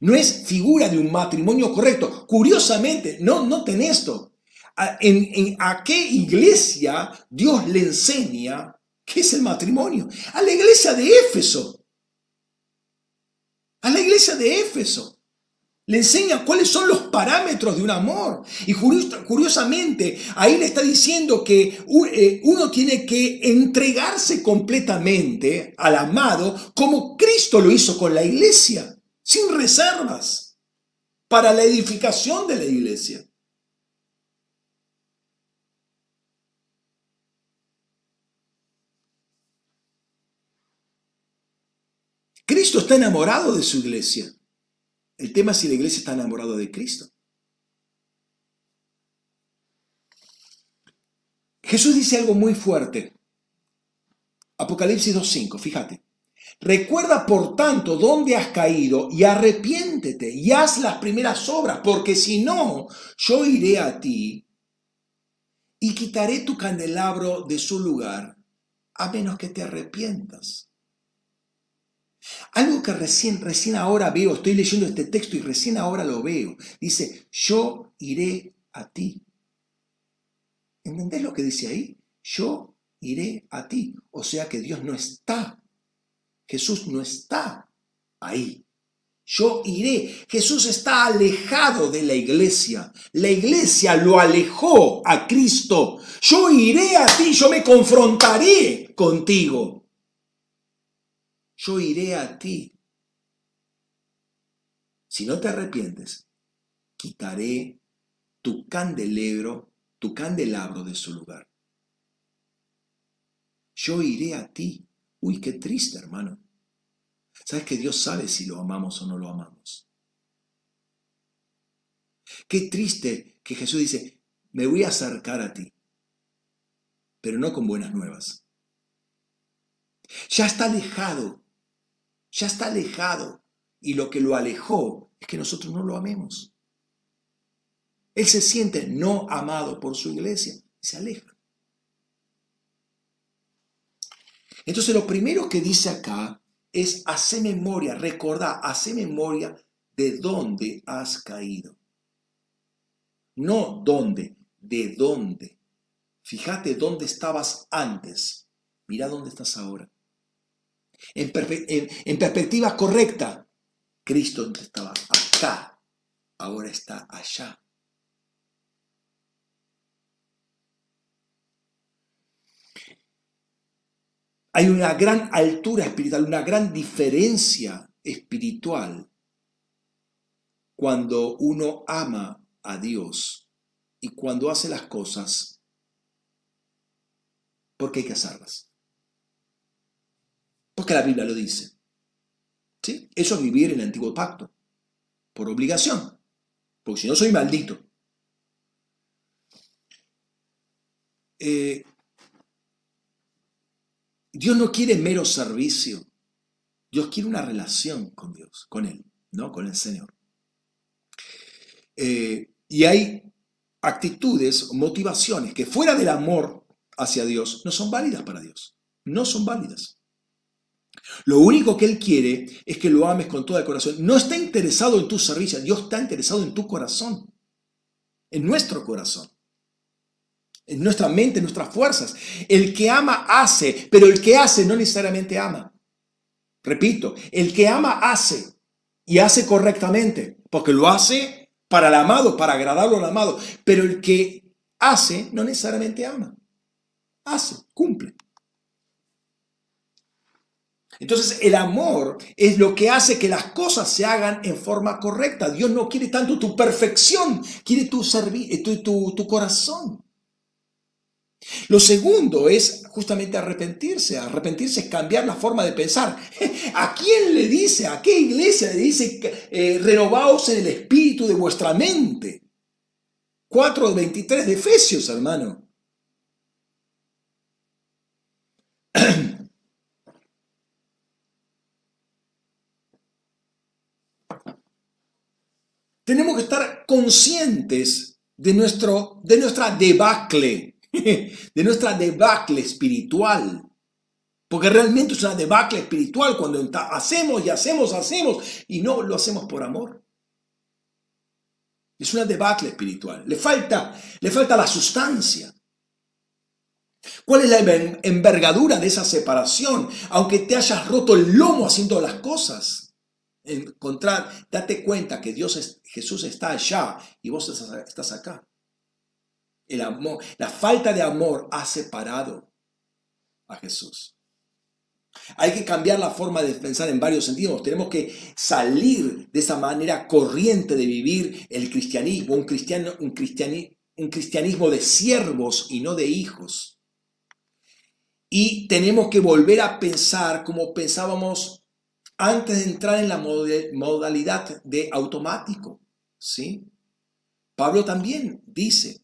No es figura de un matrimonio correcto. Curiosamente, noten esto. ¿A qué iglesia Dios le enseña qué es el matrimonio? A la iglesia de Éfeso. A la iglesia de Éfeso. Le enseña cuáles son los parámetros de un amor. Y curiosamente, ahí le está diciendo que uno tiene que entregarse completamente al amado como Cristo lo hizo con la iglesia, sin reservas, para la edificación de la iglesia. Cristo está enamorado de su iglesia. El tema es si la iglesia está enamorada de Cristo. Jesús dice algo muy fuerte. Apocalipsis 2:5, fíjate. Recuerda, por tanto, dónde has caído y arrepiéntete y haz las primeras obras, porque si no, yo iré a ti y quitaré tu candelabro de su lugar, a menos que te arrepientas. Algo que recién ahora veo, estoy leyendo este texto y recién ahora lo veo. Dice, yo iré a ti. ¿Entendés lo que dice ahí? Yo iré a ti. O sea que Dios no está. Jesús no está ahí. Yo iré. Jesús está alejado de la iglesia. La iglesia lo alejó a Cristo. Yo iré a ti, yo me confrontaré contigo. Yo iré a ti. Si no te arrepientes, quitaré tu candelabro de su lugar. Yo iré a ti. Uy, qué triste, hermano. ¿Sabes que Dios sabe si lo amamos o no lo amamos? Qué triste que Jesús dice, me voy a acercar a ti, pero no con buenas nuevas. Ya está alejado. Ya está alejado, y lo que lo alejó es que nosotros no lo amemos. Él se siente no amado por su iglesia y se aleja. Entonces lo primero que dice acá es hacer memoria, recordar, hacer memoria de dónde has caído. No dónde, de dónde. Fíjate dónde estabas antes, mira dónde estás ahora. En perspectiva correcta, Cristo estaba acá, ahora está allá. Hay una gran altura espiritual, una gran diferencia espiritual cuando uno ama a Dios y cuando hace las cosas porque hay que hacerlas. Porque la Biblia lo dice. ¿Sí? Eso es vivir en el antiguo pacto. Por obligación. Porque si no, soy maldito. Dios no quiere mero servicio. Dios quiere una relación con Dios, con Él, ¿no? Con el Señor. Y hay actitudes, motivaciones que fuera del amor hacia Dios no son válidas para Dios. No son válidas. Lo único que Él quiere es que lo ames con todo el corazón. No está interesado en tu servicio, Dios está interesado en tu corazón, en nuestro corazón, en nuestra mente, en nuestras fuerzas. El que ama hace, pero el que hace no necesariamente ama. Repito, el que ama hace, y hace correctamente, porque lo hace para el amado, para agradarlo al amado, pero el que hace no necesariamente ama. Hace, cumple. Entonces el amor es lo que hace que las cosas se hagan en forma correcta. Dios no quiere tanto tu perfección, quiere tu corazón. Lo segundo es justamente arrepentirse. Arrepentirse es cambiar la forma de pensar. ¿A quién le dice? ¿A qué iglesia le dice? Renovaos en el espíritu de vuestra mente. 4:23 de Efesios, hermano. Tenemos que estar conscientes de nuestra debacle espiritual. Porque realmente es una debacle espiritual cuando hacemos y hacemos y no lo hacemos por amor. Es una debacle espiritual. Le falta la sustancia. ¿Cuál es la envergadura de esa separación? Aunque te hayas roto el lomo haciendo las cosas. encontrar, date cuenta que Jesús está allá y vos estás acá. El amor, la falta de amor ha separado a Jesús. Hay que cambiar la forma de pensar en varios sentidos. Tenemos que salir de esa manera corriente de vivir el cristianismo, un cristianismo de siervos y no de hijos. Y tenemos que volver a pensar como pensábamos antes de entrar en la modalidad de automático, ¿sí? Pablo también dice,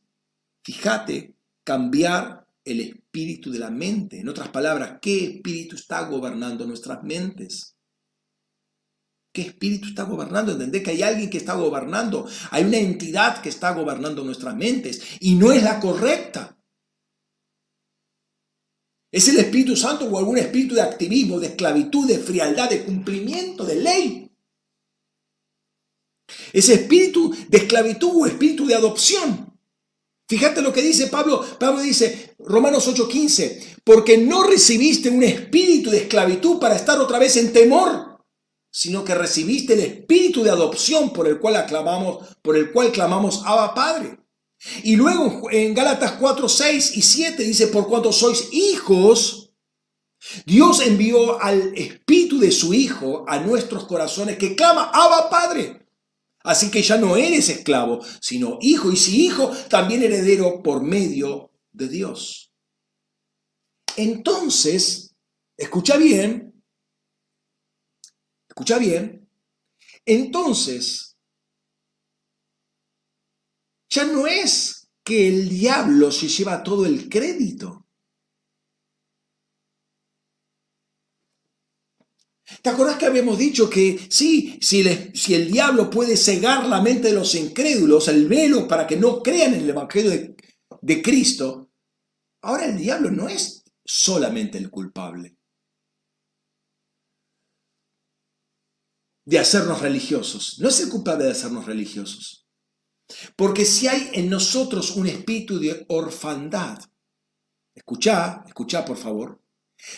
fíjate, cambiar el espíritu de la mente. En otras palabras, ¿qué espíritu está gobernando nuestras mentes? ¿Qué espíritu está gobernando? Entendés que hay alguien que está gobernando. Hay una entidad que está gobernando nuestras mentes y no es la correcta. ¿Es el Espíritu Santo o algún espíritu de activismo, de esclavitud, de frialdad, de cumplimiento, de ley? ¿Es espíritu de esclavitud o espíritu de adopción? Fíjate lo que dice Pablo. Pablo dice, Romanos 8:15, porque no recibiste un espíritu de esclavitud para estar otra vez en temor, sino que recibiste el espíritu de adopción por el cual clamamos Abba Padre. Y luego en Gálatas 4:6 y 7 dice, por cuanto sois hijos, Dios envió al espíritu de su Hijo a nuestros corazones que clama Abba Padre. Así que ya no eres esclavo, sino hijo, y si hijo, también heredero por medio de Dios. Entonces, escucha bien, entonces, ya no es que el diablo se lleva todo el crédito. ¿Te acordás que habíamos dicho que sí, si el diablo puede cegar la mente de los incrédulos, el velo para que no crean en el evangelio de Cristo, ahora el diablo no es solamente el culpable de hacernos religiosos, no es el culpable de hacernos religiosos, porque si hay en nosotros un espíritu de orfandad, escuchá por favor,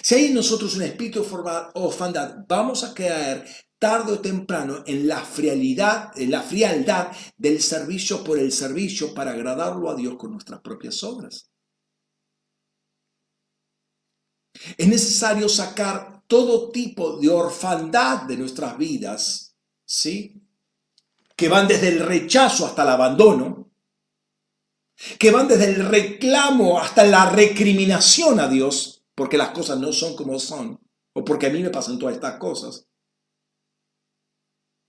si hay en nosotros un espíritu de orfandad, vamos a caer tarde o temprano en la frialdad del servicio por el servicio para agradarlo a Dios con nuestras propias obras. Es necesario sacar todo tipo de orfandad de nuestras vidas, ¿sí? Que van desde el rechazo hasta el abandono, que van desde el reclamo hasta la recriminación a Dios, porque las cosas no son como son, o porque a mí me pasan todas estas cosas,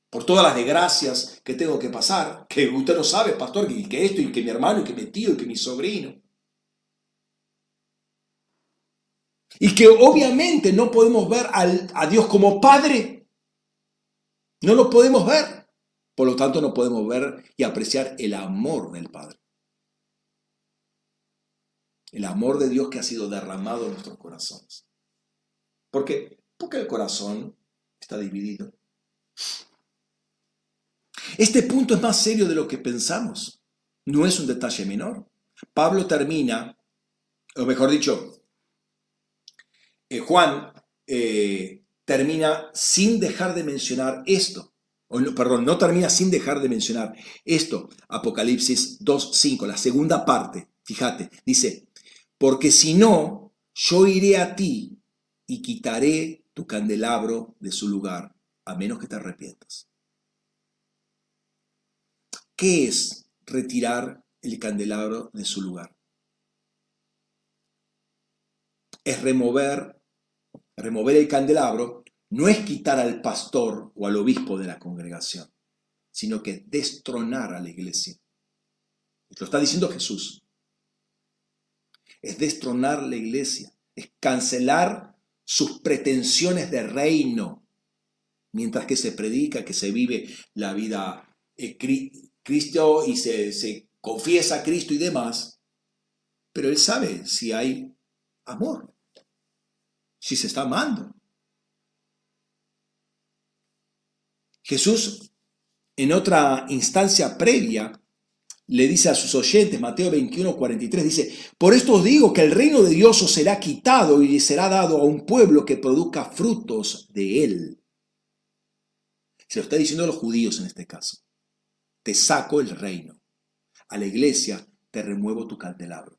por todas las desgracias que tengo que pasar, que usted no sabe, pastor, y que esto, y que mi hermano, y que mi tío, y que mi sobrino. Y que obviamente no podemos ver a Dios como Padre, no lo podemos ver, por lo tanto no podemos ver y apreciar el amor del Padre. El amor de Dios que ha sido derramado en nuestros corazones. ¿Por qué? Porque el corazón está dividido. Este punto es más serio de lo que pensamos. No es un detalle menor. Pablo termina, o mejor dicho, Juan termina sin dejar de mencionar esto. No termina sin dejar de mencionar esto. Apocalipsis 2:5, la segunda parte. Fíjate, dice, porque si no, yo iré a ti y quitaré tu candelabro de su lugar, a menos que te arrepientas. ¿Qué es retirar el candelabro de su lugar? Es remover el candelabro, no es quitar al pastor o al obispo de la congregación, sino que destronar a la iglesia. Lo está diciendo Jesús. Es destronar la iglesia, es cancelar sus pretensiones de reino, mientras que se predica, que se vive la vida Cristo y se confiesa a Cristo y demás, pero él sabe si hay amor, si se está amando. Jesús, en otra instancia previa, le dice a sus oyentes, Mateo 21:43, dice, por esto os digo que el reino de Dios os será quitado y será dado a un pueblo que produzca frutos de él. Se lo está diciendo a los judíos en este caso. Te saco el reino. A la iglesia te remuevo tu candelabro.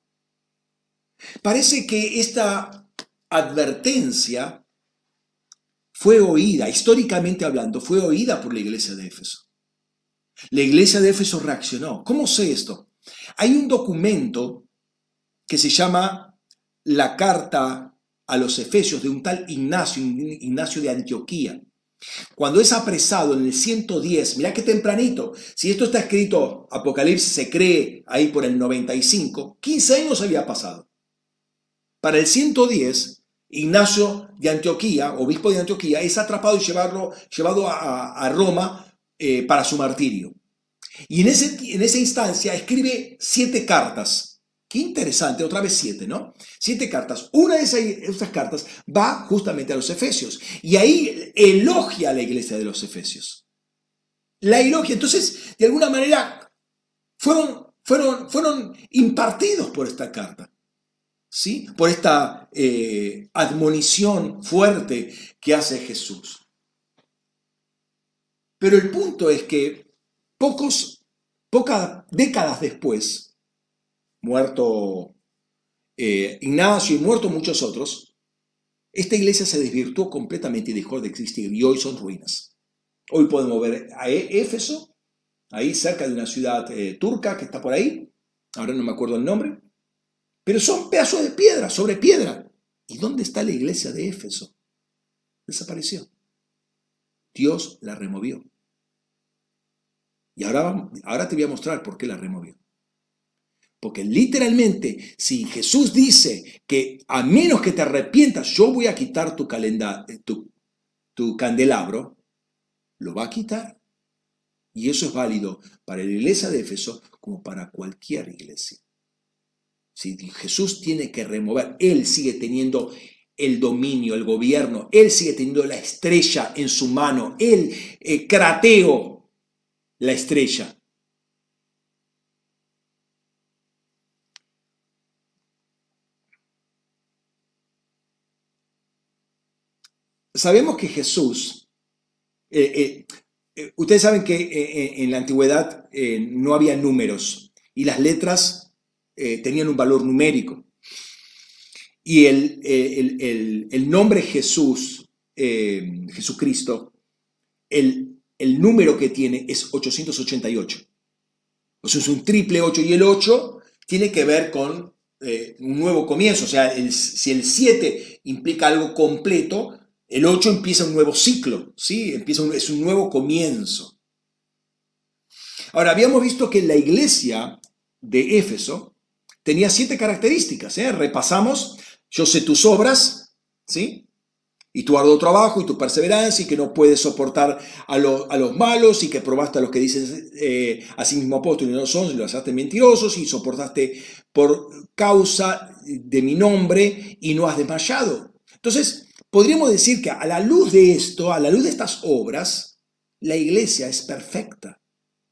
Parece que esta advertencia fue oída, históricamente hablando, fue oída por la iglesia de Éfeso. La iglesia de Éfeso reaccionó. ¿Cómo sé esto? Hay un documento que se llama la Carta a los Efesios de un tal Ignacio de Antioquía. Cuando es apresado en el 110, mirá qué tempranito, si esto está escrito, Apocalipsis se cree ahí por el 95, 15 años había pasado. Para el 110, Ignacio de Antioquía, obispo de Antioquía, es atrapado y llevado a Roma para su martirio. Y en esa instancia escribe 7 cartas. Qué interesante, otra vez 7, ¿no? 7 cartas. Una de esas cartas va justamente a los Efesios. Y ahí elogia a la iglesia de los Efesios. La elogia. Entonces, de alguna manera, fueron impartidos por esta carta, ¿sí? Por esta admonición fuerte que hace Jesús. Pero el punto es que pocas décadas después, muerto Ignacio y muerto muchos otros, esta iglesia se desvirtuó completamente y dejó de existir, y hoy son ruinas. Hoy podemos ver a Éfeso, ahí cerca de una ciudad turca que está por ahí, ahora no me acuerdo el nombre, pero son pedazos de piedra, sobre piedra. ¿Y dónde está la iglesia de Éfeso? Desapareció. Dios la removió. Y ahora te voy a mostrar por qué la removió. Porque literalmente, si Jesús dice que a menos que te arrepientas, yo voy a quitar tu candelabro, lo va a quitar. Y eso es válido para la iglesia de Éfeso como para cualquier iglesia. Si Jesús tiene que remover, Él sigue teniendo el dominio, el gobierno, Él sigue teniendo la estrella en su mano, Él crateó la estrella. Sabemos que Jesús, ustedes saben que en la antigüedad no había números y las letras tenían un valor numérico. Y el nombre Jesús, Jesucristo, el número que tiene es 888. O sea, es un triple 8 y el 8 tiene que ver con un nuevo comienzo. O sea, si el 7 implica algo completo, el 8 empieza un nuevo ciclo, ¿sí? Es un nuevo comienzo. Ahora, habíamos visto que la iglesia de Éfeso tenía 7 características, ¿eh? Repasamos, yo sé tus obras, ¿sí? Y tu arduo trabajo y tu perseverancia y que no puedes soportar a los malos y que probaste a los que dicen a sí mismo apóstoles y no son, y los haces mentirosos y soportaste por causa de mi nombre y no has desmayado. Entonces, podríamos decir que a la luz de esto, a la luz de estas obras, la iglesia es perfecta.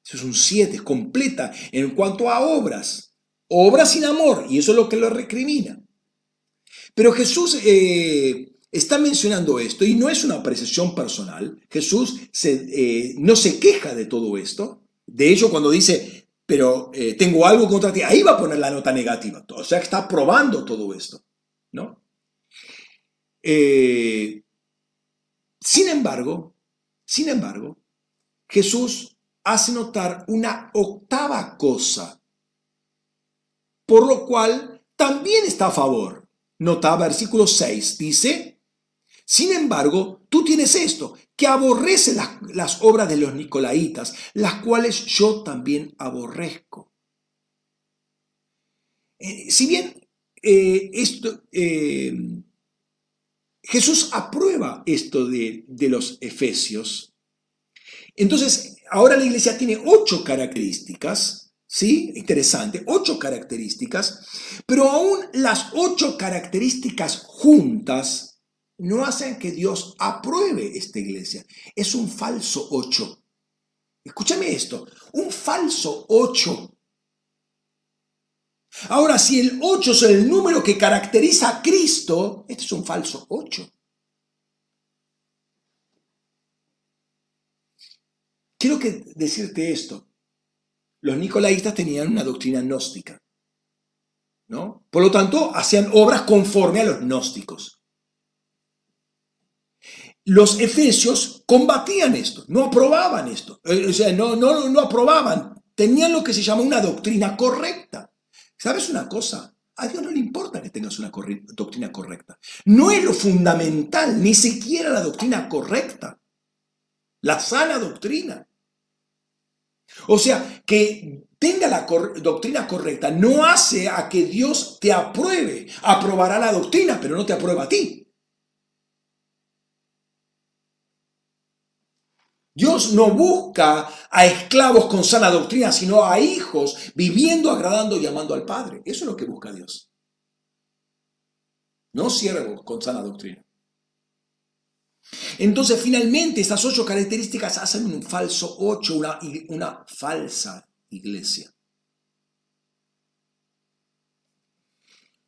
Eso es un 7, es completa en cuanto a obras. Obras sin amor, y eso es lo que lo recrimina. Pero Jesús está mencionando esto, y no es una apreciación personal. Jesús no se queja de todo esto. De hecho, cuando dice, pero tengo algo contra ti, ahí va a poner la nota negativa. O sea que está probando todo esto, ¿no? Sin embargo, Jesús hace notar una 8ª cosa, por lo cual también está a favor. Nota versículo 6, dice, sin embargo, tú tienes esto, que aborrece las obras de los nicolaitas, las cuales yo también aborrezco. Si bien esto... Jesús aprueba esto de los efesios. Entonces, ahora la iglesia tiene 8 características, ¿sí? Interesante, 8 características, pero aún las 8 características juntas no hacen que Dios apruebe esta iglesia. Es un falso 8. Escúchame esto, un falso 8. Ahora, si el 8 es el número que caracteriza a Cristo, este es un falso 8. Quiero decirte esto. Los nicolaítas tenían una doctrina gnóstica, ¿no? Por lo tanto, hacían obras conforme a los gnósticos. Los efesios combatían esto, no aprobaban esto, o sea, no aprobaban, tenían lo que se llama una doctrina correcta. ¿Sabes una cosa? A Dios no le importa que tengas una doctrina correcta. No es lo fundamental, ni siquiera la doctrina correcta, la sana doctrina. O sea, que tenga la doctrina correcta no hace a que Dios te apruebe. Aprobará la doctrina, pero no te aprueba a ti. Dios no busca a esclavos con sana doctrina, sino a hijos viviendo, agradando y amando al Padre. Eso es lo que busca Dios. No siervos con sana doctrina. Entonces, finalmente, estas 8 características hacen un falso 8, una falsa iglesia.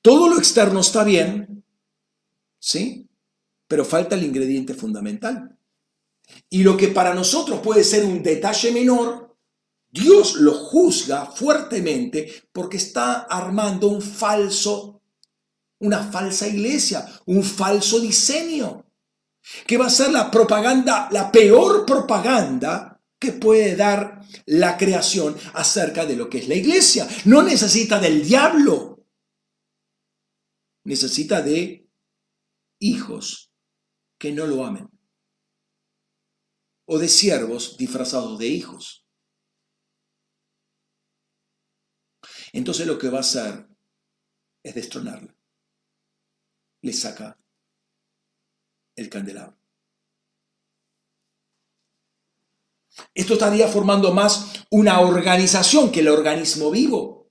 Todo lo externo está bien, ¿sí? Pero falta el ingrediente fundamental. Y lo que para nosotros puede ser un detalle menor, Dios lo juzga fuertemente porque está armando un falso, una falsa iglesia, un falso diseño, que va a ser la propaganda, la peor propaganda que puede dar la creación acerca de lo que es la iglesia. No necesita del diablo, necesita de hijos que no lo amen, o de siervos disfrazados de hijos. Entonces lo que va a hacer es destronarla. Le saca el candelabro. Esto estaría formando más una organización que el organismo vivo.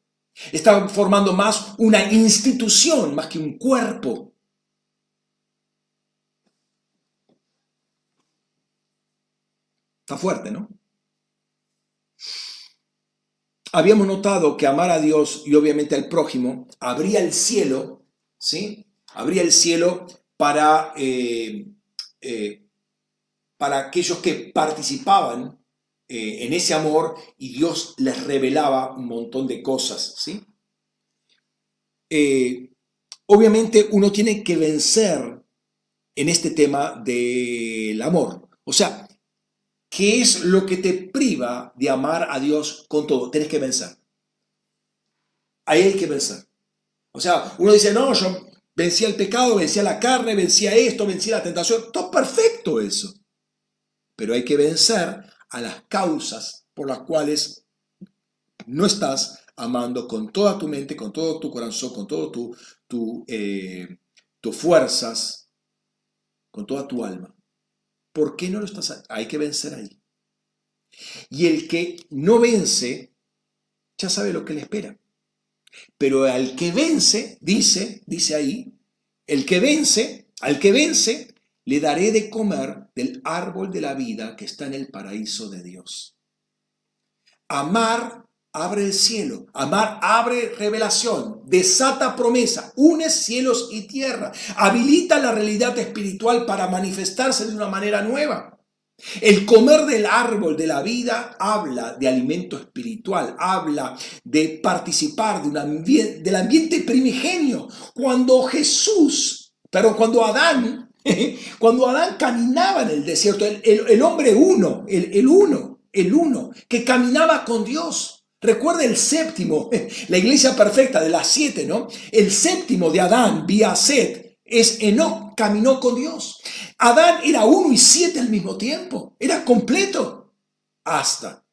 Está formando más una institución, más que un cuerpo. Está fuerte, ¿no? Habíamos notado que amar a Dios y obviamente al prójimo abría el cielo, ¿sí? Abría el cielo para aquellos que participaban en ese amor, y Dios les revelaba un montón de cosas, ¿sí? Obviamente uno tiene que vencer en este tema del amor. O sea, ¿qué es lo que te priva de amar a Dios con todo? Tenés que vencer. Ahí hay que vencer. O sea, uno dice, no, yo vencía el pecado, vencía la carne, vencía esto, vencía la tentación. Todo perfecto eso. Pero hay que vencer a las causas por las cuales no estás amando con toda tu mente, con todo tu corazón, con todas tus fuerzas, con toda tu alma. ¿Por qué no lo estás haciendo? Hay que vencer ahí. Y el que no vence ya sabe lo que le espera. Pero al que vence, dice ahí, al que vence, le daré de comer del árbol de la vida que está en el paraíso de Dios. Amar abre el cielo, amar abre revelación, desata promesa, une cielos y tierra, habilita la realidad espiritual para manifestarse de una manera nueva. El comer del árbol de la vida habla de alimento espiritual, habla de participar de del ambiente primigenio. Cuando Adán caminaba en el desierto, el hombre uno, el uno, que caminaba con Dios. Recuerda el séptimo, la iglesia perfecta de las 7, ¿no? El séptimo de Adán, vía Set, es Enoch, caminó con Dios. Adán era 1 y 7 al mismo tiempo, era completo. Hasta.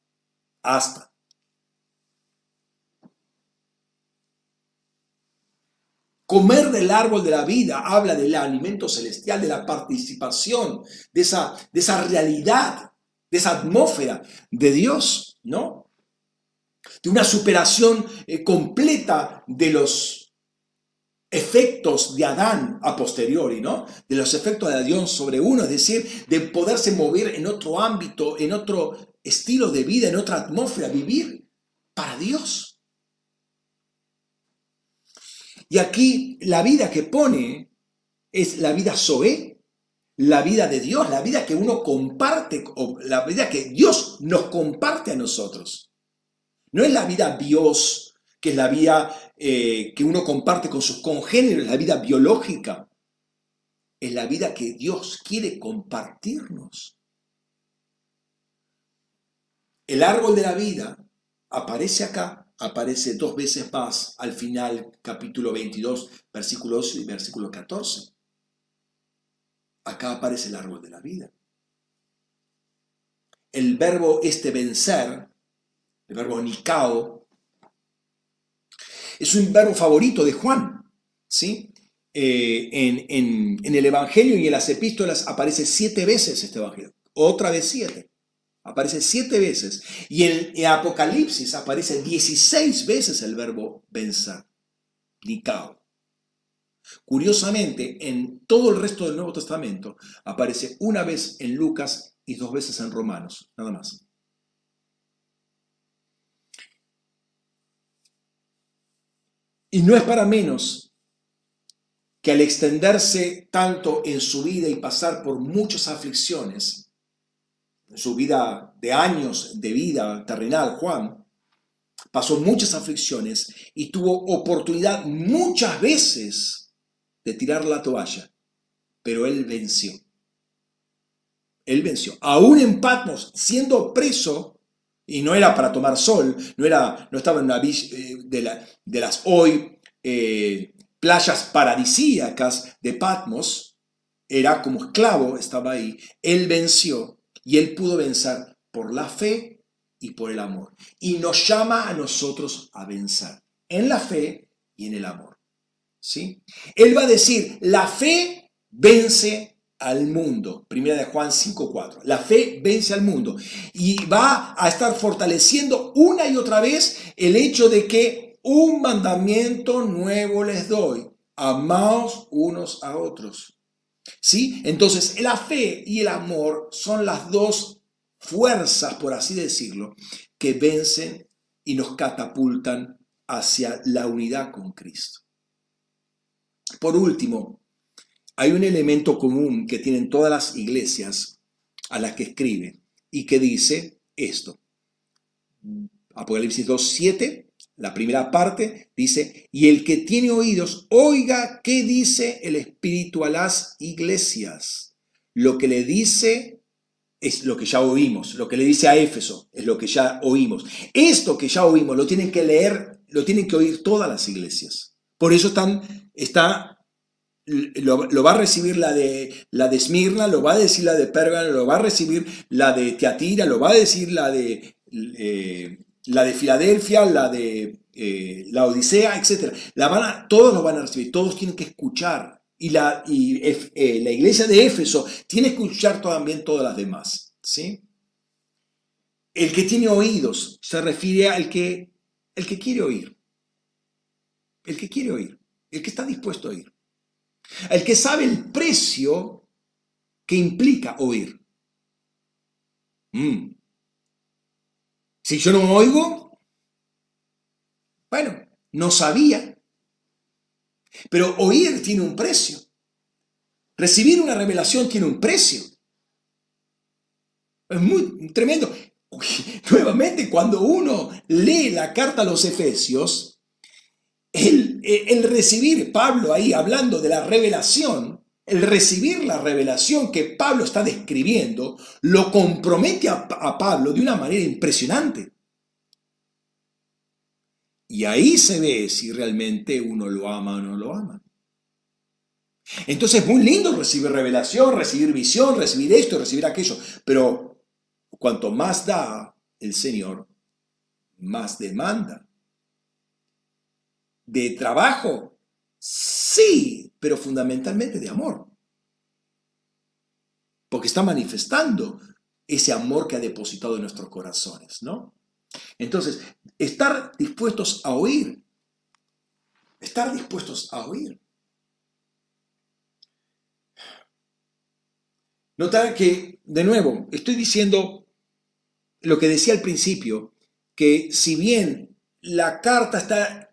Comer del árbol de la vida habla del alimento celestial, de la participación, de esa realidad, de esa atmósfera de Dios, ¿no? De una superación completa de los efectos de Adán a posteriori, ¿no? De los efectos de Adán sobre uno, es decir, de poderse mover en otro ámbito, en otro estilo de vida, en otra atmósfera, vivir para Dios. Y aquí la vida que pone es la vida Zoé, la vida de Dios, la vida que uno comparte, o la vida que Dios nos comparte a nosotros. No es la vida bios, que es la vida que uno comparte con sus congéneros, la vida biológica. Es la vida que Dios quiere compartirnos. El árbol de la vida aparece acá, aparece dos veces más al final, capítulo 22, versículos 8 y versículo 14. Acá aparece el árbol de la vida. El verbo vencer, el verbo nikao, es un verbo favorito de Juan, ¿sí? En el Evangelio y en las epístolas aparece 7 veces este Evangelio, otra vez 7. Aparece 7 veces. Y en Apocalipsis aparece 16 veces el verbo vencer, nikao. Curiosamente, en todo el resto del Nuevo Testamento aparece una vez en Lucas y 2 veces en Romanos, nada más. Y no es para menos que al extenderse tanto en su vida y pasar por muchas aflicciones, su vida de años de vida terrenal, Juan pasó muchas aflicciones y tuvo oportunidad muchas veces de tirar la toalla, pero él venció. Él venció. Aún en Patmos, siendo preso, y no era para tomar sol, no estaba en una villa de las hoy playas paradisíacas de Patmos, era como esclavo, estaba ahí, él venció. Y él pudo vencer por la fe y por el amor. Y nos llama a nosotros a vencer en la fe y en el amor. ¿Sí? Él va a decir, la fe vence al mundo. Primera de Juan 5:4. La fe vence al mundo. Y va a estar fortaleciendo una y otra vez el hecho de que un mandamiento nuevo les doy. Amaos unos a otros. ¿Sí? Entonces, la fe y el amor son las dos fuerzas, por así decirlo, que vencen y nos catapultan hacia la unidad con Cristo. Por último, hay un elemento común que tienen todas las iglesias a las que escribe y que dice esto. Apocalipsis 2:7, la primera parte, dice, y el que tiene oídos, oiga qué dice el Espíritu a las iglesias. Lo que le dice es lo que ya oímos, lo que le dice a Éfeso es lo que ya oímos. Esto que ya oímos lo tienen que leer, lo tienen que oír todas las iglesias. Por eso lo va a recibir la de Esmirna, lo va a decir la de Pérgamo, lo va a recibir la de Teatira, lo va a decir la de Filadelfia, la de Laodicea, etc. Todos lo van a recibir, todos tienen que escuchar. Y la iglesia de Éfeso tiene que escuchar también todas las demás. ¿Sí? El que tiene oídos se refiere al que quiere oír. El que quiere oír, el que está dispuesto a oír. El que sabe el precio que implica oír. Si yo no oigo, bueno, no sabía. Pero oír tiene un precio. Recibir una revelación tiene un precio. Es muy tremendo. Uy, nuevamente, cuando uno lee la carta a los Efesios, el recibir, Pablo ahí hablando de la revelación, el recibir la revelación que Pablo está describiendo lo compromete a Pablo de una manera impresionante. Y ahí se ve si realmente uno lo ama o no lo ama. Entonces es muy lindo recibir revelación, recibir visión, recibir esto, recibir aquello. Pero cuanto más da el Señor, más demanda. De trabajo. Sí, pero fundamentalmente de amor. Porque está manifestando ese amor que ha depositado en nuestros corazones, ¿no? Entonces, estar dispuestos a oír. Estar dispuestos a oír. Notar que, de nuevo, estoy diciendo lo que decía al principio, que si bien la carta está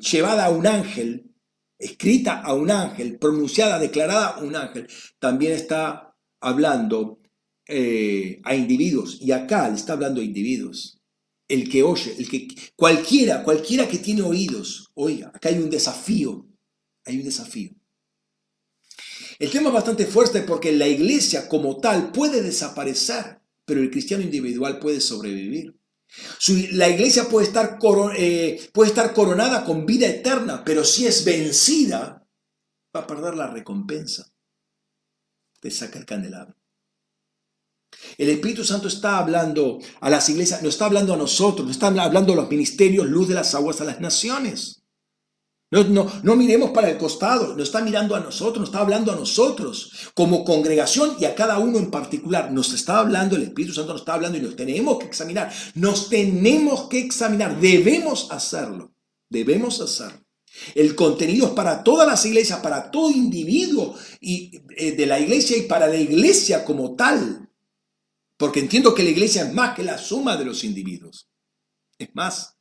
llevada a un ángel, escrita a un ángel, pronunciada, declarada a un ángel, también está hablando a individuos. Y acá le está hablando a individuos. El que oye, el que cualquiera que tiene oídos, oiga, acá hay un desafío, hay un desafío. El tema es bastante fuerte porque la iglesia como tal puede desaparecer, pero el cristiano individual puede sobrevivir. La iglesia puede estar coronada con vida eterna, pero si es vencida, va a perder la recompensa. Te saca el candelabro. El Espíritu Santo está hablando a las iglesias, no está hablando a nosotros, no está hablando a los ministerios, luz de las aguas, a las naciones. No miremos para el costado, no está mirando a nosotros, no está hablando a nosotros como congregación y a cada uno en particular. Nos está hablando, el Espíritu Santo nos está hablando y nos tenemos que examinar. Nos tenemos que examinar, debemos hacerlo, debemos hacerlo. El contenido es para todas las iglesias, para todo individuo y, de la iglesia y para la iglesia como tal. Porque entiendo que la iglesia es más que la suma de los individuos. Es más.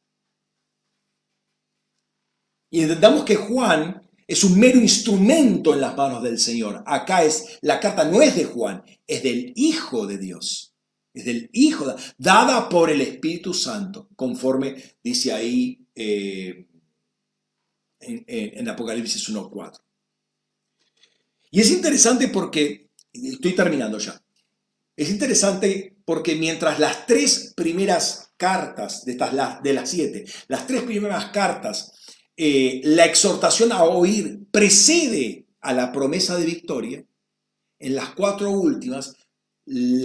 Y entendamos que Juan es un mero instrumento en las manos del Señor. Acá la carta no es de Juan, es del Hijo de Dios. Es del Hijo, dada por el Espíritu Santo, conforme dice ahí en Apocalipsis 1:4. Y es interesante porque, estoy terminando ya, es interesante porque mientras las tres primeras cartas, de las siete, las tres primeras cartas, la exhortación a oír precede a la promesa de victoria. En las cuatro últimas, el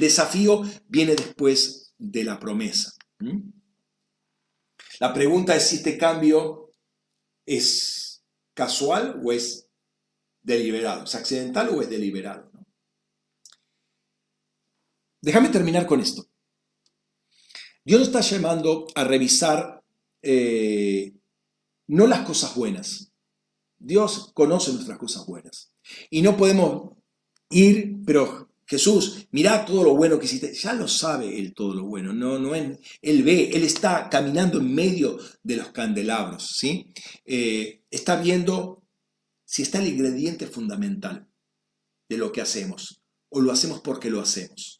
desafío viene después de la promesa. ¿Mm? La pregunta es si este cambio es casual o es deliberado, es accidental o es deliberado, ¿no? Déjame terminar con esto. Dios nos está llamando a revisar no las cosas buenas. Dios conoce nuestras cosas buenas. Y no podemos ir, pero Jesús, mirá todo lo bueno que hiciste. Ya lo sabe Él todo lo bueno. Él ve, Él está caminando en medio de los candelabros, ¿sí? Está viendo si está el ingrediente fundamental de lo que hacemos. O lo hacemos porque lo hacemos.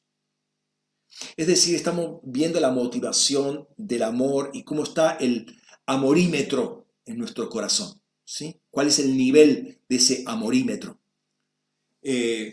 Es decir, estamos viendo la motivación del amor y cómo está el amorímetro en nuestro corazón, ¿sí? ¿Cuál es el nivel de ese amorímetro? Si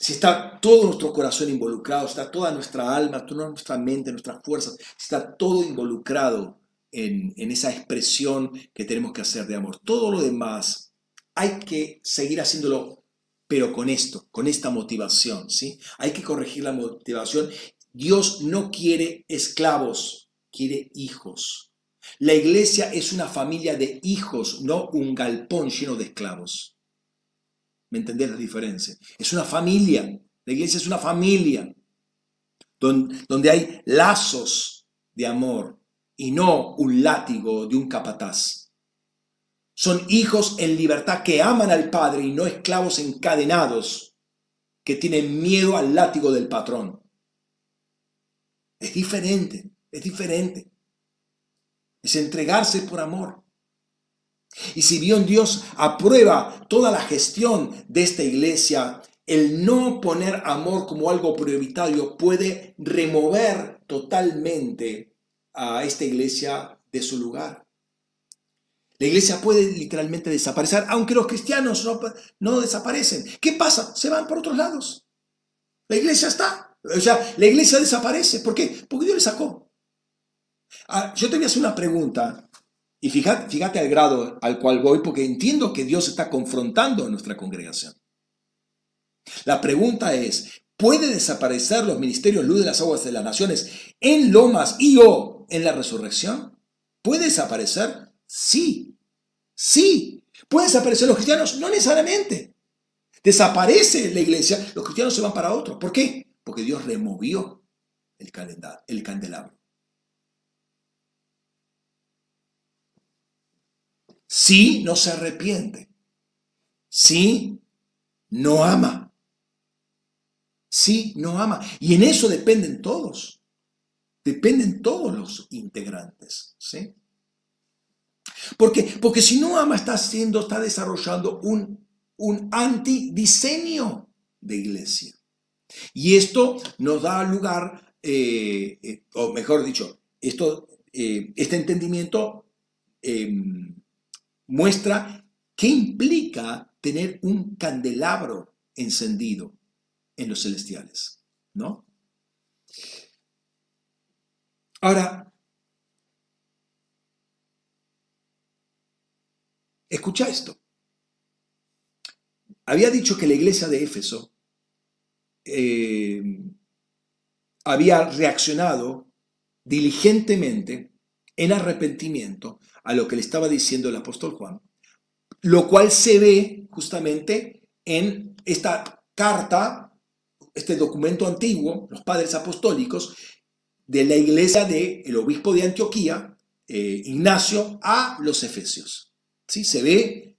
está todo nuestro corazón involucrado, está toda nuestra alma, toda nuestra mente, nuestras fuerzas, está todo involucrado en esa expresión que tenemos que hacer de amor. Todo lo demás hay que seguir haciéndolo, pero con esto, con esta motivación, ¿sí? Hay que corregir la motivación. Dios no quiere esclavos, quiere hijos. La iglesia es una familia de hijos, no un galpón lleno de esclavos. ¿Me entendés la diferencia? Es una familia. La iglesia es una familia donde hay lazos de amor y no un látigo de un capataz. Son hijos en libertad que aman al Padre y no esclavos encadenados que tienen miedo al látigo del patrón. Es diferente, es diferente. Es entregarse por amor. Y si bien Dios aprueba toda la gestión de esta iglesia, el no poner amor como algo prioritario puede remover totalmente a esta iglesia de su lugar. La iglesia puede literalmente desaparecer, aunque los cristianos no desaparecen. ¿Qué pasa? Se van por otros lados. La iglesia está. O sea, la iglesia desaparece. ¿Por qué? Porque Dios le sacó. Yo te voy a hacer una pregunta. Y fíjate al grado al cual voy, porque entiendo que Dios está confrontando a nuestra congregación. La pregunta es, ¿puede desaparecer los ministerios luz de las aguas de las naciones en Lomas y o en la resurrección? ¿Puede desaparecer? Sí. Sí. ¿Pueden desaparecer los cristianos? No necesariamente. Desaparece la iglesia, los cristianos se van para otro. ¿Por qué? Porque Dios removió el candelabro. Si no se arrepiente, si no ama, si no ama. Y en eso dependen todos los integrantes, ¿sí? Porque si no ama, está desarrollando un antidiseño de iglesia. Y esto nos da lugar, o mejor dicho, este entendimiento muestra qué implica tener un candelabro encendido en los celestiales, ¿no? Ahora, escucha esto. Había dicho que la iglesia de Éfeso había reaccionado diligentemente en arrepentimiento a lo que le estaba diciendo el apóstol Juan, lo cual se ve justamente en esta carta, este documento antiguo, los padres apostólicos, de la iglesia del obispo de Antioquía, Ignacio, a los efesios. ¿Sí? Se ve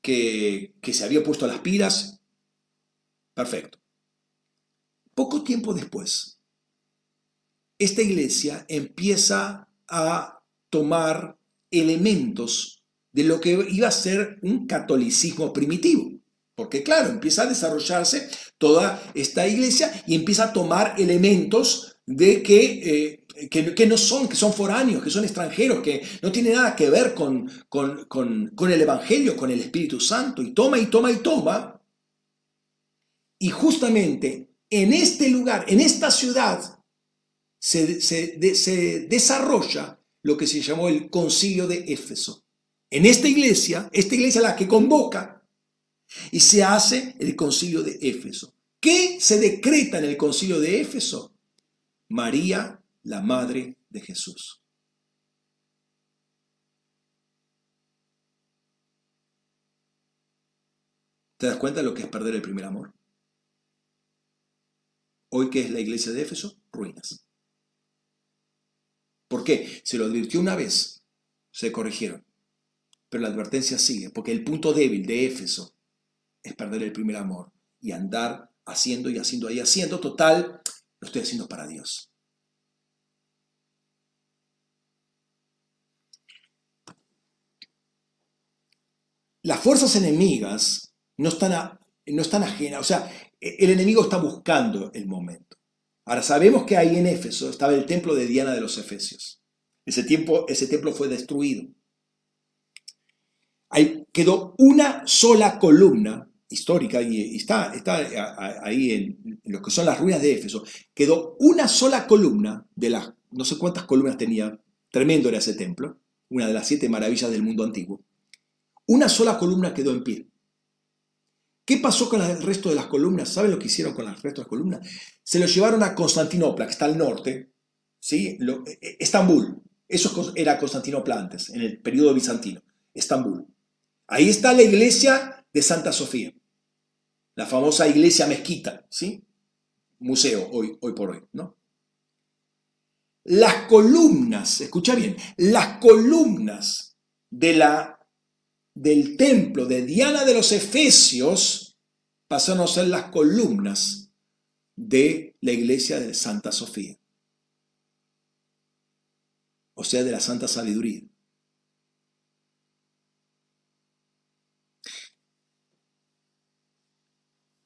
que se había puesto las pilas. Perfecto. Poco tiempo después, esta iglesia empieza a tomar elementos de lo que iba a ser un catolicismo primitivo. Porque claro, empieza a desarrollarse toda esta iglesia y empieza a tomar elementos de que no son, que son foráneos, que son extranjeros, que no tienen nada que ver con el Evangelio, con el Espíritu Santo, y toma y toma y toma. Y justamente en este lugar, en esta ciudad, se desarrolla lo que se llamó el Concilio de Éfeso. En esta iglesia la que convoca, y se hace el Concilio de Éfeso. ¿Qué se decreta en el Concilio de Éfeso? María, la madre de Jesús. ¿Te das cuenta de lo que es perder el primer amor? Hoy, ¿qué es la iglesia de Éfeso? Ruinas. ¿Por qué? Se lo advirtió una vez, se corrigieron. Pero la advertencia sigue, porque el punto débil de Éfeso es perder el primer amor y andar haciendo y haciendo y haciendo. Total, lo estoy haciendo para Dios. Las fuerzas enemigas no están ajenas, o sea, el enemigo está buscando el momento. Ahora, sabemos que ahí en Éfeso estaba el templo de Diana de los Efesios. Ese templo fue destruido. Ahí quedó una sola columna histórica, y está ahí en lo que son las ruinas de Éfeso. Quedó una sola columna de las, no sé cuántas columnas tenía, tremendo era ese templo, una de las 7 maravillas del mundo antiguo. Una sola columna quedó en pie. ¿Qué pasó con el resto de las columnas? ¿Saben lo que hicieron con el resto de las columnas? Se lo llevaron a Constantinopla, que está al norte, ¿sí? Estambul, eso era Constantinopla antes, en el periodo bizantino, Estambul. Ahí está la iglesia de Santa Sofía, la famosa iglesia mezquita, ¿sí? Museo hoy por hoy, ¿no? Las columnas, escucha bien, las columnas del templo de Diana de los Efesios pasaron a ser las columnas de la iglesia de Santa Sofía, o sea, de la Santa Sabiduría.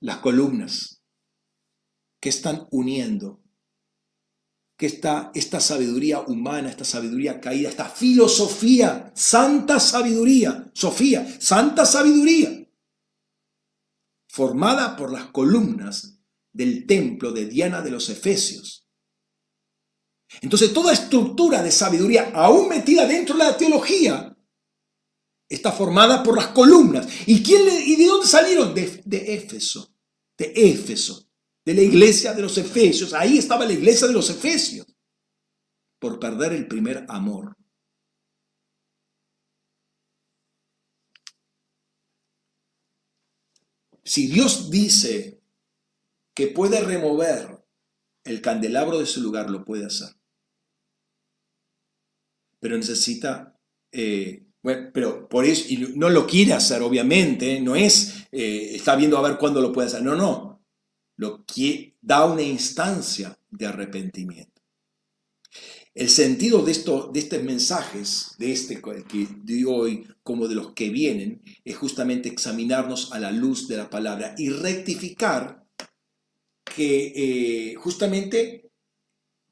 Las columnas que están uniendo, que está esta sabiduría humana, esta sabiduría caída, esta filosofía, santa sabiduría, Sofía, santa sabiduría, formada por las columnas del templo de Diana de los Efesios. Entonces, toda estructura de sabiduría, aún metida dentro de la teología, está formada por las columnas. ¿Y de dónde salieron? De Éfeso. De Éfeso, de la iglesia de los Efesios. Ahí estaba la iglesia de los Efesios, por perder el primer amor. Si Dios dice que puede remover el candelabro de su lugar, lo puede hacer. Pero necesita... bueno, pero por eso, y no lo quiere hacer, obviamente, no es, está viendo a ver cuándo lo puede hacer, no, da una instancia de arrepentimiento. El sentido de estos mensajes, de este que dio hoy como de los que vienen, es justamente examinarnos a la luz de la palabra y rectificar que justamente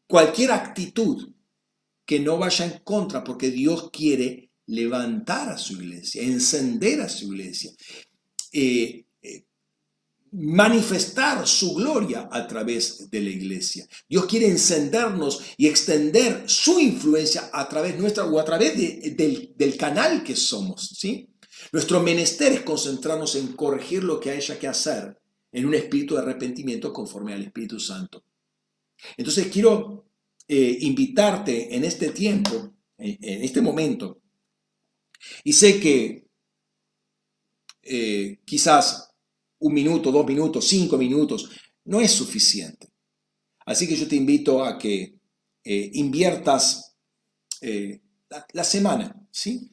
cualquier actitud que no vaya en contra, porque Dios quiere levantar a su iglesia, encender a su iglesia, manifestar su gloria a través de la iglesia. Dios quiere encendernos y extender su influencia a través nuestra o a través del canal que somos, ¿sí? Nuestro menester es concentrarnos en corregir lo que haya que hacer en un espíritu de arrepentimiento conforme al Espíritu Santo. Entonces quiero invitarte en este tiempo, en este momento, y sé que quizás 1 minuto, 2 minutos, 5 minutos, no es suficiente. Así que yo te invito a que inviertas la semana, ¿sí?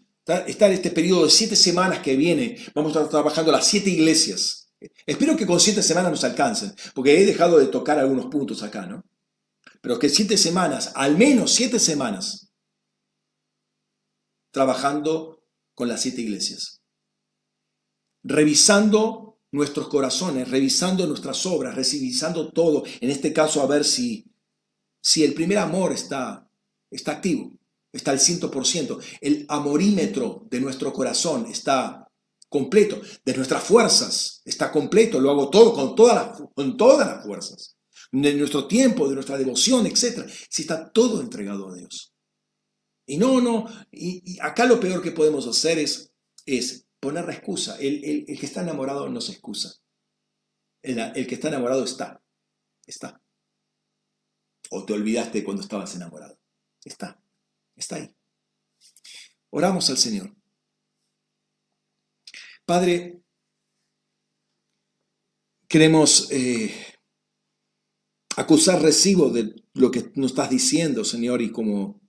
Está en este periodo de 7 semanas que viene, vamos a estar trabajando las 7 iglesias. Espero que con 7 semanas nos alcancen, porque he dejado de tocar algunos puntos acá, ¿no? Pero que 7 semanas, al menos 7 semanas, trabajando con las 7 iglesias. Revisando nuestros corazones, revisando nuestras obras, revisando todo, en este caso a ver si el primer amor está activo, está al 100%, el amorímetro de nuestro corazón está completo, de nuestras fuerzas está completo, lo hago todo con todas las fuerzas, de nuestro tiempo, de nuestra devoción, etc. Si está todo entregado a Dios. Y acá lo peor que podemos hacer es poner la excusa. El que está enamorado no se excusa. El que está enamorado está. O te olvidaste cuando estabas enamorado. Está ahí. Oramos al Señor. Padre, queremos acusar recibo de lo que nos estás diciendo, Señor, y como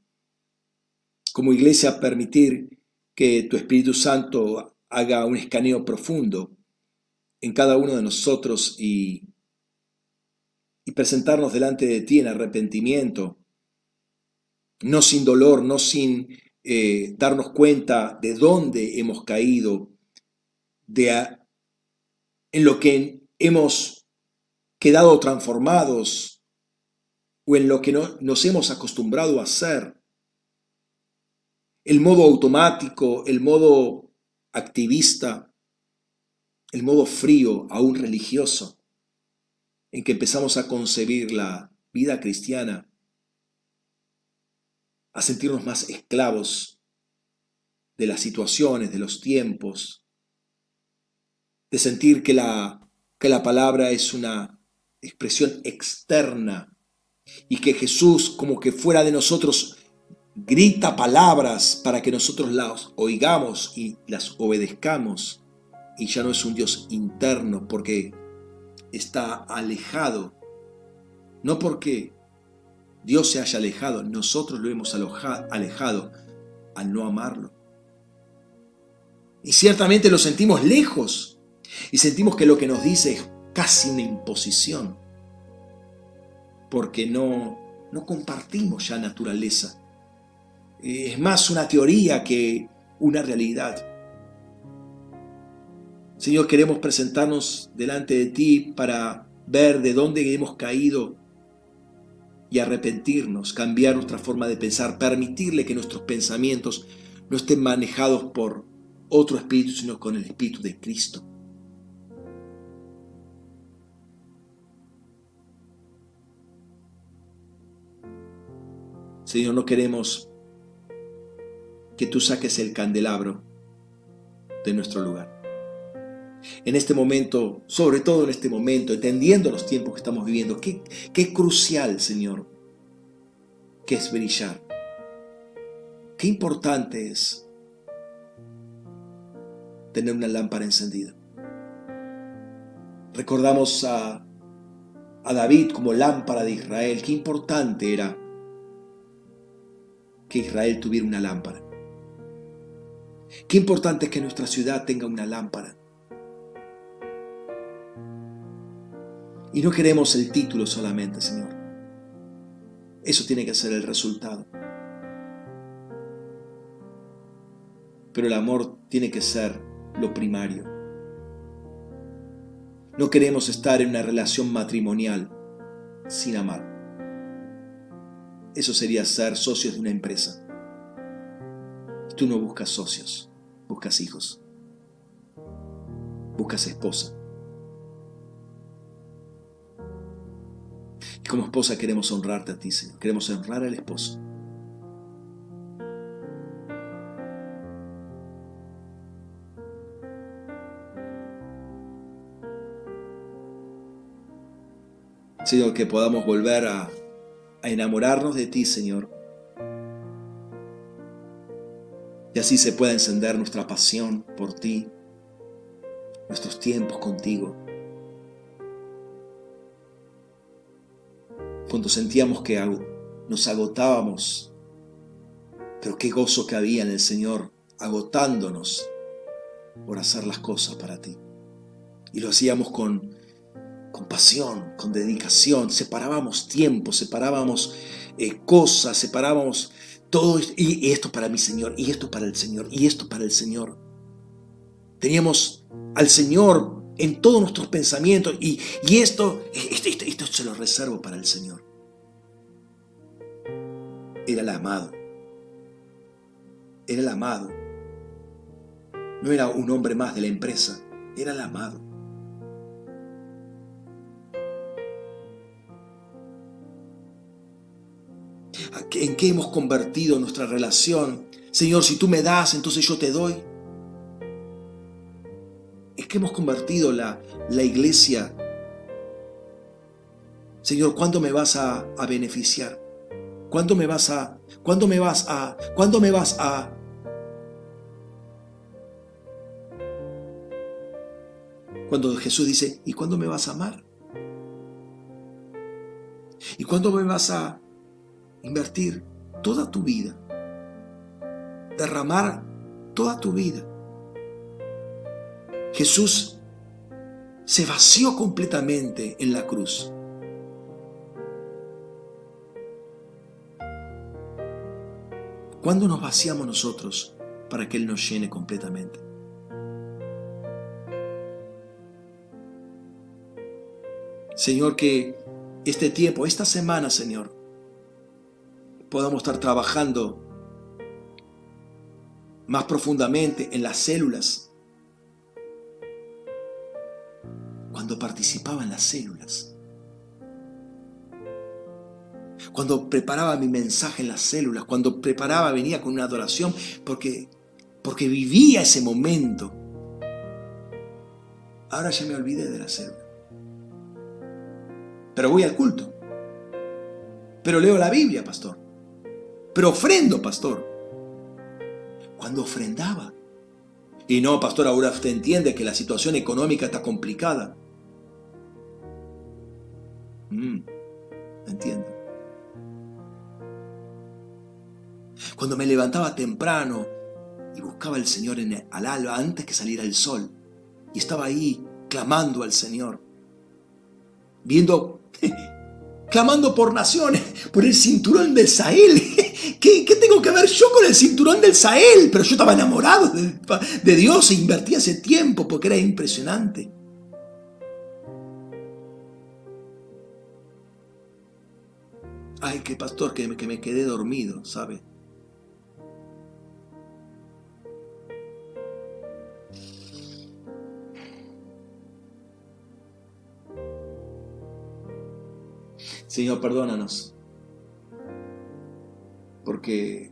iglesia permitir que tu Espíritu Santo haga un escaneo profundo en cada uno de nosotros y presentarnos delante de ti en arrepentimiento, no sin dolor, no sin darnos cuenta de dónde hemos caído, en lo que hemos quedado transformados o en lo que nos hemos acostumbrado a hacer. El modo automático, el modo activista, el modo frío, aún religioso, en que empezamos a concebir la vida cristiana, a sentirnos más esclavos de las situaciones, de los tiempos, de sentir que la palabra es una expresión externa y que Jesús, como que fuera de nosotros, grita palabras para que nosotros las oigamos y las obedezcamos. Y ya no es un Dios interno porque está alejado. No porque Dios se haya alejado, nosotros lo hemos alejado al no amarlo. Y ciertamente lo sentimos lejos y sentimos que lo que nos dice es casi una imposición. Porque no compartimos ya naturaleza. Es más una teoría que una realidad. Señor, queremos presentarnos delante de ti para ver de dónde hemos caído y arrepentirnos, cambiar nuestra forma de pensar, permitirle que nuestros pensamientos no estén manejados por otro espíritu, sino con el Espíritu de Cristo. Señor, no queremos que tú saques el candelabro de nuestro lugar. En este momento, sobre todo en este momento, entendiendo los tiempos que estamos viviendo, qué crucial, Señor, que es brillar. Qué importante es tener una lámpara encendida. Recordamos a David como lámpara de Israel. Qué importante era que Israel tuviera una lámpara. Qué importante es que nuestra ciudad tenga una lámpara. Y no queremos el título solamente, Señor. Eso tiene que ser el resultado. Pero el amor tiene que ser lo primario. No queremos estar en una relación matrimonial sin amar. Eso sería ser socios de una empresa. Tú no buscas socios, buscas hijos. Buscas esposa. Y como esposa queremos honrarte a ti, Señor. Queremos honrar al esposo. Señor, que podamos volver a enamorarnos de ti, Señor. Y así se pueda encender nuestra pasión por ti, nuestros tiempos contigo. Cuando sentíamos que nos agotábamos, pero qué gozo que había en el Señor, agotándonos por hacer las cosas para ti. Y lo hacíamos con pasión, con dedicación, separábamos tiempo, separábamos cosas, separábamos todo, y esto para mi Señor, y esto para el Señor, y esto para el Señor. Teníamos al Señor en todos nuestros pensamientos, y esto se lo reservo para el Señor. Era el amado. Era el amado. No era un hombre más de la empresa, era el amado. ¿En qué hemos convertido nuestra relación? Señor, si tú me das, entonces yo te doy. ¿En qué hemos convertido la iglesia? Señor, ¿cuándo me vas a beneficiar? ¿Cuándo me vas a? Cuando Jesús dice, ¿y cuándo me vas a amar? ¿Y cuándo me vas a invertir toda tu vida, derramar toda tu vida? Jesús se vació completamente en la cruz. ¿Cuándo nos vaciamos nosotros para que Él nos llene completamente? Señor, que este tiempo, esta semana, Señor, podamos estar trabajando más profundamente en las células. Cuando participaba en las células, cuando preparaba mi mensaje en las células, cuando preparaba, venía con una adoración, porque vivía ese momento. Ahora ya me olvidé de la célula, pero voy al culto, pero leo la Biblia, pastor. Pero ofrendo, pastor. Cuando ofrendaba. Y no, pastor, ahora usted entiende que la situación económica está complicada. Entiendo. Cuando me levantaba temprano y buscaba al Señor al alba, antes que saliera el sol, y estaba ahí clamando al Señor, viendo, clamando por naciones, por el cinturón del Sahel. ¿Qué tengo que ver yo con el cinturón del Sahel? Pero yo estaba enamorado de Dios e invertí ese tiempo porque era impresionante. Ay, qué pastor, que me quedé dormido, ¿sabe? Señor, perdónanos. Porque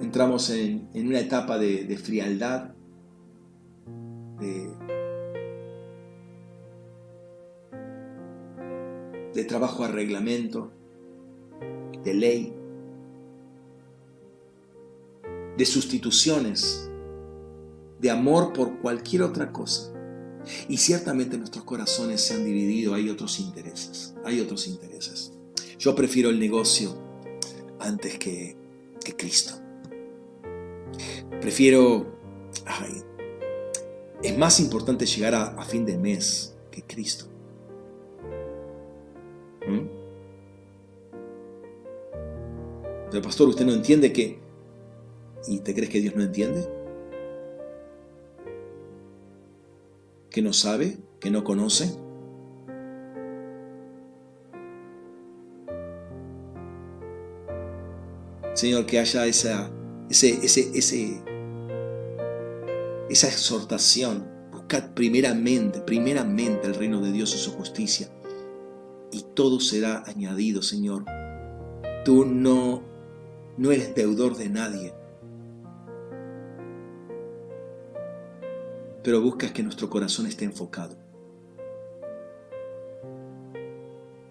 entramos en una etapa de frialdad, de trabajo a reglamento, de ley, de sustituciones, de amor por cualquier otra cosa. Y ciertamente nuestros corazones se han dividido, hay otros intereses. Yo prefiero el negocio antes que Cristo. Es más importante llegar a fin de mes que Cristo. Pero pastor, usted no entiende que... ¿Y te crees que Dios no entiende? ¿Que no sabe? ¿Que no conoce? Señor, que haya esa exhortación. Buscad primeramente el reino de Dios y su justicia, y todo será añadido, Señor. Tú no eres deudor de nadie, pero buscas que nuestro corazón esté enfocado,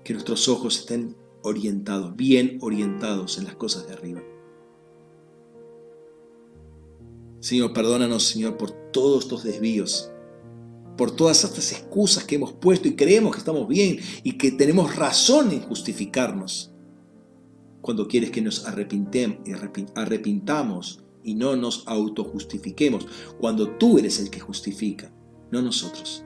que nuestros ojos estén orientados, bien orientados en las cosas de arriba. Señor, perdónanos, Señor, por todos estos desvíos, por todas estas excusas que hemos puesto y creemos que estamos bien y que tenemos razón en justificarnos, cuando quieres que nos arrepintamos y no nos autojustifiquemos, cuando tú eres el que justifica, no nosotros.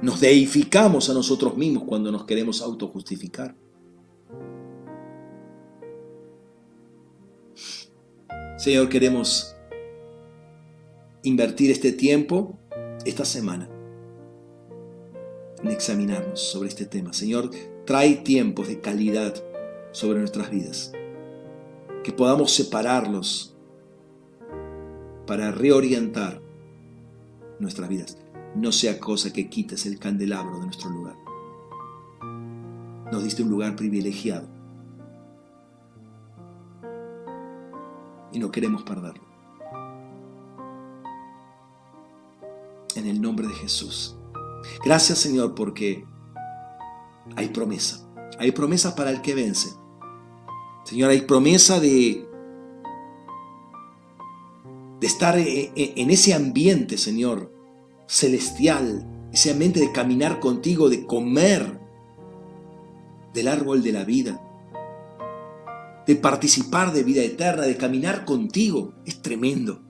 Nos deificamos a nosotros mismos cuando nos queremos autojustificar. Señor, queremos invertir este tiempo, esta semana, en examinarnos sobre este tema. Señor, trae tiempos de calidad sobre nuestras vidas, que podamos separarlos para reorientar nuestras vidas. No sea cosa que quites el candelabro de nuestro lugar. Nos diste un lugar privilegiado y no queremos perderlo. En el nombre de Jesús. Gracias, Señor, porque hay promesa. Hay promesa para el que vence. Señor, hay promesa de estar en ese ambiente, Señor, celestial, ese ambiente de caminar contigo, de comer del árbol de la vida, de participar de vida eterna, de caminar contigo. Es tremendo.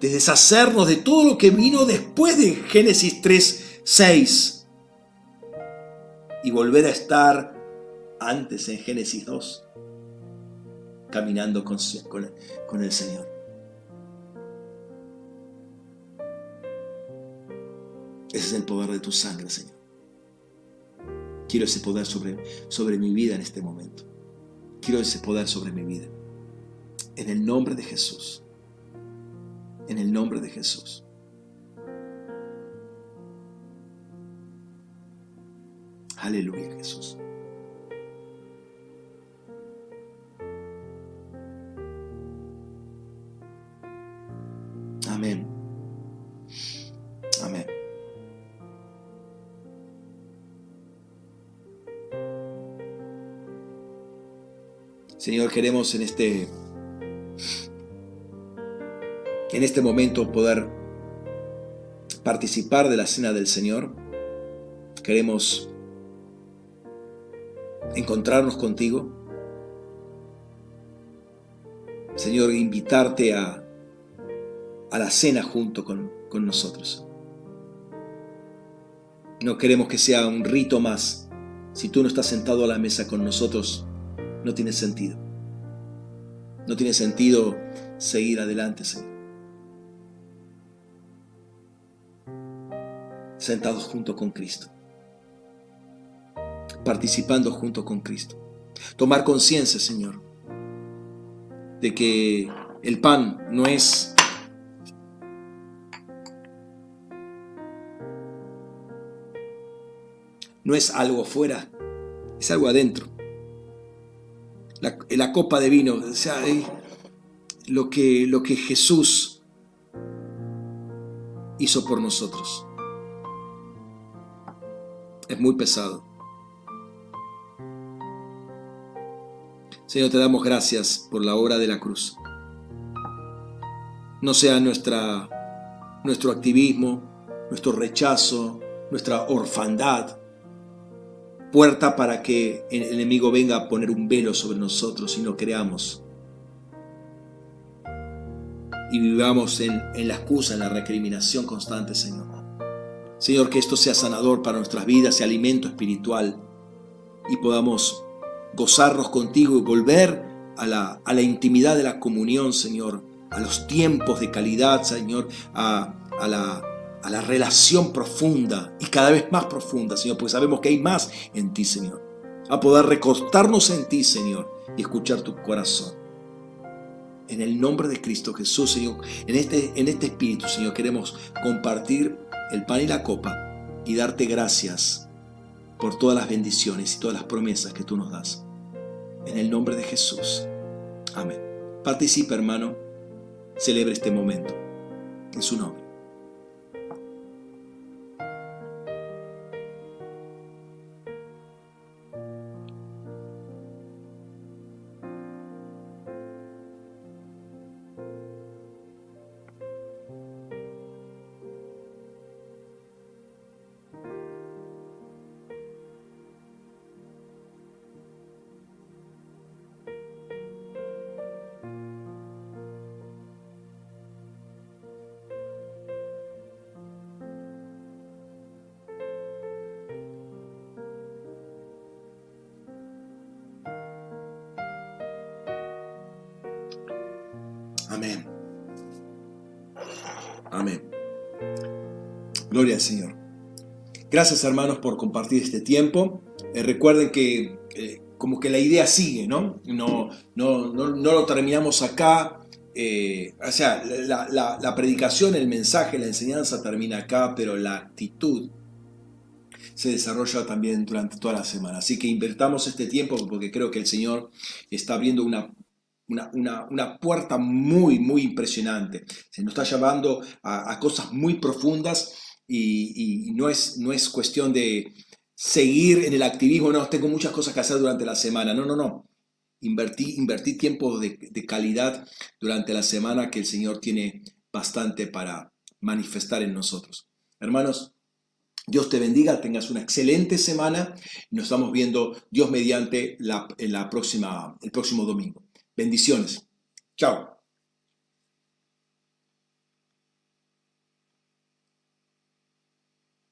De deshacernos de todo lo que vino después de Génesis 3:6 y volver a estar antes en Génesis 2, caminando con el Señor. Ese es el poder de tu sangre, Señor. Quiero ese poder sobre mi vida en este momento. Quiero ese poder sobre mi vida. En el nombre de Jesús. En el nombre de Jesús. Aleluya, Jesús. Amén. Amén. Señor, queremos en este momento poder participar de la cena del Señor. Queremos encontrarnos contigo. Señor, invitarte a la cena junto con nosotros. No queremos que sea un rito más. Si tú no estás sentado a la mesa con nosotros, no tiene sentido. No tiene sentido seguir adelante, Señor. Sentados junto con Cristo. Participando junto con Cristo. Tomar conciencia, Señor, de que el pan no es algo afuera, es algo adentro. La copa de vino, o sea, lo que Jesús hizo por nosotros. Es muy pesado. Señor, te damos gracias por la obra de la cruz. No sea nuestro activismo, nuestro rechazo, nuestra orfandad, puerta para que el enemigo venga a poner un velo sobre nosotros y no creamos. Y vivamos en la excusa, en la recriminación constante, Señor. Señor, que esto sea sanador para nuestras vidas, sea alimento espiritual y podamos gozarnos contigo y volver a la intimidad de la comunión, Señor, a los tiempos de calidad, Señor, a la relación profunda y cada vez más profunda, Señor, porque sabemos que hay más en ti, Señor, a poder recostarnos en ti, Señor, y escuchar tu corazón. En el nombre de Cristo Jesús, Señor, en este espíritu, Señor, queremos compartir el pan y la copa y darte gracias por todas las bendiciones y todas las promesas que tú nos das. En el nombre de Jesús. Amén. Participa, hermano. Celebra este momento en su nombre. Amén. Amén. Gloria al Señor. Gracias, hermanos, por compartir este tiempo. Recuerden que como que la idea sigue, ¿no? No lo terminamos acá. O sea, la predicación, el mensaje, la enseñanza termina acá, pero la actitud se desarrolla también durante toda la semana. Así que invertamos este tiempo porque creo que el Señor está abriendo una puerta muy, muy impresionante. Se nos está llevando a cosas muy profundas y no es cuestión de seguir en el activismo. No, tengo muchas cosas que hacer durante la semana. No. Invertí tiempo de calidad durante la semana que el Señor tiene bastante para manifestar en nosotros. Hermanos, Dios te bendiga, tengas una excelente semana. Nos estamos viendo, Dios mediante, el próximo domingo. Bendiciones. Chao.